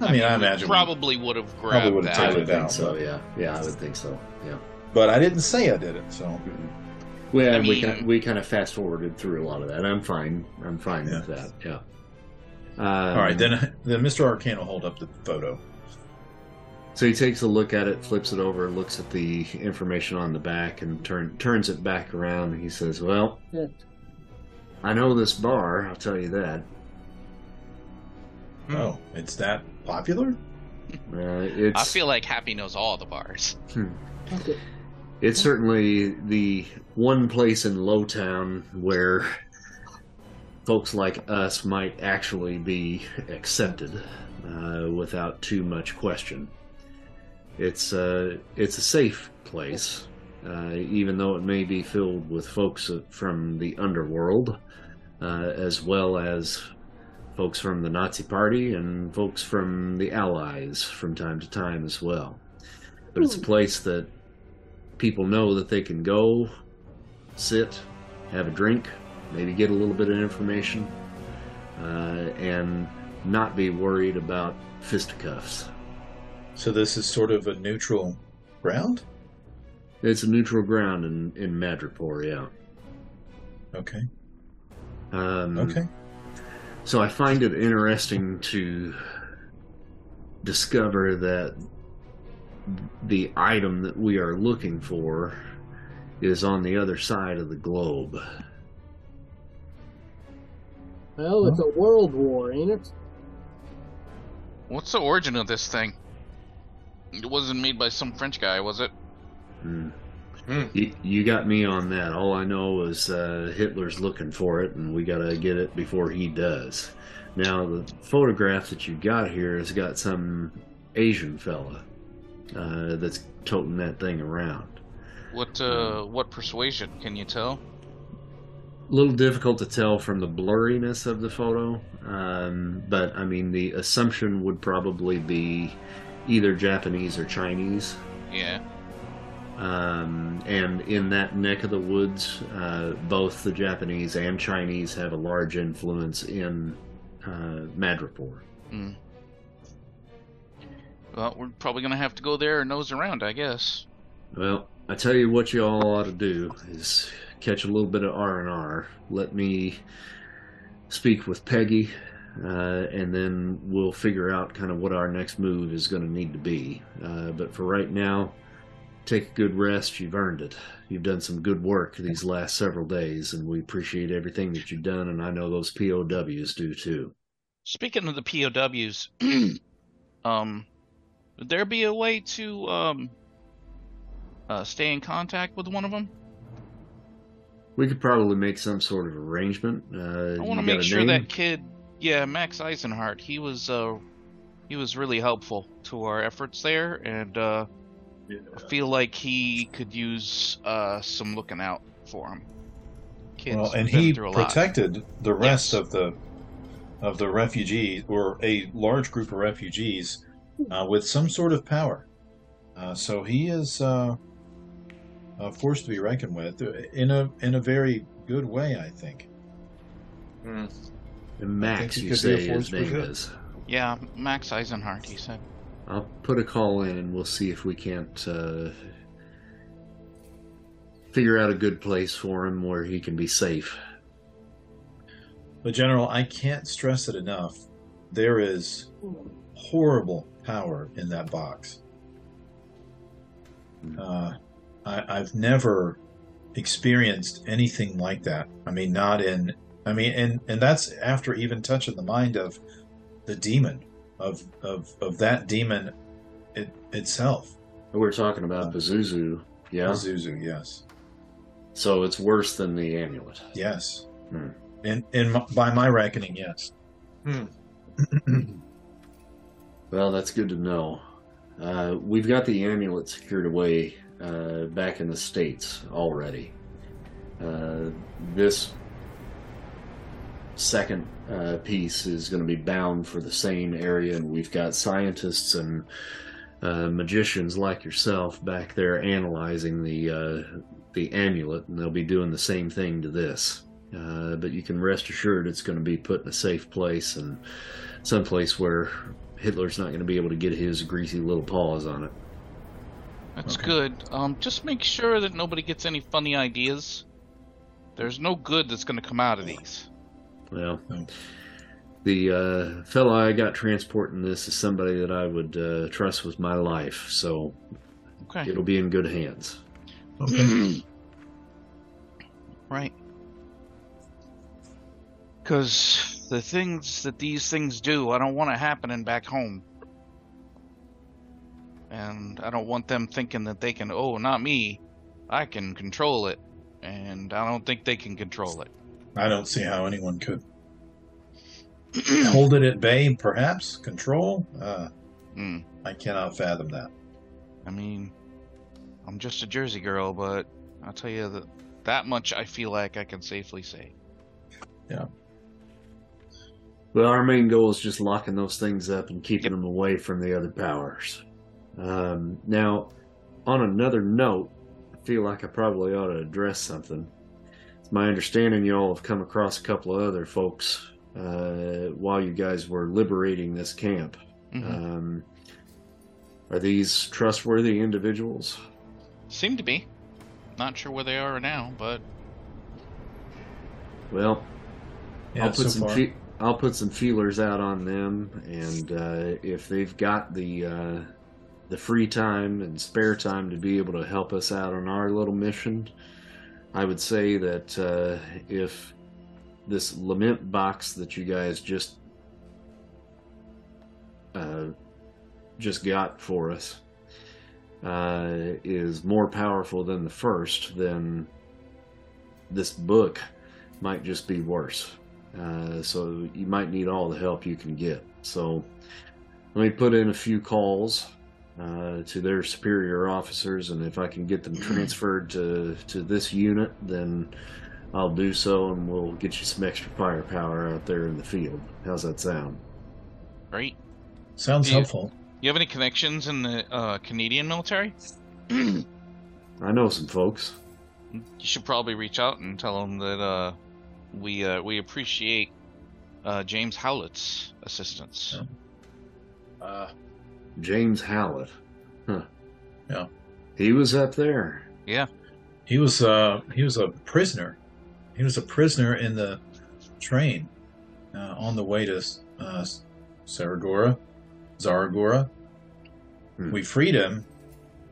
I mean, I imagine probably would have grabbed that. I would think so. Yeah, yeah, I would think so. Yeah, but I didn't say I did it, so. Mm-hmm. Well, I mean, we kind of, we kind of fast forwarded through a lot of that. I'm fine. I'm fine yeah. with that. Yeah. Um, All right, then. Then Mister Arcane will hold up the photo. So he takes a look at it, flips it over, looks at the information on the back, and turn, turns it back around, and he says, well, yeah. I know this bar, I'll tell you that. Oh, it's that popular? Uh, it's, I feel like Happy knows all the bars. Hmm. Okay. It's certainly the one place in Lowtown where folks like us might actually be accepted uh, without too much question. It's a, it's a safe place, uh, even though it may be filled with folks from the underworld, uh, as well as folks from the Nazi Party and folks from the Allies from time to time as well. But it's a place that people know that they can go, sit, have a drink, maybe get a little bit of information, uh, and not be worried about fisticuffs. So this is sort of a neutral ground? It's a neutral ground in, in Madripoor, yeah. Okay. Um, okay. So I find it interesting to discover that the item that we are looking for is on the other side of the globe. Well, it's a world war, ain't it? What's the origin of this thing? It wasn't made by some French guy, was it? Mm. Mm. You, you got me on that. All I know is uh, Hitler's looking for it, and we got to get it before he does. Now, the photograph that you got here has got some Asian fella uh, that's toting that thing around. What, uh, what persuasion? Can you tell? A little difficult to tell from the blurriness of the photo, um, but, I mean, the assumption would probably be... either Japanese or Chinese. Yeah. Um, and in that neck of the woods, uh, both the Japanese and Chinese have a large influence in uh, Madripoor. Mm. Well, we're probably going to have to go there and nose around, I guess. Well, I tell you what you all ought to do is catch a little bit of R and R. Let me speak with Peggy. Uh, and then we'll figure out kind of what our next move is going to need to be. Uh, but for right now, take a good rest. You've earned it. You've done some good work these last several days, and we appreciate everything that you've done, and I know those P O Ws do too. Speaking of the P O Ws, um, would there be a way to um, uh, stay in contact with one of them? We could probably make some sort of arrangement. Uh, I want to make sure name? that kid, yeah, Max Eisenhardt, he was uh, he was really helpful to our efforts there, and uh, yeah. I feel like he could use uh, some looking out for him. Kids well, and he protected lot. the rest yes. of the of the refugees, or a large group of refugees, uh, with some sort of power. Uh, so he is uh, a force to be reckoned with in a in a very good way, I think. Mm. And Max, think you say his name is? Yeah, Max Eisenhardt, he said. I'll put a call in and we'll see if we can't uh, figure out a good place for him where he can be safe. But General, I can't stress it enough. There is horrible power in that box. Uh, I, I've never experienced anything like that. I mean, not in, I mean, and, and that's after even touching the mind of the demon, of of, of that demon it, itself. We're talking about Pazuzu, yeah? Pazuzu, yes. So it's worse than the amulet. Yes. Hmm. In, in my, by my reckoning, yes. Hmm. Well, that's good to know. Uh, we've got the amulet secured away uh, back in the States already. Uh, this second uh, piece is going to be bound for the same area, and we've got scientists and uh, magicians like yourself back there analyzing the uh, the amulet, and they'll be doing the same thing to this. Uh, but you can rest assured it's going to be put in a safe place and someplace where Hitler's not going to be able to get his greasy little paws on it. That's okay. Good. Um, just make sure that nobody gets any funny ideas. There's no good that's going to come out of these. Well, the uh, fellow I got transporting this is somebody that I would uh, trust with my life, so okay. It'll be in good hands. Okay. Right. Because the things that these things do, I don't want it happening back home. And I don't want them thinking that they can, oh, not me. I can control it. And I don't think they can control it. I don't see how anyone could. Hold it at bay, perhaps? Control? Uh, mm. I cannot fathom that. I mean, I'm just a Jersey girl, but I'll tell you that, that much I feel like I can safely say. Yeah. Well, our main goal is just locking those things up and keeping them away from the other powers. Um, now, on another note, I feel like I probably ought to address something. It's my understanding you all have come across a couple of other folks uh, while you guys were liberating this camp. Mm-hmm. Um, are these trustworthy individuals? Seem to be. Not sure where they are now, but... Well, yeah, I'll put so some... I'll put some feelers out on them, and uh, if they've got the uh, the free time and spare time to be able to help us out on our little mission, I would say that uh, if this lament box that you guys just uh, just got for us uh, is more powerful than the first, then this book might just be worse. Uh, so you might need all the help you can get. So let me put in a few calls uh, to their superior officers, and if I can get them transferred to, to this unit, then I'll do so, and we'll get you some extra firepower out there in the field. How's that sound? Great. Sounds do you, helpful. You have any connections in the uh, Canadian military? I know some folks. You should probably reach out and tell them that... Uh... We uh, we appreciate uh, James Howlett's assistance. Yeah. Uh, James Howlett, huh? Yeah, he was up there. Yeah, he was. Uh, he was a prisoner. He was a prisoner in the train uh, on the way to uh, Saragora, Saragora. Hmm. We freed him.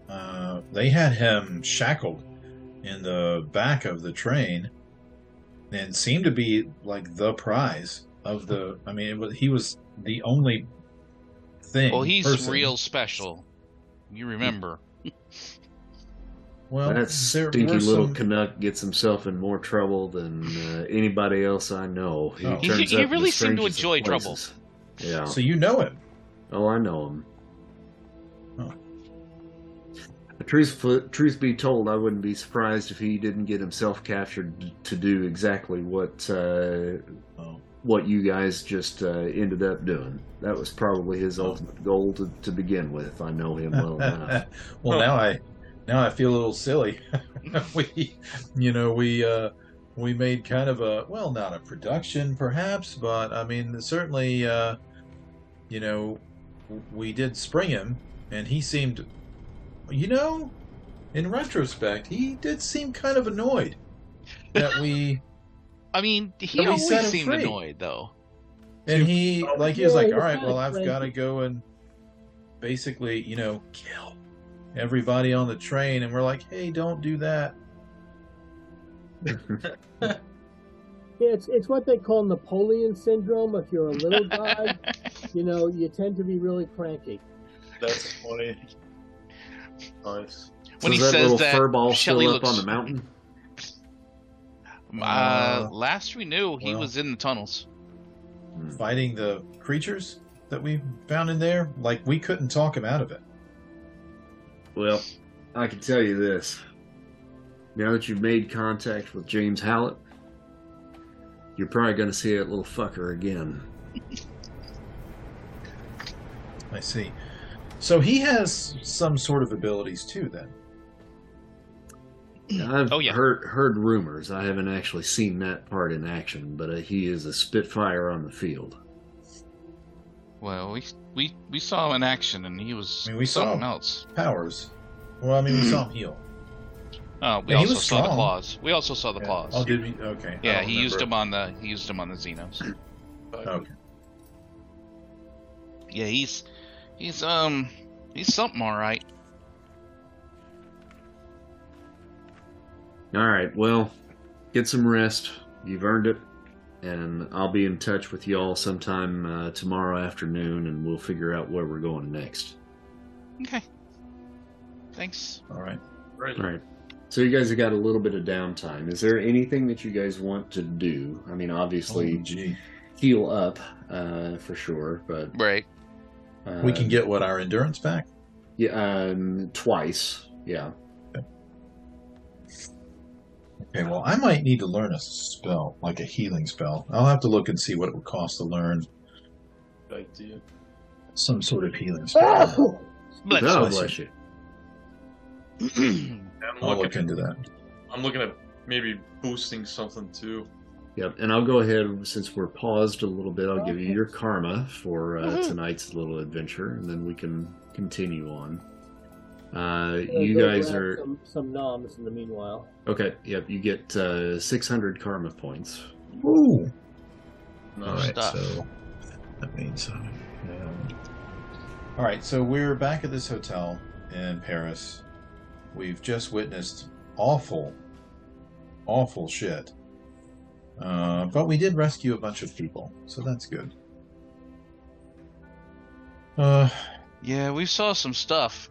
Uh, they had him shackled in the back of the train. And seemed to be like the prize of the. I mean, it was, he was the only thing. Well, he's person. real special. You remember? Well, that stinky little some... Canuck gets himself in more trouble than uh, anybody else I know. He, oh. turns he, he really seemed to enjoy trouble. Yeah. So you know him? Oh, I know him. Oh. Truth, truth be told, I wouldn't be surprised if he didn't get himself captured to do exactly what uh, oh. what you guys just uh, ended up doing. That was probably his oh. ultimate goal to, to begin with. I know him well enough. Well, oh. now I now I feel a little silly. we, you know, we uh, we made kind of a well, not a production perhaps, but I mean, certainly, uh, you know, we did spring him, and he seemed. You know, in retrospect, he did seem kind of annoyed that we. I mean, he always seemed free. annoyed, though. And he, oh, like, he was like, "All right, well, I've got to go and basically, you know, kill everybody on the train." And we're like, "Hey, don't do that." yeah, it's it's what they call Napoleon syndrome. If you're a little guy, you know, you tend to be really cranky. That's funny. Nice. When so he that says little that, furball still up looks... on the mountain. Uh, uh, last we knew, he well, was in the tunnels, fighting the creatures that we found in there. Like we couldn't talk him out of it. Well, I can tell you this: now that you've made contact with James Howlett, you're probably going to see that little fucker again. I see. So he has some sort of abilities too, then. I've oh, yeah. heard, heard rumors. I haven't actually seen that part in action, but uh, he is a spitfire on the field. Well, we we, we saw him in action, and he was I mean, we something saw else. Powers. Well, I mean, we saw him heal. Oh, we yeah, also saw the claws. We also saw the yeah. claws. Oh, did we? Okay. Yeah, he remember. used him on the he used him on the Xenos. Okay. Yeah, he's. He's, um, he's something all right. All right, well, get some rest. You've earned it. And I'll be in touch with y'all sometime uh, tomorrow afternoon, and we'll figure out where we're going next. Okay. Thanks. All right. Right. All right. So you guys have got a little bit of downtime. Is there anything that you guys want to do? I mean, obviously, oh, heal up uh, for sure, but... Right. We can get, what, our endurance back? Yeah, um, twice, yeah. Okay. okay, well, I might need to learn a spell, like a healing spell. I'll have to look and see what it would cost to learn. Good idea. Some sort of healing spell. Oh, bless, no, bless, bless you. you. I'll look into that. I'm looking at maybe boosting something, too. Yep, and I'll go ahead, since we're paused a little bit, I'll give you your karma for uh, mm-hmm. tonight's little adventure, and then we can continue on. Uh, yeah, you guys are... Some, some noms in the meanwhile. Okay, yep, you get uh, six hundred karma points. Ooh! Nice. All right, Stop. so that means... Uh, yeah. All right, so we're back at this hotel in Paris. We've just witnessed awful, awful shit. Uh, but we did rescue a bunch of people, so that's good. Uh, yeah, we saw some stuff.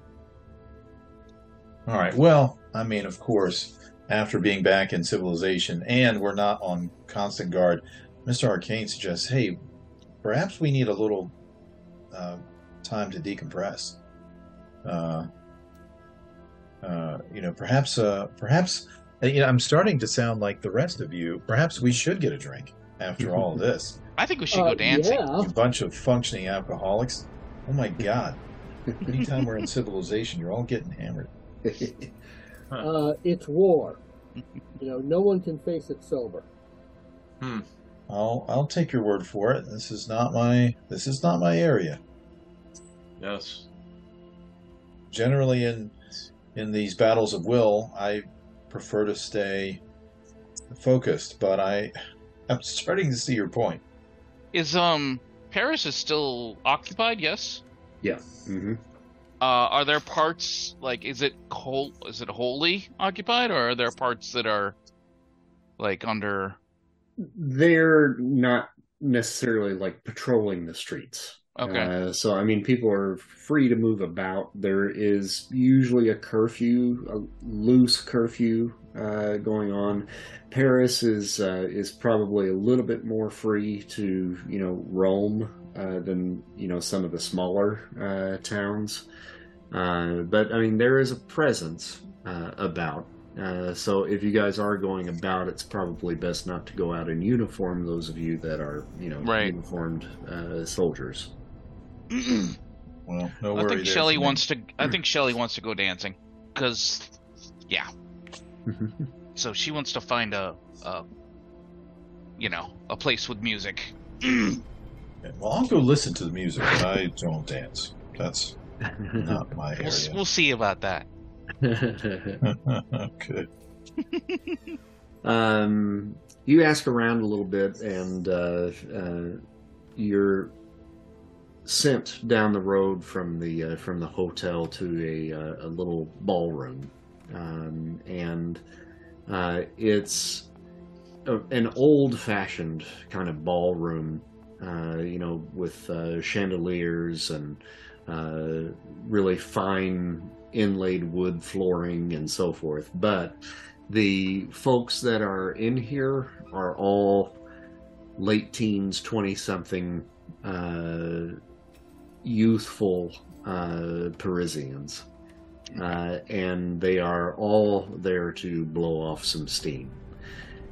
All right. Well, I mean, of course, after being back in civilization and we're not on constant guard, Mister Arcane suggests, hey, perhaps we need a little uh, time to decompress. Uh, uh, you know, perhaps, uh, perhaps. You know, I'm starting to sound like the rest of you. Perhaps we should get a drink after all of this. I think we should uh, go dancing. Yeah. A bunch of functioning alcoholics. Oh, my God. Anytime we're in civilization, you're all getting hammered. huh. uh, it's war. You know, no one can face it sober. Hmm. I'll, I'll take your word for it. This is not my, this is not my area. Yes. Generally, in in these battles of will, I... prefer to stay focused, but I, I'm starting to see your point. Is um Paris is still occupied? Yes. Yeah. Mm-hmm. Uh, are there parts like is it whole is it wholly occupied, or are there parts that are like under? They're not necessarily like patrolling the streets. Okay. Uh, so, I mean, people are free to move about. There is usually a curfew, a loose curfew uh, going on. Paris is uh, is probably a little bit more free to, you know, roam uh, than, you know, some of the smaller uh, towns. Uh, but, I mean, there is a presence uh, about. Uh, so if you guys are going about, it's probably best not to go out in uniform, those of you that are, you know, right. uniformed uh, soldiers. Well, no worries. I think Shelly wants to. I think Shelly wants to go dancing, because, yeah. So she wants to find a, a, you know, a place with music. Well, I'll go listen to the music. I don't dance. That's not my area. We'll, we'll see about that. Okay. Um, you ask around a little bit, and uh, uh, you're sent down the road from the uh, from the hotel to a, uh, a little ballroom, um, and uh, it's a, an old-fashioned kind of ballroom, uh, you know, with uh, chandeliers and uh, really fine inlaid wood flooring and so forth. But the folks that are in here are all late teens, twenty-something, uh, youthful uh, Parisians. Uh, and they are all there to blow off some steam.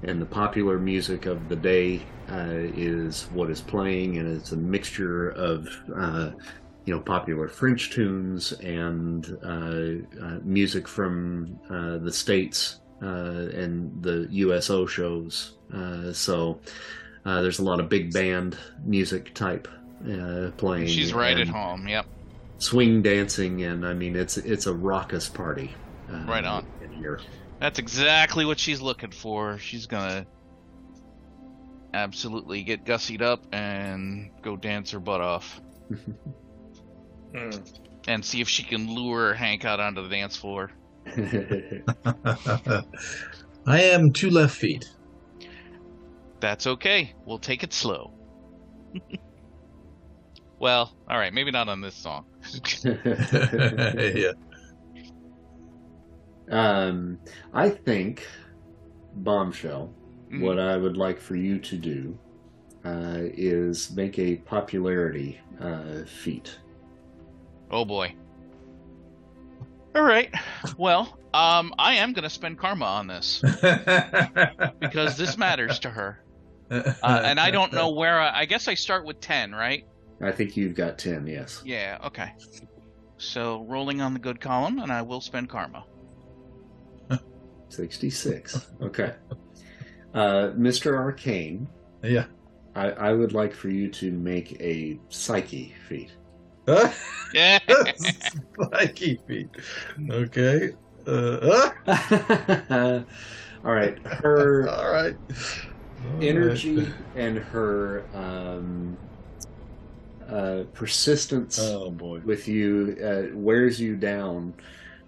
And the popular music of the day uh, is what is playing, and it's a mixture of... Uh, you know, popular French tunes and uh, uh, music from uh, the States uh, and the U S O shows. Uh, so uh, there's a lot of big band music type uh, playing. She's right at home, yep. Swing dancing, and I mean, it's it's a raucous party. Uh, right on. In here. That's exactly what she's looking for. She's gonna absolutely get gussied up and go dance her butt off. And see if she can lure Hank out onto the dance floor. I am two left feet. That's okay. We'll take it slow. Well, all right, maybe not on this song. Yeah. Um, I think, Bombshell, mm-hmm. what I would like for you to do uh, is make a popularity uh, feat. Oh boy. All right. Well, um, I am going to spend karma on this because this matters to her. Uh, and I don't know where I, I guess I start with ten, right? I think you've got ten, yes. Yeah, okay. So rolling on the good column, and I will spend karma. sixty-six. Okay. Uh, Mister Arcane. Yeah. I, I would like for you to make a psyche feat. Huh? Yeah. Spiky feet. Okay. Uh, uh. All right. Her All right. All energy right. and her um, uh, persistence oh, boy. with you uh, wears you down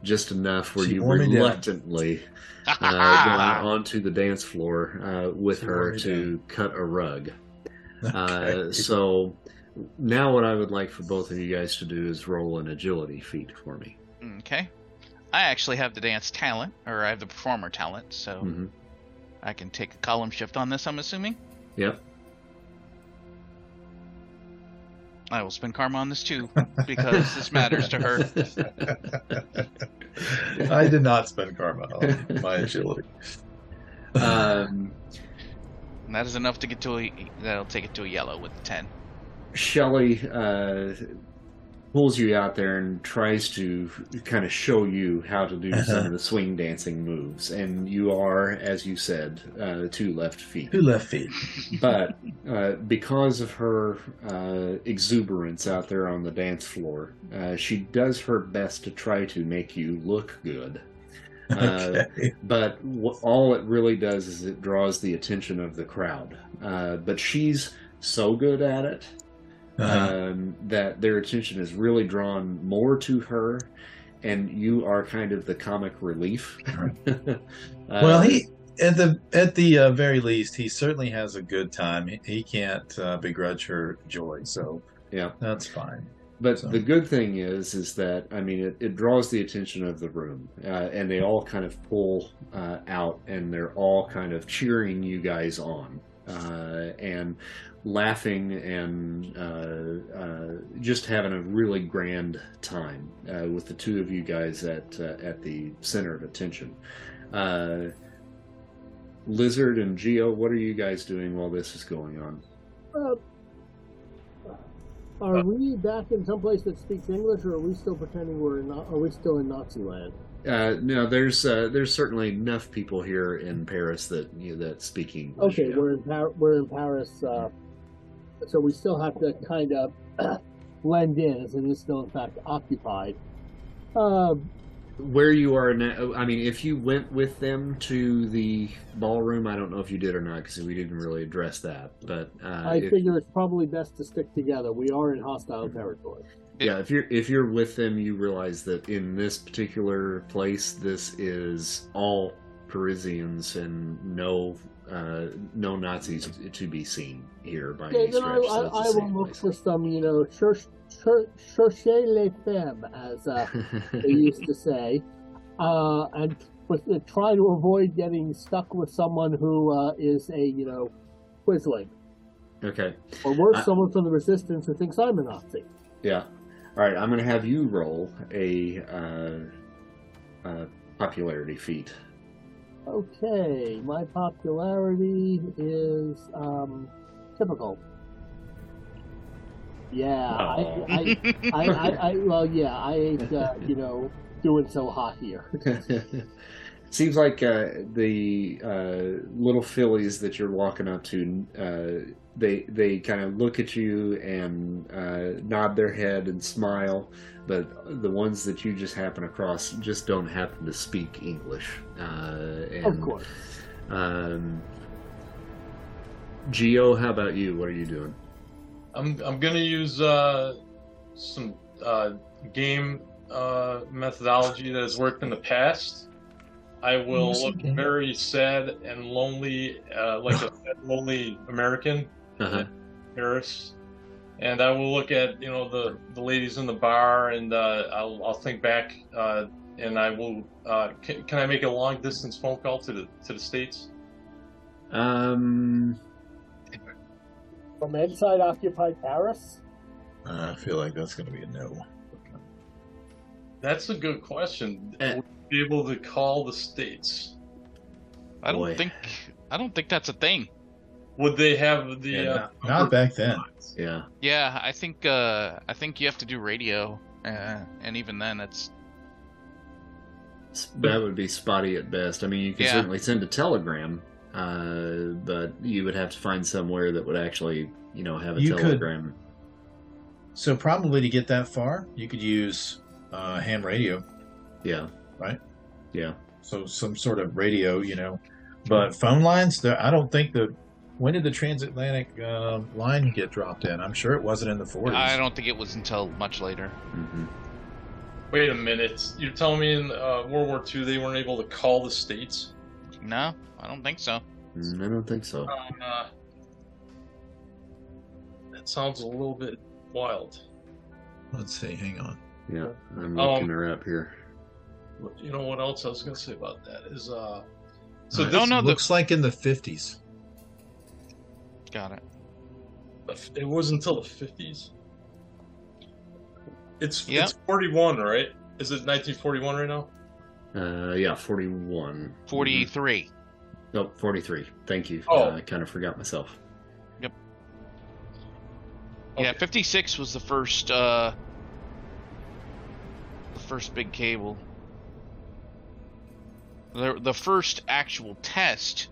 just enough where she you reluctantly uh, go onto the dance floor uh, with she her to down. cut a rug. Okay. Uh, so... Now what I would like for both of you guys to do is roll an agility feat for me. Okay. I actually have the dance talent, or I have the performer talent, so mm-hmm. I can take a column shift on this, I'm assuming? Yep. I will spend karma on this too, because this matters to her. I did not spend karma on my agility. Um, and that is enough to get to a... That'll take it to a yellow with the ten. Shelly uh, pulls you out there and tries to kind of show you how to do some of the swing dancing moves. And you are, as you said, uh, two left feet. Two left feet. But uh, because of her uh, exuberance out there on the dance floor, uh, she does her best to try to make you look good. Uh, okay. But w- all it really does is it draws the attention of the crowd. Uh, but she's so good at it uh-huh. um, that their attention is really drawn more to her, and you are kind of the comic relief. uh, well, he at the at the uh, very least, he certainly has a good time. He, he can't uh, begrudge her joy, so Yeah, that's fine. But so. The good thing is, is that, I mean, it, it draws the attention of the room, uh, and they all kind of pull uh, out, and they're all kind of cheering you guys on, uh, and laughing, and uh, uh, just having a really grand time uh, with the two of you guys at uh, at the center of attention. Uh, Lizard and Geo, what are you guys doing while this is going on? Uh. Are we back in some place that speaks English, or are we still pretending we're in, are we still in Nazi land? Uh, no, there's uh, there's certainly enough people here in Paris that you know, that speak English. Okay, yeah. we're in Par- we're in Paris, uh, so we still have to kind of blend in, as it is still in fact occupied. Uh, Where you are now, I mean, if you went with them to the ballroom, I don't know if you did or not, because we didn't really address that. But uh, I if, figure it's probably best to stick together. We are in hostile territory. Yeah, if you're if you're with them, you realize that in this particular place, this is all Parisians and no uh, no Nazis to be seen here by okay, any stretch. I, so I, I will look place. for some, you know, church. Cherchez les femmes, as uh, they used to say, uh, and uh, try to avoid getting stuck with someone who uh, is a, you know, Quisling. Okay. Or worse, I, someone from the Resistance who thinks I'm a Nazi. Yeah. All right, I'm going to have you roll a uh, uh, popularity feat. Okay, my popularity is um, typical. Yeah, I I, I, I, I, well, yeah, I ain't, uh, you know, doing so hot here. Seems like uh, the uh, little fillies that you're walking up to, uh, they they kind of look at you and uh, nod their head and smile, but the ones that you just happen across just don't happen to speak English. Uh, and, of course. Um, Geo, how about you? What are you doing? I'm I'm gonna use uh, some uh, game uh, methodology that has worked in the past. I will look game. very sad and lonely, uh, like a lonely American uh-huh. in Paris, and I will look at you know the, the ladies in the bar, and uh, I'll I'll think back, uh, and I will. Uh, can, can I make a long distance phone call to the to the States? Um. From inside occupied Paris? Uh, I feel like that's going to be a no. That's a good question. Uh, Will we be able to call the States? I don't boy. think. I don't think that's a thing. Would they have the? Yeah, uh, not, not back then. Lines? Yeah. Yeah, I think. Uh, I think you have to do radio, uh, and even then, it's. That would be spotty at best. I mean, you can yeah. certainly send a telegram. Uh, but you would have to find somewhere that would actually, you know, have a you telegram. Could, so probably to get that far, you could use uh, ham radio. Yeah. Right? Yeah. So some sort of radio, you know. But phone lines, I don't think the... When did the transatlantic uh, line get dropped in? I'm sure it wasn't in the forties. I don't think it was until much later. Mm-hmm. Wait a minute. You're telling me in uh, World War Two they weren't able to call the States? No, I don't think so. Mm, I don't think so. Uh, that sounds a little bit wild. Let's see. Hang on. Yeah, I'm looking um, her up here. You know what else I was going to say about that is, uh, so this don't know looks the... like in the fifties. Got it. It wasn't until the fifties. It's yep. it's forty-one, right? Is it nineteen forty-one right now? Uh, yeah, forty-one. forty-three. Nope, forty-three. Thank you. Oh. Uh, I kind of forgot myself. Yep. Okay. Yeah, fifty-six was the first, uh, the first big cable. The, the first actual test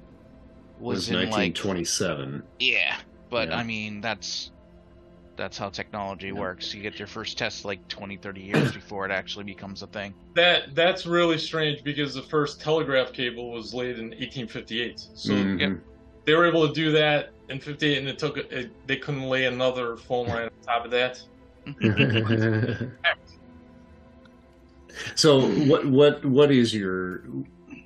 was, was in nineteen twenty-seven. Like, yeah, but yeah. I mean, that's, that's how technology works. You get your first test like twenty, thirty years before it actually becomes a thing. That That's really strange because the first telegraph cable was laid in eighteen fifty-eight. So mm-hmm. they were able to do that in fifty-eight, and it took it, they couldn't lay another phone line on top of that. So what what what is your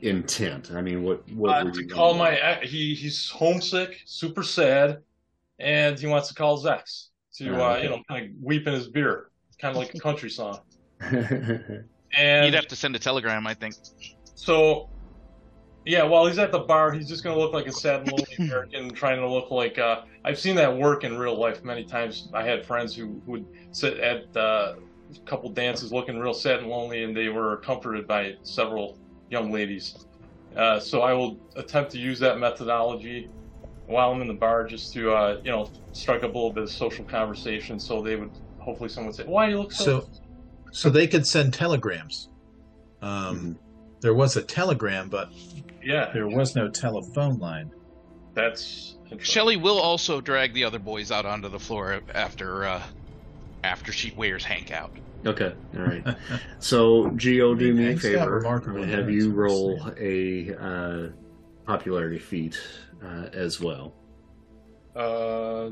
intent? I mean, what what uh, were you to call my he he's homesick, super sad, and he wants to call his ex. to, oh, uh, okay. you know, kind of weep in his beer. It's kind of like a country song. And you'd have to send a telegram, I think. So, yeah, while he's at the bar, he's just going to look like a sad little American trying to look like... Uh, I've seen that work in real life many times. I had friends who would sit at uh, a couple dances looking real sad and lonely, and they were comforted by several young ladies. Uh, so I will attempt to use that methodology while I'm in the bar, just to, uh, you know, strike up a little bit of social conversation, so they would, hopefully someone would say, why do you look so... So, so they could send telegrams. Um, mm-hmm. There was a telegram, but yeah, there was no telephone line. That's... Shelly will also drag the other boys out onto the floor after, uh, after she wears Hank out. Okay, all right. So, Geo, do me a favor and have you roll a uh, popularity feat uh, as well. Uh,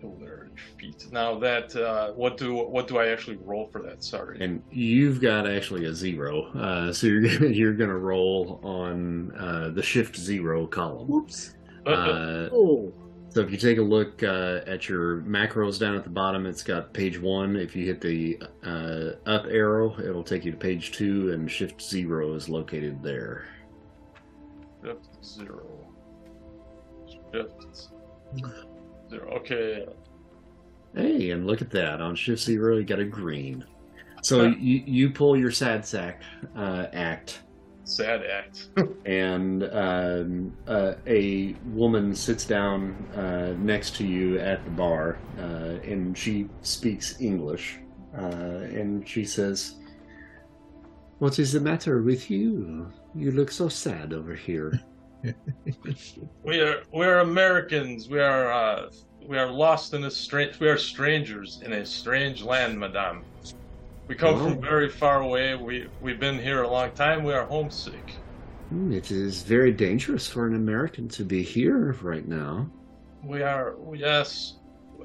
popularity feat. Now that uh, what do what do I actually roll for that? Sorry. And you've got actually a zero, uh, so you're gonna, you're gonna roll on uh, the shift zero column. Whoops. Uh, oh. So if you take a look uh, at your macros down at the bottom, it's got page one. If you hit the uh, up arrow, it'll take you to page two, and shift zero is located there. Shift zero. Shift zero. Okay. Hey, and look at that. On shift zero, you got a green. So you, you pull your sad sack uh, act. Sad act. And um, uh, a woman sits down uh, next to you at the bar, uh, and she speaks English. Uh, and she says, "What is the matter with you? You look so sad over here." we are we are Americans. We are uh, we are lost in a strange. We are strangers in a strange land, madame. We come oh. from very far away. We, we've been here a long time. We are homesick. It is very dangerous for an American to be here right now. We are, yes,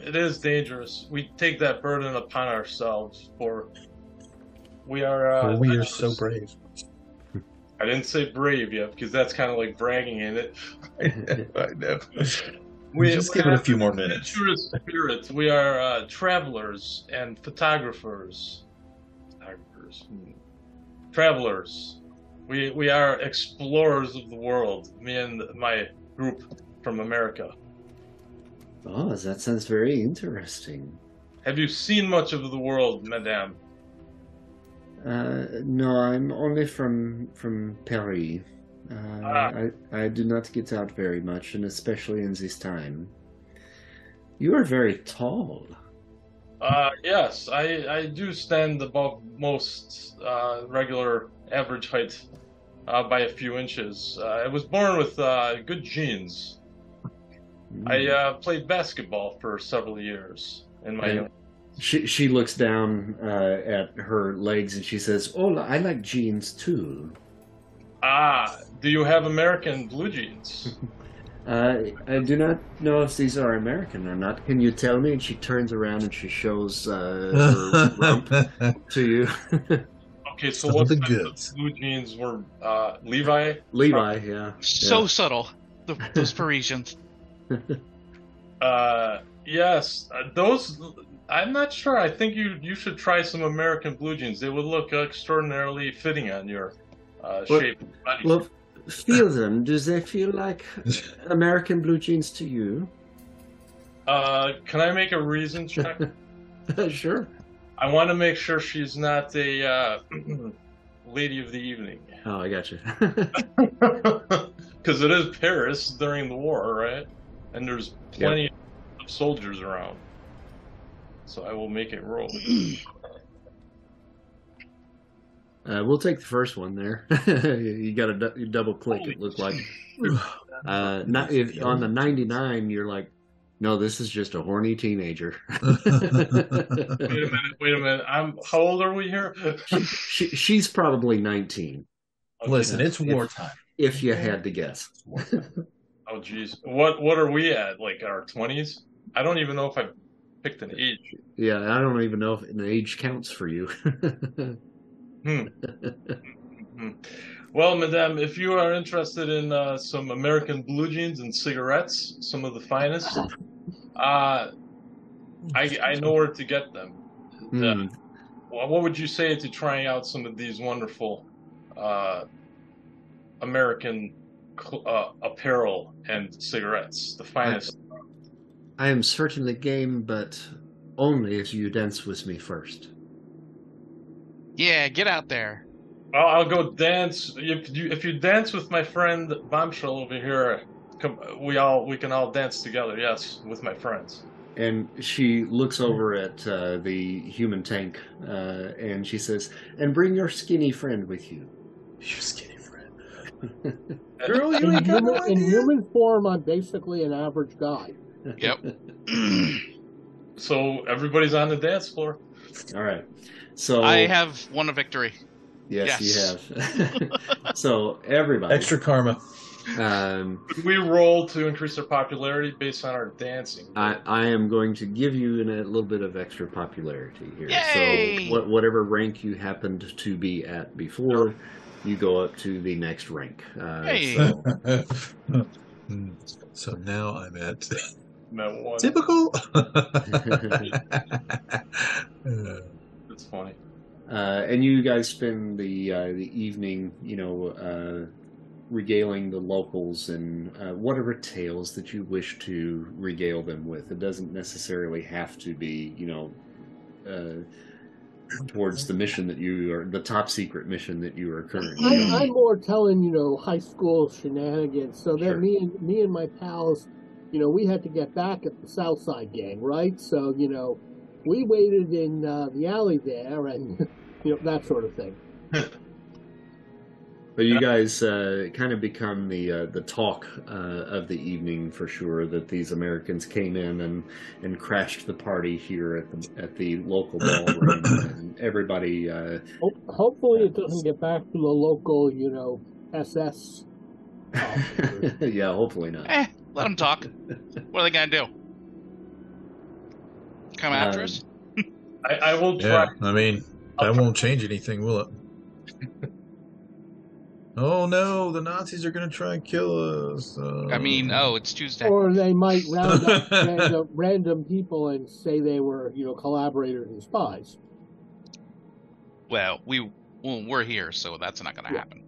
it is dangerous. We take that burden upon ourselves, for we are... Uh, oh, we are so brave. I didn't say brave yet, because that's kind of like bragging in it. I know. We, Just give it a few more minutes. Adventurous spirits. We are uh, travelers and photographers. Travelers, we we are explorers of the world. Me and my group from America. Oh, that sounds very interesting. Have you seen much of the world, Madame? Uh, no, I'm only from from Paris. Uh, ah. I I do not get out very much, and especially in this time. You are very tall. Uh, yes, I, I do stand above most uh, regular average height uh, by a few inches. Uh, I was born with uh, good genes. Mm. I uh, played basketball for several years in my young. She she looks down uh, at her legs and she says, "Oh, I like jeans too." Ah, do you have American blue jeans? Uh, I do not know if these are American or not. Can you tell me? And she turns around and she shows uh, her rump to you. Okay, so what the goods. Blue jeans were uh, Levi? Levi, from? yeah. So yeah. subtle, the, those Parisians. Uh, yes, uh, those, I'm not sure. I think you, you should try some American blue jeans. They would look extraordinarily fitting on your uh, well, shape and body. Well, feel them. Do they feel like American blue jeans to you? Uh, can I make a reason check? Sure. I want to make sure she's not a uh, lady of the evening. Oh, I got you. Because it is Paris during the war, right? And there's plenty yep. of soldiers around. So I will make it roll. Uh, we'll take the first one there. You got to du- double click. It looks like uh, not if, on the ninety-nine. You're like, no, this is just a horny teenager. wait a minute. Wait a minute. I'm. How old are we here? she, she, she's probably nineteen. Okay. Listen, it's wartime. If, if you had to guess. Oh, geez. What What are we at? Like our twenties? I don't even know if I picked an age. Yeah, I don't even know if an age counts for you. Hmm. Well, madame, if you are interested in uh, some American blue jeans and cigarettes, some of the finest, uh, I, I know where to get them. Mm. Uh, well, what would you say to trying out some of these wonderful uh, American uh, apparel and cigarettes, the finest? I, I am certain the game, but only if you dance with me first. Yeah, get out there. Well, I'll go dance. If you, if you dance with my friend Bombshell over here, come, we all we can all dance together. Yes, with my friends. And she looks over at uh, the human tank, uh, and she says, "And bring your skinny friend with you." Your skinny friend. Girl, you ain't got no idea. In human form, I'm basically an average guy. Yep. So everybody's on the dance floor. All right. So I have won a victory. Yes, yes. You have. So everybody. Extra karma. Um, we roll to increase our popularity based on our dancing. I, I am going to give you an, a little bit of extra popularity here. Yay! So what, whatever rank you happened to be at before, you go up to the next rank. Uh, hey. So. So now I'm at... That one. Typical. That's funny. Uh, and you guys spend the uh, the evening, you know, uh, regaling the locals and uh, whatever tales that you wish to regale them with. It doesn't necessarily have to be, you know, uh, towards the mission that you are, the top secret mission that you are currently. I'm, I'm more telling, you know, high school shenanigans. So that sure. me and me and my pals. You know, we had to get back at the Southside gang, right? So, you know, we waited in uh, the alley there and, you know, that sort of thing. But you guys uh, kind of become the uh, the talk uh, of the evening for sure, that these Americans came in and, and crashed the party here at the, at the local ballroom. And everybody... Uh, Hopefully it doesn't get back to the local, you know, S S. Yeah, hopefully not. Eh. Let them talk. What are they going to do? Come after uh, us? I, I will try. Yeah, I mean, I'll that try. Won't change anything, will it? Oh, no, the Nazis are going to try and kill us. Uh, I mean, oh, it's Tuesday. Or they might round up random, random people and say they were, you know, collaborators and spies. Well, we, well we're here, so that's not going to yeah. happen.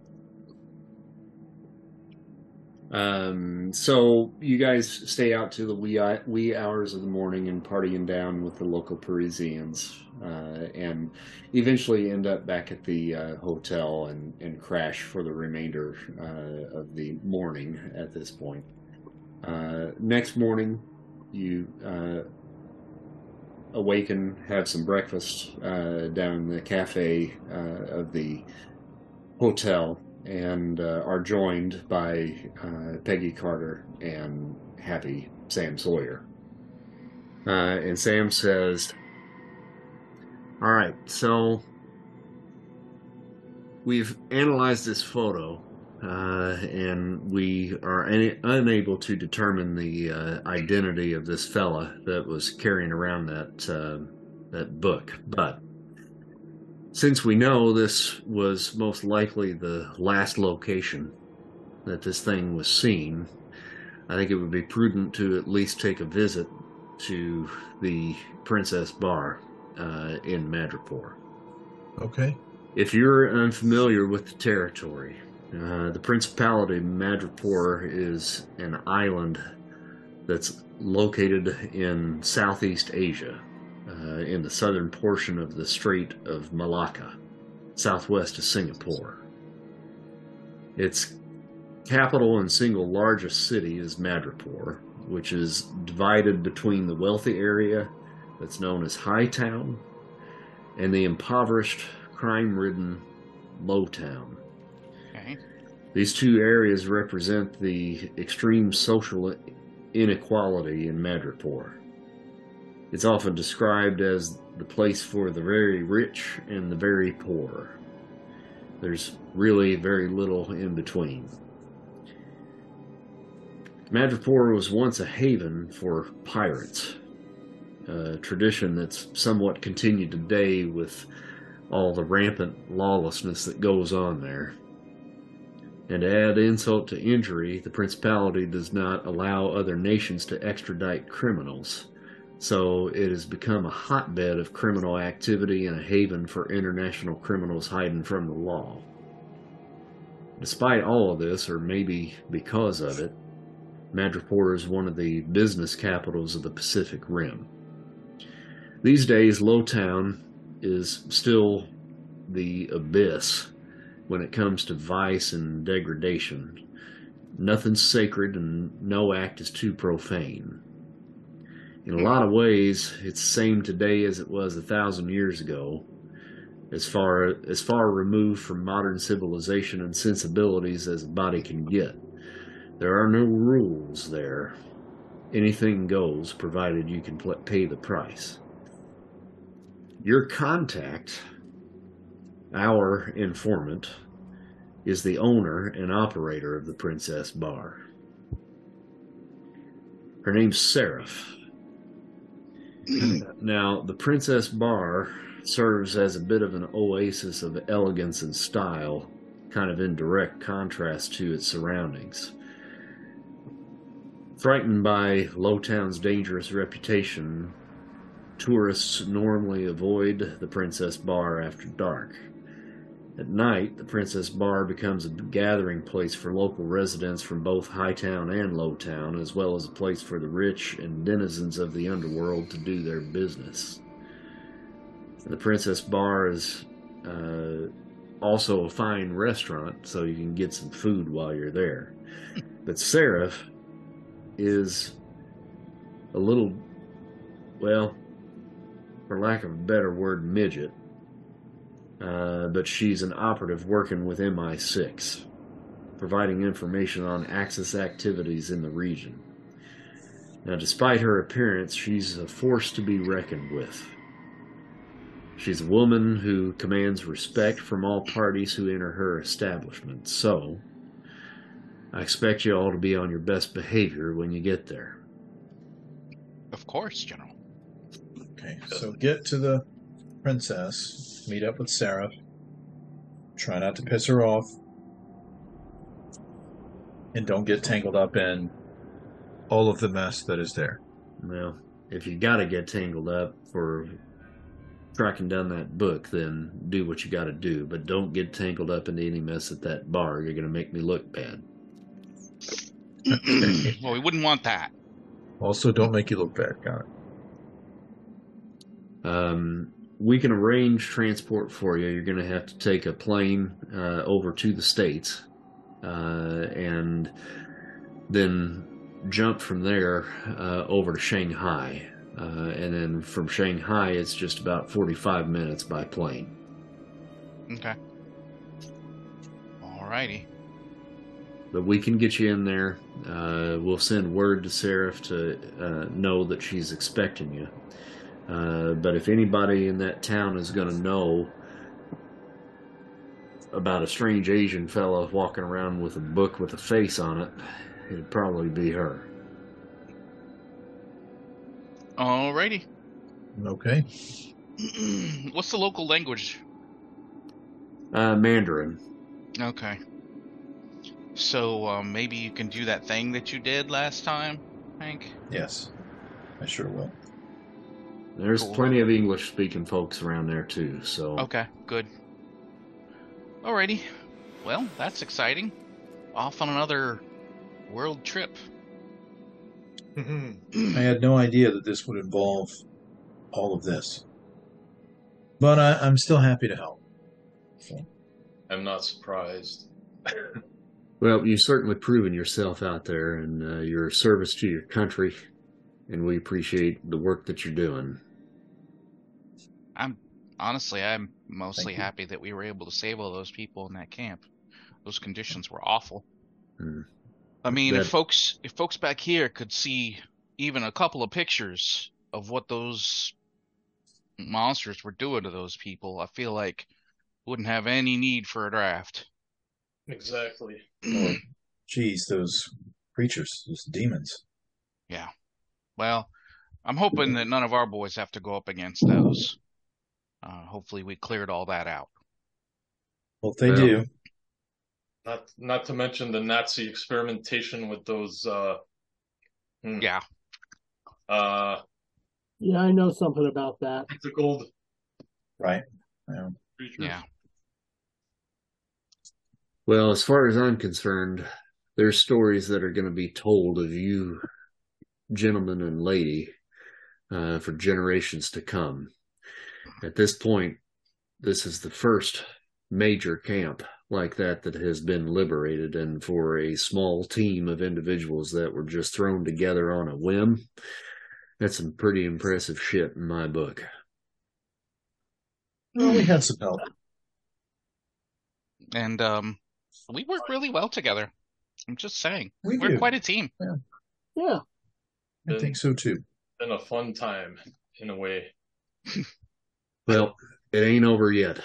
Um, so you guys stay out to the wee, wee hours of the morning and partying down with the local Parisians, uh, and eventually end up back at the uh, hotel and, and crash for the remainder uh, of the morning at this point. Uh, next morning, you uh, awaken, have some breakfast uh, down in the cafe uh, of the hotel, and uh, are joined by uh, Peggy Carter and Happy Sam Sawyer. Uh, and Sam says, "All right, so we've analyzed this photo, uh, and we are un unable to determine the uh, identity of this fella that was carrying around that uh, that book, but since we know this was most likely the last location that this thing was seen, I think it would be prudent to at least take a visit to the Princess Bar uh, in Madripoor." Okay. "If you're unfamiliar with the territory, uh, the Principality of Madripoor is an island that's located in Southeast Asia. Uh, in the southern portion of the Strait of Malacca, southwest of Singapore. Its capital and single largest city is Madripoor, which is divided between the wealthy area that's known as High Town and the impoverished, crime-ridden Low Town. Okay. These two areas represent the extreme social inequality in Madripoor. It's often described as the place for the very rich and the very poor. There's really very little in between. Madripoor was once a haven for pirates, a tradition that's somewhat continued today with all the rampant lawlessness that goes on there. And to add insult to injury, the principality does not allow other nations to extradite criminals, so it has become a hotbed of criminal activity and a haven for international criminals hiding from the law. Despite all of this, or maybe because of it, Madripoor is one of the business capitals of the Pacific Rim. These days, Lowtown is still the abyss when it comes to vice and degradation. Nothing's sacred and no act is too profane. In a lot of ways, it's the same today as it was a thousand years ago, as far, as far removed from modern civilization and sensibilities as a body can get. There are no rules there. Anything goes, provided you can pay the price. Your contact, our informant, is the owner and operator of the Princess Bar. Her name's Seraph. Now, the Princess Bar serves as a bit of an oasis of elegance and style, kind of in direct contrast to its surroundings. Frightened by Lowtown's dangerous reputation, tourists normally avoid the Princess Bar after dark. At night, the Princess Bar becomes a gathering place for local residents from both Hightown and Lowtown, as well as a place for the rich and denizens of the underworld to do their business. The Princess Bar is uh, also a fine restaurant, so you can get some food while you're there. But Seraph is a little, well, for lack of a better word, midget. Uh, but she's an operative working with M I six, providing information on Axis activities in the region. Now, despite her appearance, she's a force to be reckoned with. She's a woman who commands respect from all parties who enter her establishment, so I expect you all to be on your best behavior when you get there. Of course, General. Okay, so get to the princess, meet up with Seraph, try not to piss her off, and don't get tangled up in all of the mess that is there. Well, if you gotta get tangled up for tracking down that book, then do what you gotta do, but don't get tangled up into any mess at that bar. You're gonna make me look bad. Well, we wouldn't want that. Also, don't make you look bad. Got it. Um, we can arrange transport for you. You're going to have to take a plane uh, over to the States uh, and then jump from there uh, over to Shanghai. Uh, and then from Shanghai, it's just about forty-five minutes by plane. Okay. All righty. But we can get you in there. Uh, we'll send word to Seraph to uh, know that she's expecting you. Uh, but if anybody in that town is going to know about a strange Asian fella walking around with a book with a face on it, it'd probably be her. Alrighty. Okay. What's the local language? Uh, Mandarin. Okay. So um, maybe you can do that thing that you did last time, Hank? Yes, I sure will. There's cool. Plenty of English-speaking folks around there, too, so... Okay, good. Alrighty. Well, that's exciting. Off on another world trip. I had no idea that this would involve all of this. But I, I'm still happy to help. So. I'm not surprised. Well, you've certainly proven yourself out there and uh, your service to your country, and we appreciate the work that you're doing. I'm honestly, I'm mostly happy that we were able to save all those people in that camp. Those conditions were awful. Mm. I mean, that... if folks, if folks back here could see even a couple of pictures of what those monsters were doing to those people, I feel like wouldn't have any need for a draft. Exactly. Oh, geez, those creatures, those demons. Yeah. Well, I'm hoping that none of our boys have to go up against those. Uh, hopefully we cleared all that out. Well, if they well, do. Not not to mention the Nazi experimentation with those... Uh, yeah. Uh, Yeah, I know something about that. It's a gold. Right. Yeah. yeah. Well, as far as I'm concerned, there's stories that are going to be told of you, gentlemen and lady, uh, for generations to come. At this point, this is the first major camp like that that has been liberated, and for a small team of individuals that were just thrown together on a whim, that's some pretty impressive shit in my book. Well, we had some help. And um, we work really well together. I'm just saying. We we're do. quite a team. Yeah. yeah. I been, think so, too. Been a fun time, in a way. Well, it ain't over yet.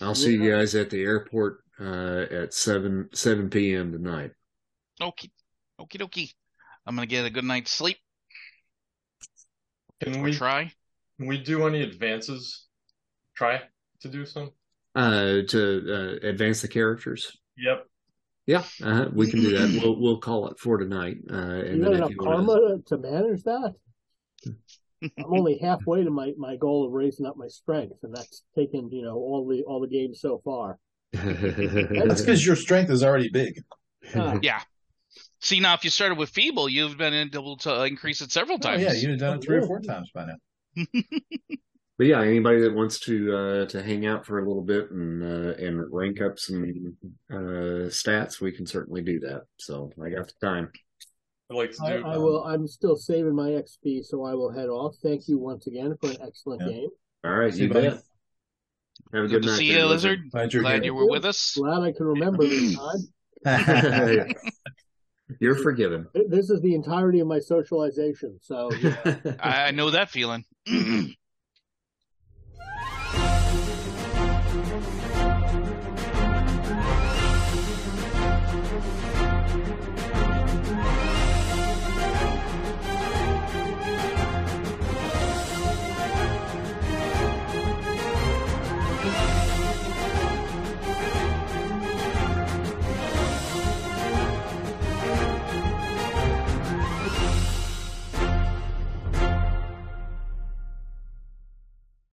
I'll see you guys at the airport uh, at seven p.m. tonight. Okie dokie. Okie. I'm going to get a good night's sleep. Can we try? Can we do any advances? Try to do some? Uh, to uh, advance the characters? Yep. Yeah, uh-huh, we can do that. We'll we'll call it for tonight. Uh, and you then got if enough karma wanna... to manage that? I'm only halfway to my, my goal of raising up my strength, and that's taken, you know, all the all the games so far. That's because your strength is already big. Uh, yeah. See, now if you started with feeble, you've been able to increase it several times. Oh, yeah, you've done it three or four times by now. But yeah, anybody that wants to uh, to hang out for a little bit and uh, and rank up some uh, stats, we can certainly do that. So I got the time. I, like to do, I, I um, will. I'm still saving my X P, so I will head off. Thank you once again for an excellent yeah. game. All right, see you bet. Have a good, good to night, see you, Lizard. Glad, Glad you were with us. Glad I can remember this time. You're forgiven. This is the entirety of my socialization, so yeah. I know that feeling.